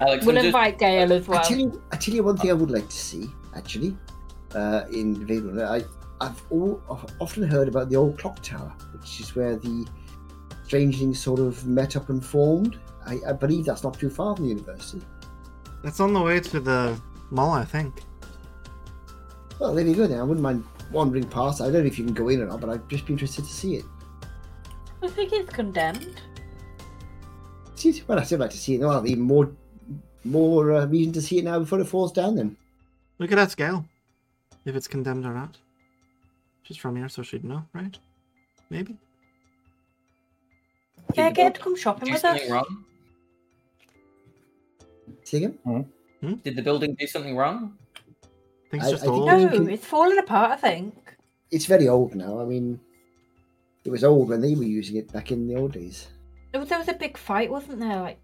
Alex, we'll invite Gail as well. I tell, you, I tell you one thing I would like to see, actually, uh, in Veluna. I I've, all, I've often heard about the old clock tower, which is where the Strangelings sort of met up and formed. I, I believe that's not too far from the university. That's on the way to the mall, I think. Well, there you go then. I wouldn't mind wandering past. I don't know if you can go in or not, but I'd just be interested to see it. I think it's condemned. Well, I still like to see it. Well, I'll even more, more uh, reason to see it now before it falls down then. We could ask Gail if it's condemned or not. She's from here, so she'd know, right? Maybe. Yeah, Gail, come shopping with us. Wrong? See again? Mm-hmm. Hmm? Did the building do something wrong? I think it's just I, old. I think no, can... it's falling apart, I think. It's very old now. I mean, it was old when they were using it back in the old days. There was, there was a big fight, wasn't there, like,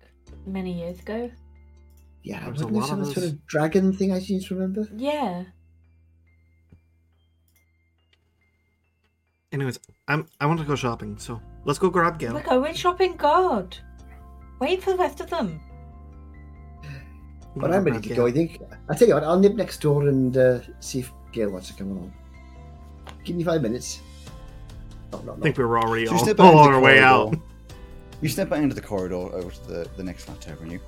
many years ago? Yeah, there was, wasn't there some those... sort of dragon thing I seem to remember? Yeah. Anyways, I'm, I want to go shopping, so let's go grab Gail. We're going shopping, God. Wait for the rest of them. But I'm ready to go, I think. I'll tell you what, I'll nip next door and uh, see if Gail wants to come along. Give me five minutes. No, no, no. I think we were already so all, step all our way out. You step out into the corridor over to the, the next flat over and you,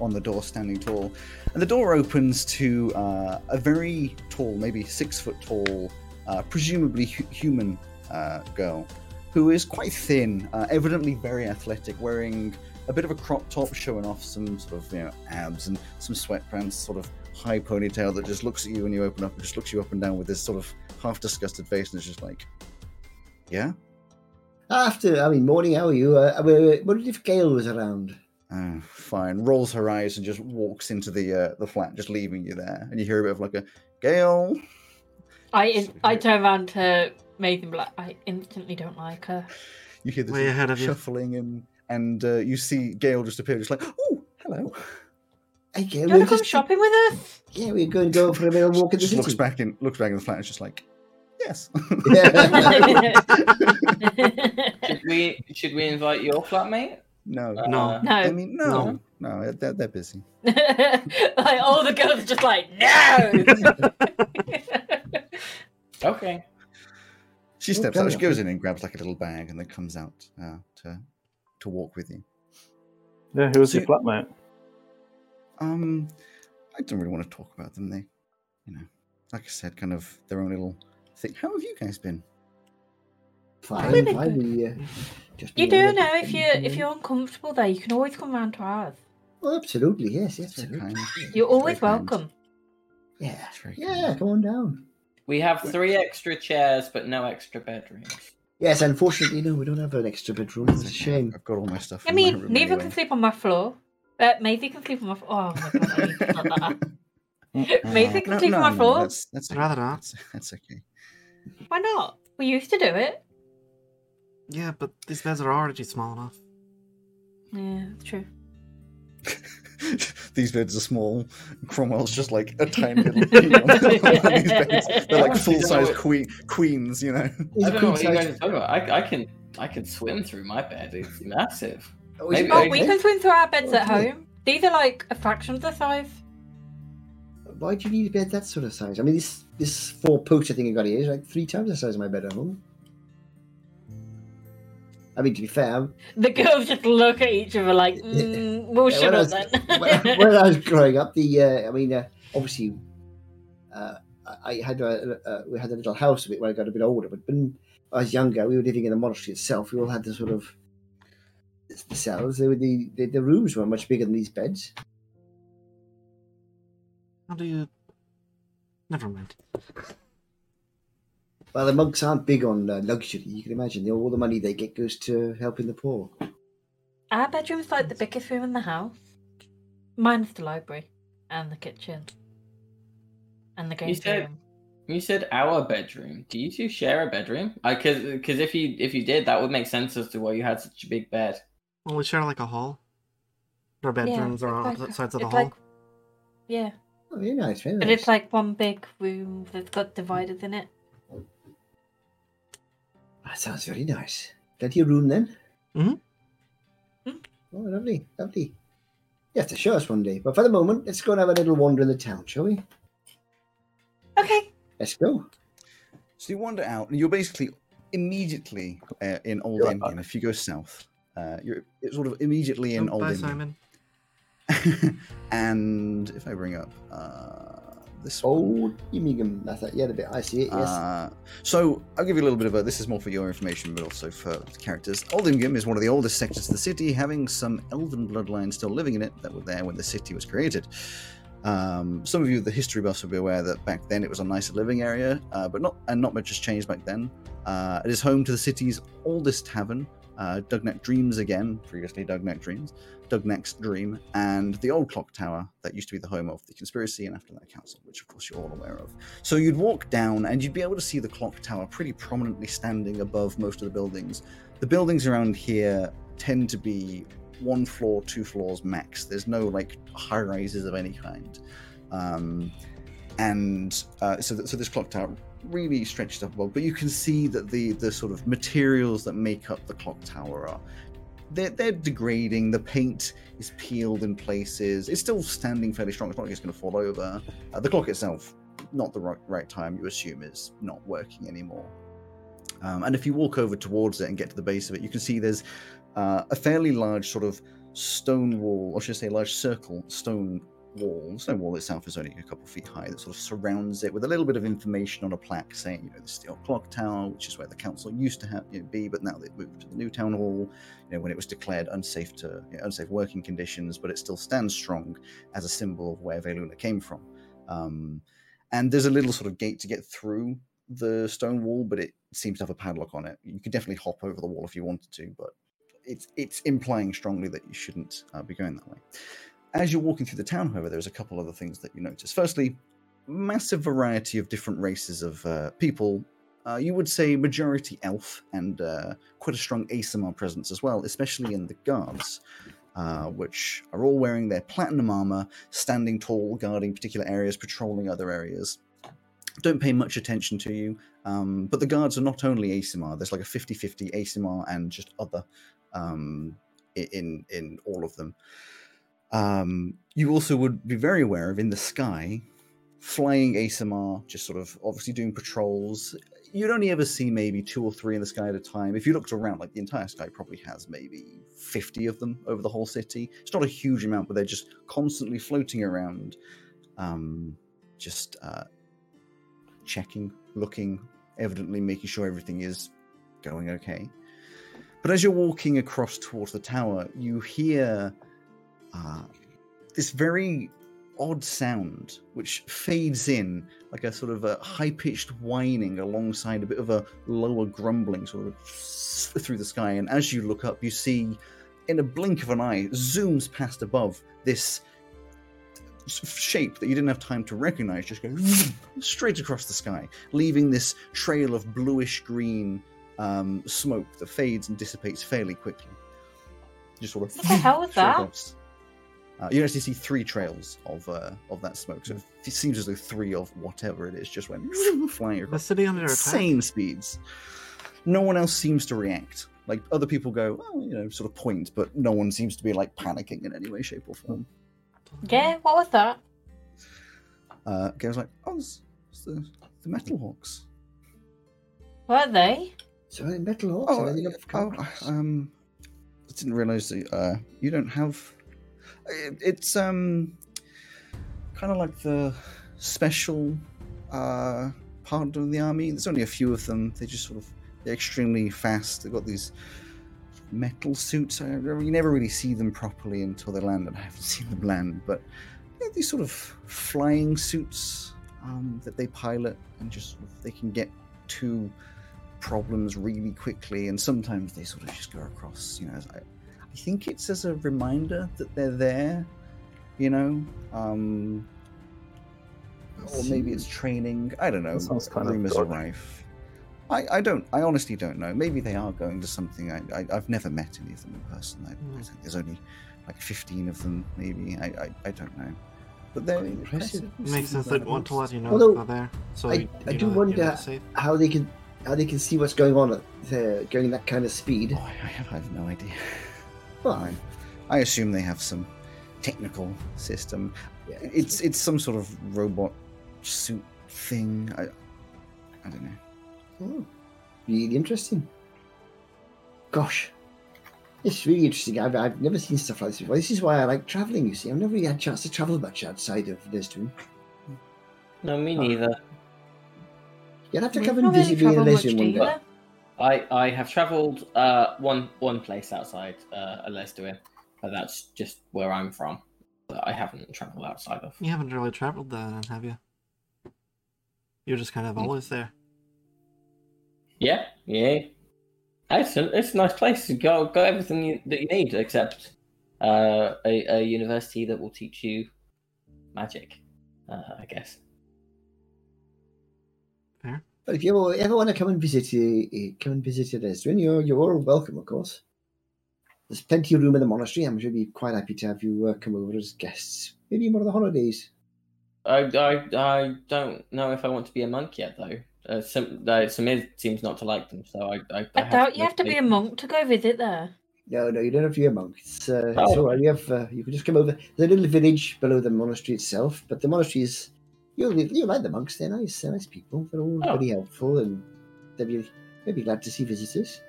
on the door standing tall. And the door opens to uh, a very tall, maybe six foot tall, uh, presumably hu- human uh, girl, who is quite thin, uh, evidently very athletic, wearing a bit of a crop top showing off some sort of, you know, abs and some sweatpants, sort of high ponytail that just looks at you when you open up and just looks you up and down with this sort of half-disgusted face and is just like, yeah? After, I mean, morning, how are you? Uh, what if Gail was around? Oh, fine. Rolls her eyes and just walks into the uh, the flat, just leaving you there. And you hear a bit of like a, Gail? I in- I turn around to Maiden Black. I instantly don't like her. You hear this ahead of shuffling you. and... And uh, you see Gail just appear, just like, oh, hello. Hey, Gail, you want to come just... shopping with us? Yeah, we're going to go for a little walk in the city. Looks back in, looks back in the flat, and is just like, yes. should we, should we invite your flatmate? No, uh, no, no. I mean, no, no, no they're, they're busy. Like all the girls are just like, no. Okay. She steps out. She goes in and grabs like a little bag, and then comes out uh, to. to walk with you. Yeah, who was so, your flatmate? Um, I don't really want to talk about them. They, you know, like I said, kind of their own little thing. How have you guys been? Fine, fine. We, uh, just you do know if you're, if you're uncomfortable there, you can always come round to ours. Oh, absolutely, yes, yes. Absolutely. You're always welcome. Yeah, yeah, come on down. We have three extra chairs, but no extra bedrooms. Yes, unfortunately, no, we don't have an extra bedroom. It's a shame. I've got all my stuff. I mean, Neva anyway. can sleep on my floor. Uh, Maisie can sleep on my floor. Oh, my God, I need to stop that. Maisie can no, sleep no, on my floor. No, that's, that's okay. Rather not. That's, that's okay. Why not? We used to do it. Yeah, but these beds are already small enough. Yeah, true. These beds are small. Cromwell's just like a tiny little thing on, on these beds. They're like full-size queen, queens, you know. I don't know what you guys are talking about. I, I can I can swim through my bed. It's massive. Oh, Maybe, oh we can swim through our beds at home. These are like a fraction of the size. Why do you need a bed that sort of size? I mean, this this four-poster thing you got here is like three times the size of my bed at home. I mean, to be fair... The girls just look at each other like, mm, we'll yeah, shut up was, then. when, when I was growing up, the uh, I mean, uh, obviously, uh, I had a, uh, we had a little house a bit when I got a bit older, but when I was younger, we were living in the monastery itself. We all had the sort of the cells. They were the, the, the rooms were much bigger than these beds. How do you... Never mind. Well, the monks aren't big on uh, luxury. You can imagine all the money they get goes to helping the poor. Our bedroom's like the biggest room in the house. Mine's the library and the kitchen and the game room. You said our bedroom. Do you two share a bedroom? Because uh, because if you if you did, that would make sense as to why you had such a big bed. Well, we share like a hall. Our bedrooms yeah, are on opposite like, sides of the hall. Like, yeah. Oh, you guys finish. But it's like one big room that's got dividers in it. That sounds very nice. Plenty of room then. Mm-hmm. Mm-hmm. Oh, lovely, lovely. You have to show us one day. But for the moment, let's go and have a little wander in the town, shall we? Okay. Let's go. So you wander out, and you're basically immediately uh, in Old Indian. Right. If you go south, uh, you're sort of immediately in oh, Old bye, Indian. Simon. And if I bring up uh, this Old Indian, that's it. Yeah, the bit I see it. Yes. Uh, so I'll give you a little bit of a. This is more for your information, but also for characters. Old Indian is one of the oldest sectors of the city, having some elven bloodlines still living in it that were there when the city was created. Um, some of you, the history buffs, will be aware that back then it was a nicer living area, uh, but not and not much has changed back then. Uh, it is home to the city's oldest tavern, uh, Dougnack's Dreams again, previously Dougnack's Dreams, Dougnack's Dream, and the old clock tower that used to be the home of the conspiracy and after that council, which of course you're all aware of. So you'd walk down and you'd be able to see the clock tower pretty prominently standing above most of the buildings. The buildings around here tend to be one floor, two floors max. There's no like high rises of any kind, um, and uh, so th- so this clock tower really stretched up above. But you can see that the the sort of materials that make up the clock tower are they're, they're degrading. The paint is peeled in places. It's still standing fairly strong. It's not like it's going to fall over. Uh, the clock itself, not the right right time. You assume is not working anymore. Um, and if you walk over towards it and get to the base of it, you can see there's Uh, a fairly large sort of stone wall, or should I say large circle stone wall. The stone wall itself is only a couple of feet high that sort of surrounds it with a little bit of information on a plaque saying, you know, this is the old clock tower, which is where the council used to have, you know, be, but now they've moved to the new town hall, you know, when it was declared unsafe to you know, unsafe working conditions, but it still stands strong as a symbol of where Veluna came from. Um, and there's a little sort of gate to get through the stone wall, but it seems to have a padlock on it. You could definitely hop over the wall if you wanted to, but It's it's implying strongly that you shouldn't uh, be going that way. As you're walking through the town, however, there's a couple other things that you notice. Firstly, massive variety of different races of uh, people. Uh, you would say majority elf and uh, quite a strong A S M R presence as well, especially in the guards, uh, which are all wearing their platinum armor, standing tall, guarding particular areas, patrolling other areas. Don't pay much attention to you, um, but the guards are not only A S M R. There's like a fifty-fifty A S M R and just other Um, in in all of them. Um, you also would be very aware of in the sky, flying A S M R, just sort of obviously doing patrols. You'd only ever see maybe two or three in the sky at a time. If you looked around, like the entire sky probably has maybe fifty of them over the whole city. It's not a huge amount, but they're just constantly floating around, um, just uh, checking, looking, evidently making sure everything is going okay. But as you're walking across towards the tower, you hear uh, this very odd sound, which fades in like a sort of a high-pitched whining alongside a bit of a lower grumbling sort of through the sky. And as you look up, you see, in a blink of an eye, zooms past above this shape that you didn't have time to recognize, just go straight across the sky, leaving this trail of bluish-green Um, smoke that fades and dissipates fairly quickly. Just sort of. What the hell was that? Uh, you actually see three trails of uh, of that smoke. So it seems as though three of whatever it is just went flying across. The city under attack. Same speeds. No one else seems to react. Like other people go, oh, you know, sort of point, but no one seems to be like panicking in any way, shape, or form. Yeah, what was that? Uh, I was like, oh, it's the the Metal Hawks. Were they? So any Metal Hawks? Oh, anything up oh um, I didn't realise that uh, you don't have. It, it's um, kind of like the special uh, part of the army. There's only a few of them. They just sort of they're extremely fast. They've got these metal suits. I, you never really see them properly until they land, and I haven't seen them land. But they have these sort of flying suits um, that they pilot, and just sort of, they can get to problems really quickly, and sometimes they sort of just go across, you know, I, I I think it's as a reminder that they're there, you know? Um, or maybe it's training. I don't know. Sounds kind Rumors of are rife. I, I don't. I honestly don't know. Maybe they are going to something. I, I, I've never met any of them in person. I, mm. I think there's only like fifteen of them, maybe. I, I, I don't know. But they're impressive. It makes sense they'd want to let you know Although, they're there. So I, you, I do know, wonder how they can how they can see what's going on there, going that kind of speed. Oh, I, I, have, I have no idea. Well, I, I assume they have some technical system. Yeah, it's it's some sort of robot suit thing. I, I don't know. Oh, really interesting. Gosh, it's really interesting. I've, I've never seen stuff like this before. This is why I like travelling, you see. I've never really had a chance to travel much outside of Lesdwin. No, me neither. Oh. You'll have to we come and visit me in Lesdwin one day. I, I have travelled uh, one one place outside uh, Alesduin, but that's just where I'm from. I haven't travelled outside of. You haven't really travelled there, have you? You're just kind of always there. Yeah, yeah. It's a, it's a nice place to go. Got everything you, that you need, except uh, a, a university that will teach you magic, uh, I guess. Fair. But if you ever want to come and visit, uh, come and visit Elesduin, you're you're all welcome, of course. There's plenty of room in the monastery. I'm sure we'd be quite happy to have you uh, come over as guests. Maybe in one of the holidays. I, I, I don't know if I want to be a monk yet, though. Uh, Sim, uh, Samir seems not to like them, so I. I, I, I doubt to you have to be a monk to go visit there. No, no, you don't have to be a monk. It's, uh, oh. it's all right. You have uh, you can just come over. There's a little village below the monastery itself, but the monastery is. You you like the monks? They're nice, they're nice people. They're all oh. very helpful, and they'd be they'd be glad to see visitors.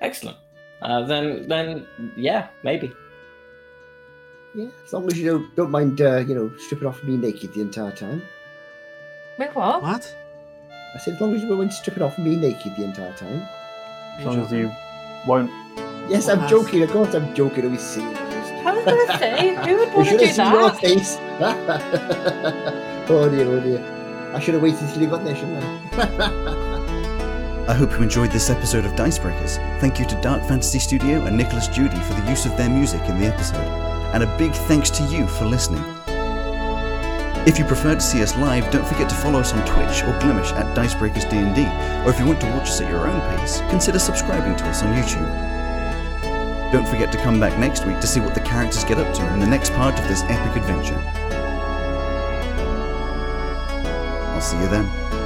Excellent. Uh, then then yeah, maybe. Yeah, as long as you don't don't mind uh, you know stripping off and being naked the entire time. Wait, what? What? I said, as long as you won't strip it off and be naked the entire time. As long as you won't. Yes, I'm joking. Of course, I'm joking. It'll be silly. I was going to say, who would want to do that? Your face. Oh dear, oh dear. I should have waited until you got there, shouldn't I? I hope you enjoyed this episode of Dicebreakers. Thank you to Dark Fantasy Studio and Nicholas Judy for the use of their music in the episode. And a big thanks to you for listening. If you prefer to see us live, don't forget to follow us on Twitch or Glimish at Dicebreakers D and D, or if you want to watch us at your own pace, consider subscribing to us on YouTube. Don't forget to come back next week to see what the characters get up to in the next part of this epic adventure. I'll see you then.